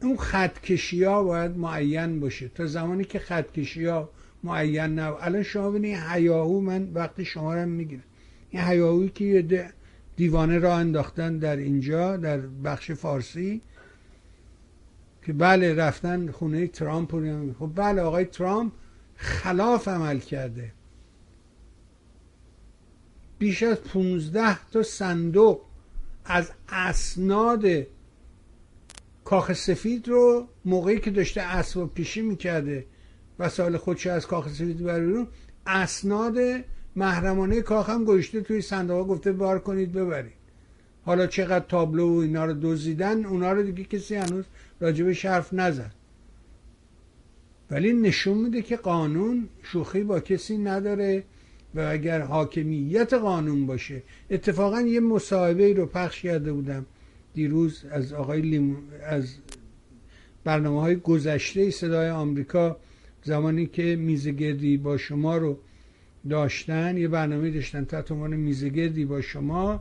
اون خطکشی ها باید معین باشه. تا زمانی که خطکشی ها معین نه، الان شما ببینید هیاهو، من وقتی شما رو میگیرم این هیاهویی که ده دیوانه را انداختن در اینجا، در بخش فارسی، که بله رفتن خونه ترامپ رو. خب بله، آقای ترامپ خلاف عمل کرده، بیش از پونزده تا صندوق از اسناد کاخ سفید رو موقعی که داشته اسباب پیشی میکرده وسایل خودش از کاخ سفید برون، اسناد محرمانه کاخم گوشته توی صندوق، گفته بار کنید ببرید. حالا چقدر تابلو و اینا رو دزدیدن، اونا رو دیگه کسی هنوز راجبش حرف نزد، ولی نشون میده که قانون شوخی با کسی نداره. و اگر حاکمیت قانون باشه، اتفاقا یه مصاحبه رو پخش کرده بودم دیروز از آقای لیمون، از برنامه‌های گذشته صدای آمریکا، زمانی که میزگردی با شما رو داشتن، یه برنامه داشتن تحت عنوان میزگردی با شما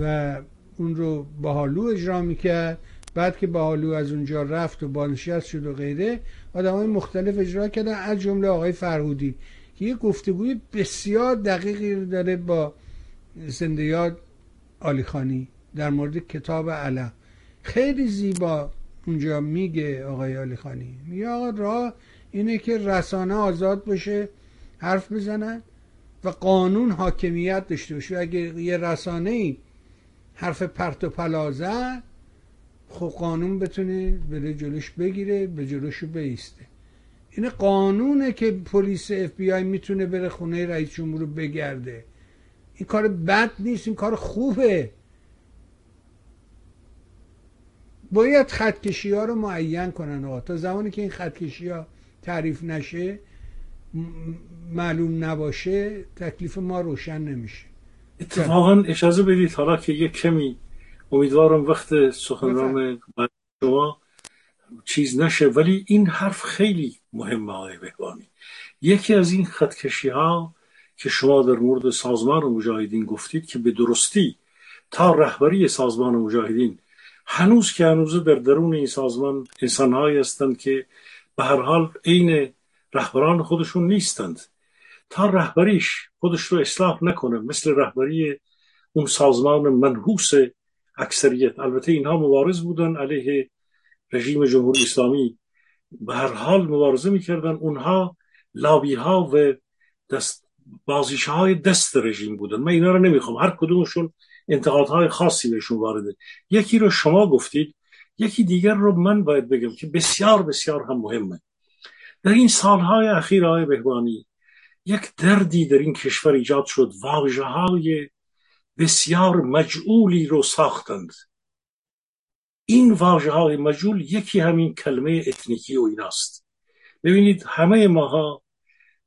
و اون رو باهالو اجرا میکرد. بعد که باهالو از اونجا رفت و بازنشست شد و غیره، آدمای مختلف اجرا کردن، از جمله آقای فرهودی که یه گفتگوی بسیار دقیقی داره با زنده یاد علیخانی در مورد کتاب علم. خیلی زیبا اونجا میگه آقای علیخانی، میگه آقا راه اینه که رسانه آزاد باشه حرف بزنن و قانون حاکمیت داشته باشه. اگه یه رسانه‌ای حرف پرت و پلا زد خب قانون بتونه بره جلوش بگیره، به جلوشو بیسته. این قانونه که پلیس اف بی آی میتونه بره خونه رئیس جمهور رو بگرده. این کار بد نیست، این کار خوبه. باید خطکشی ها رو معین کنن آقا. تا زمانی که این خطکشی ها تعریف نشه، معلوم نباشه، تکلیف ما روشن نمیشه. اتفاقا اجازه بدید حالا که یک کمی امیدوارم وقت سخنران شما چیز نشه، ولی این حرف خیلی مهمه آقای بهبهانی. یکی از این خطکشی ها که شما در مورد سازمان مجاهدین گفتید که به درستی تا رهبری سازمان مجاهدین هنوز که هنوز در درون این سازمان انسان‌هایی هستند که به هر حال عین رهبران خودشون نیستند. تا رهبریش خودش رو اصلاح نکنه، مثل رهبری اون سازمان منحوس اکثریت، البته اینها مبارز بودن علیه رژیم جمهوری اسلامی، به هر حال مبارزه میکردن، اونها لابی ها و دست بازیش های دست رژیم بودن. من اینا رو نمیخوام، هر کدومشون انتقادهای خاصی بهشون وارده. یکی رو شما گفتید، یکی دیگر رو من باید بگم که بسیار بسیار هم مهمه. در این سالهای اخیر آقای بهبهانی یک دردی در این کشور ایجاد شد، واژه های بسیار مجعولی رو ساختند. این واژه های مجعول یکی همین کلمه اتنیکی و ایناست. ببینید همه ماها،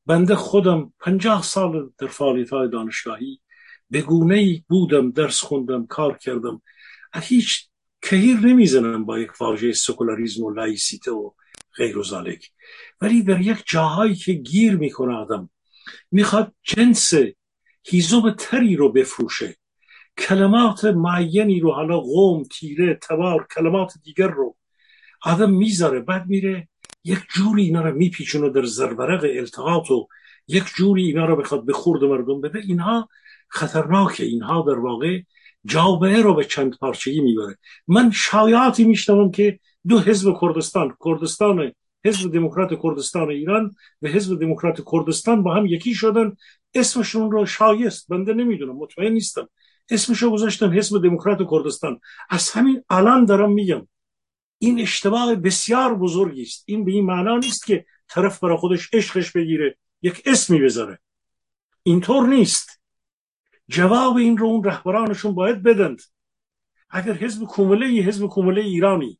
بنده خودم پنجاه سال در فعالیت های دانشگاهی به گونه‌ای بودم، درس خوندم، کار کردم، هیچ کهیر نمیزنم با یک واژه سکولاریسم و لایسیته و غیر و ذالک، ولی در یک جاهایی که گیر میکنه آدم میخواد جنس هیزم تری رو بفروشه، کلمات معینی رو، حالا قوم، تیره، تبار، کلمات دیگر رو آدم میذاره، بعد میره یک جوری اینا رو میپیچونه در زرورق التقاط و یک جوری اینا رو بخواد به خورد مردم بده. اینها خطرناکه، اینها در واقع جامعه رو به چند پارچگی میبره. من شایعاتی میشنوم که دو حزب کردستان، کردستان حزب دموکرات کردستان ایران و حزب دموکرات کردستان با هم یکی شدن، اسمشون رو شایست، بنده نمیدونم، مطمئن نیستم، اسمش رو گذاشتن حزب دموکرات کردستان. از همین الان دارم میگم این اشتباه بسیار بزرگی است. این به این معنا نیست که طرف برای خودش عشقش بگیره یک اسمی بذاره، اینطور نیست. جواب این رو اون رهبرانشون باید بدند. اگر حزب کومله، حزب کومله ایرانی،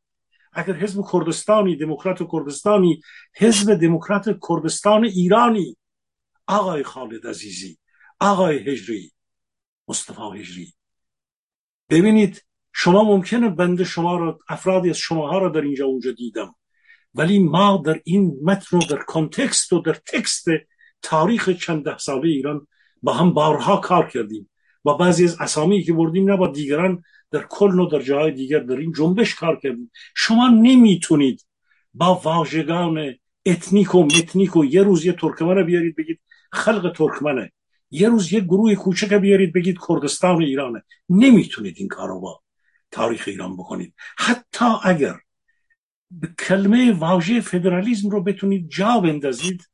اگر حزب کردستانی، دموکرات کردستانی، حزب دموکرات کردستان ایرانی، آقای خالد عزیزی، آقای هجری، مصطفی هجری، ببینید شما ممکنه بنده شما را، افرادی از شماها را در اینجا اونجا دیدم، ولی ما در این متن و در کانتکست و در تکست تاریخ چند ده ساله ایران با هم بارها کار کردیم و بعضی از اسامی که بردیم نه با دیگران در کلن و در جاهای دیگر در این جنبش کار کردیم. شما نمیتونید با واژگان اتنیک و متنیک و یه روز یه ترکمنه بیارید بگید خلق ترکمنه، یه روز یه گروه کوچک بیارید بگید کردستان ایرانه. نمیتونید این کارو با تاریخ ایران بکنید. حتی اگر کلمه واژه فدرالیسم رو بتونید جا بندازید،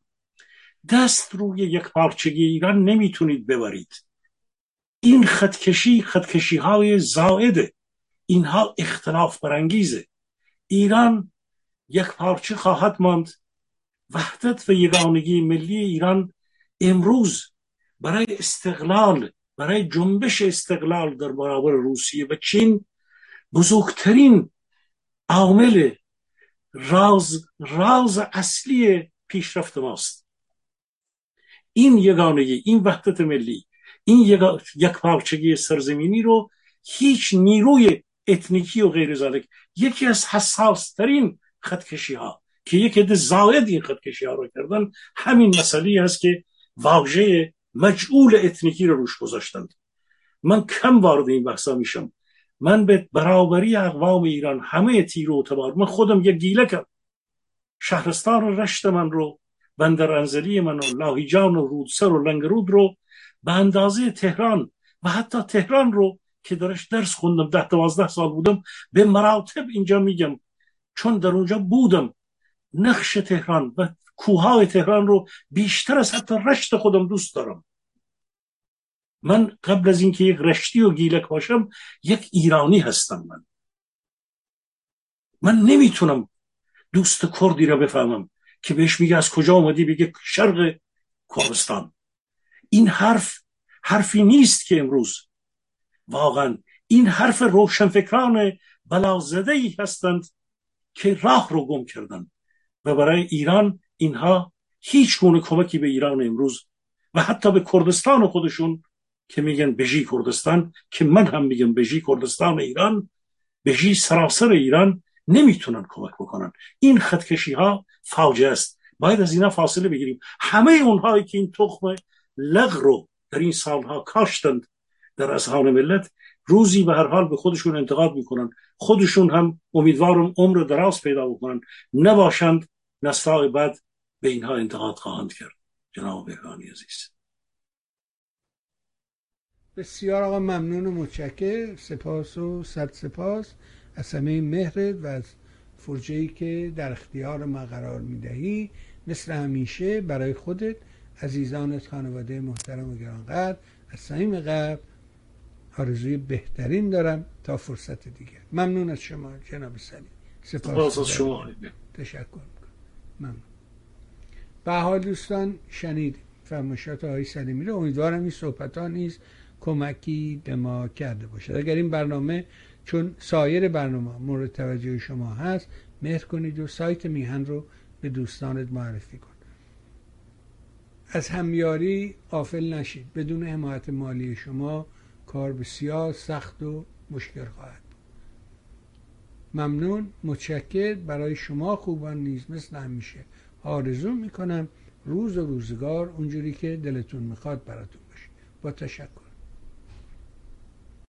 دست روی یک پارچگی ایران نمیتونید ببرید. این خطکشی، خطکشی های زائده، اینها اختلاف برانگیزه. ایران یک پارچه خواهد ماند. وحدت و یگانگی ملی ایران امروز برای استقلال، برای جنبش استقلال در برابر روسیه و چین بزرگترین عامل راز راز اصلی پیشرفت ماست. این یگانگی، این وحدت ملی، این یک پارچگی سرزمینی رو هیچ نیروی اتنیکی و غیر ذلک، یکی از حساس ترین خطکشی ها که یک عده زائد این خطکشی ها رو کردن، همین مسئله هست که واژه مجعول اتنیکی رو روش گذاشتند. من کم وارد این بحثا میشم. من به برابری اقوام ایران همه تیر و تبار، من خودم یک گیلکم، شهرستان رشت من رو، بندر انزلی من و لاهیجان و رودسر و لنگرود رو به اندازه تهران و حتی تهران رو که درش درس خوندم، ده تا دوازده سال بودم، به مراتب اینجا میگم چون در اونجا بودم، نقش تهران و کوههای تهران رو بیشتر از حتی رشت خودم دوست دارم. من قبل از اینکه یک رشتی و گیلک باشم یک ایرانی هستم. من من نمیتونم دوست کردی رو بفهمم که بهش میگه از کجا آمدی، بگه شرق کردستان. این حرف حرفی نیست که امروز واقعا این حرف روشنفکران بلازدهی هستند که راه رو گم کردن و برای ایران اینها هیچ گونه کمکی به ایران امروز و حتی به کردستان خودشون که میگن بژی کردستان، که من هم میگم بژی کردستان ایران، بژی سراسر ایران، نمیتونن کمک بکنن. این خطکشی ها فوجه است. باید از اینا فاصله بگیریم. همه اونهایی که این تخم لغ رو در این سالها کاشتند در اذهان ملت، روزی به هر حال به خودشون انتقاد میکنن. خودشون هم امیدوارم عمر دراز پیدا بکنن، نباشند نسل‌های بعد به اینها انتقاد خواهند کرد. جناب بهبهانی عزیز، بسیار آقا ممنون و متشکر. سپاس و صد سپاس از همه مهرت و از فرجه‌ای که در اختیار ما قرار میدهی. مثل همیشه برای خودت، عزیزانت، خانواده محترم و گرانقدر از صمیم قلب آرزوی بهترین دارم تا فرصت دیگر. ممنون از شما جناب سلیمی. سپاس از شما. تشکر میکنم. ممنون. به حال دوستان شنید فرمایشات آقای سلیمی رو. امیدوارم این صحبت ها نیز کمکی به ما کرده باشد. اگر این برنامه چون سایر برنامه مورد توجه شما هست، مهر کنید و سایت میهن رو به دوستانت معرفی کن. از همیاری غافل نشید. بدون حمایت مالی شما کار بسیار سخت و مشکل خواهد بود. ممنون، متشکر. برای شما خوبان نیز مثل همیشه آرزو میکنم روز و روزگار اونجوری که دلتون میخواد براتون باشه. با تشکر.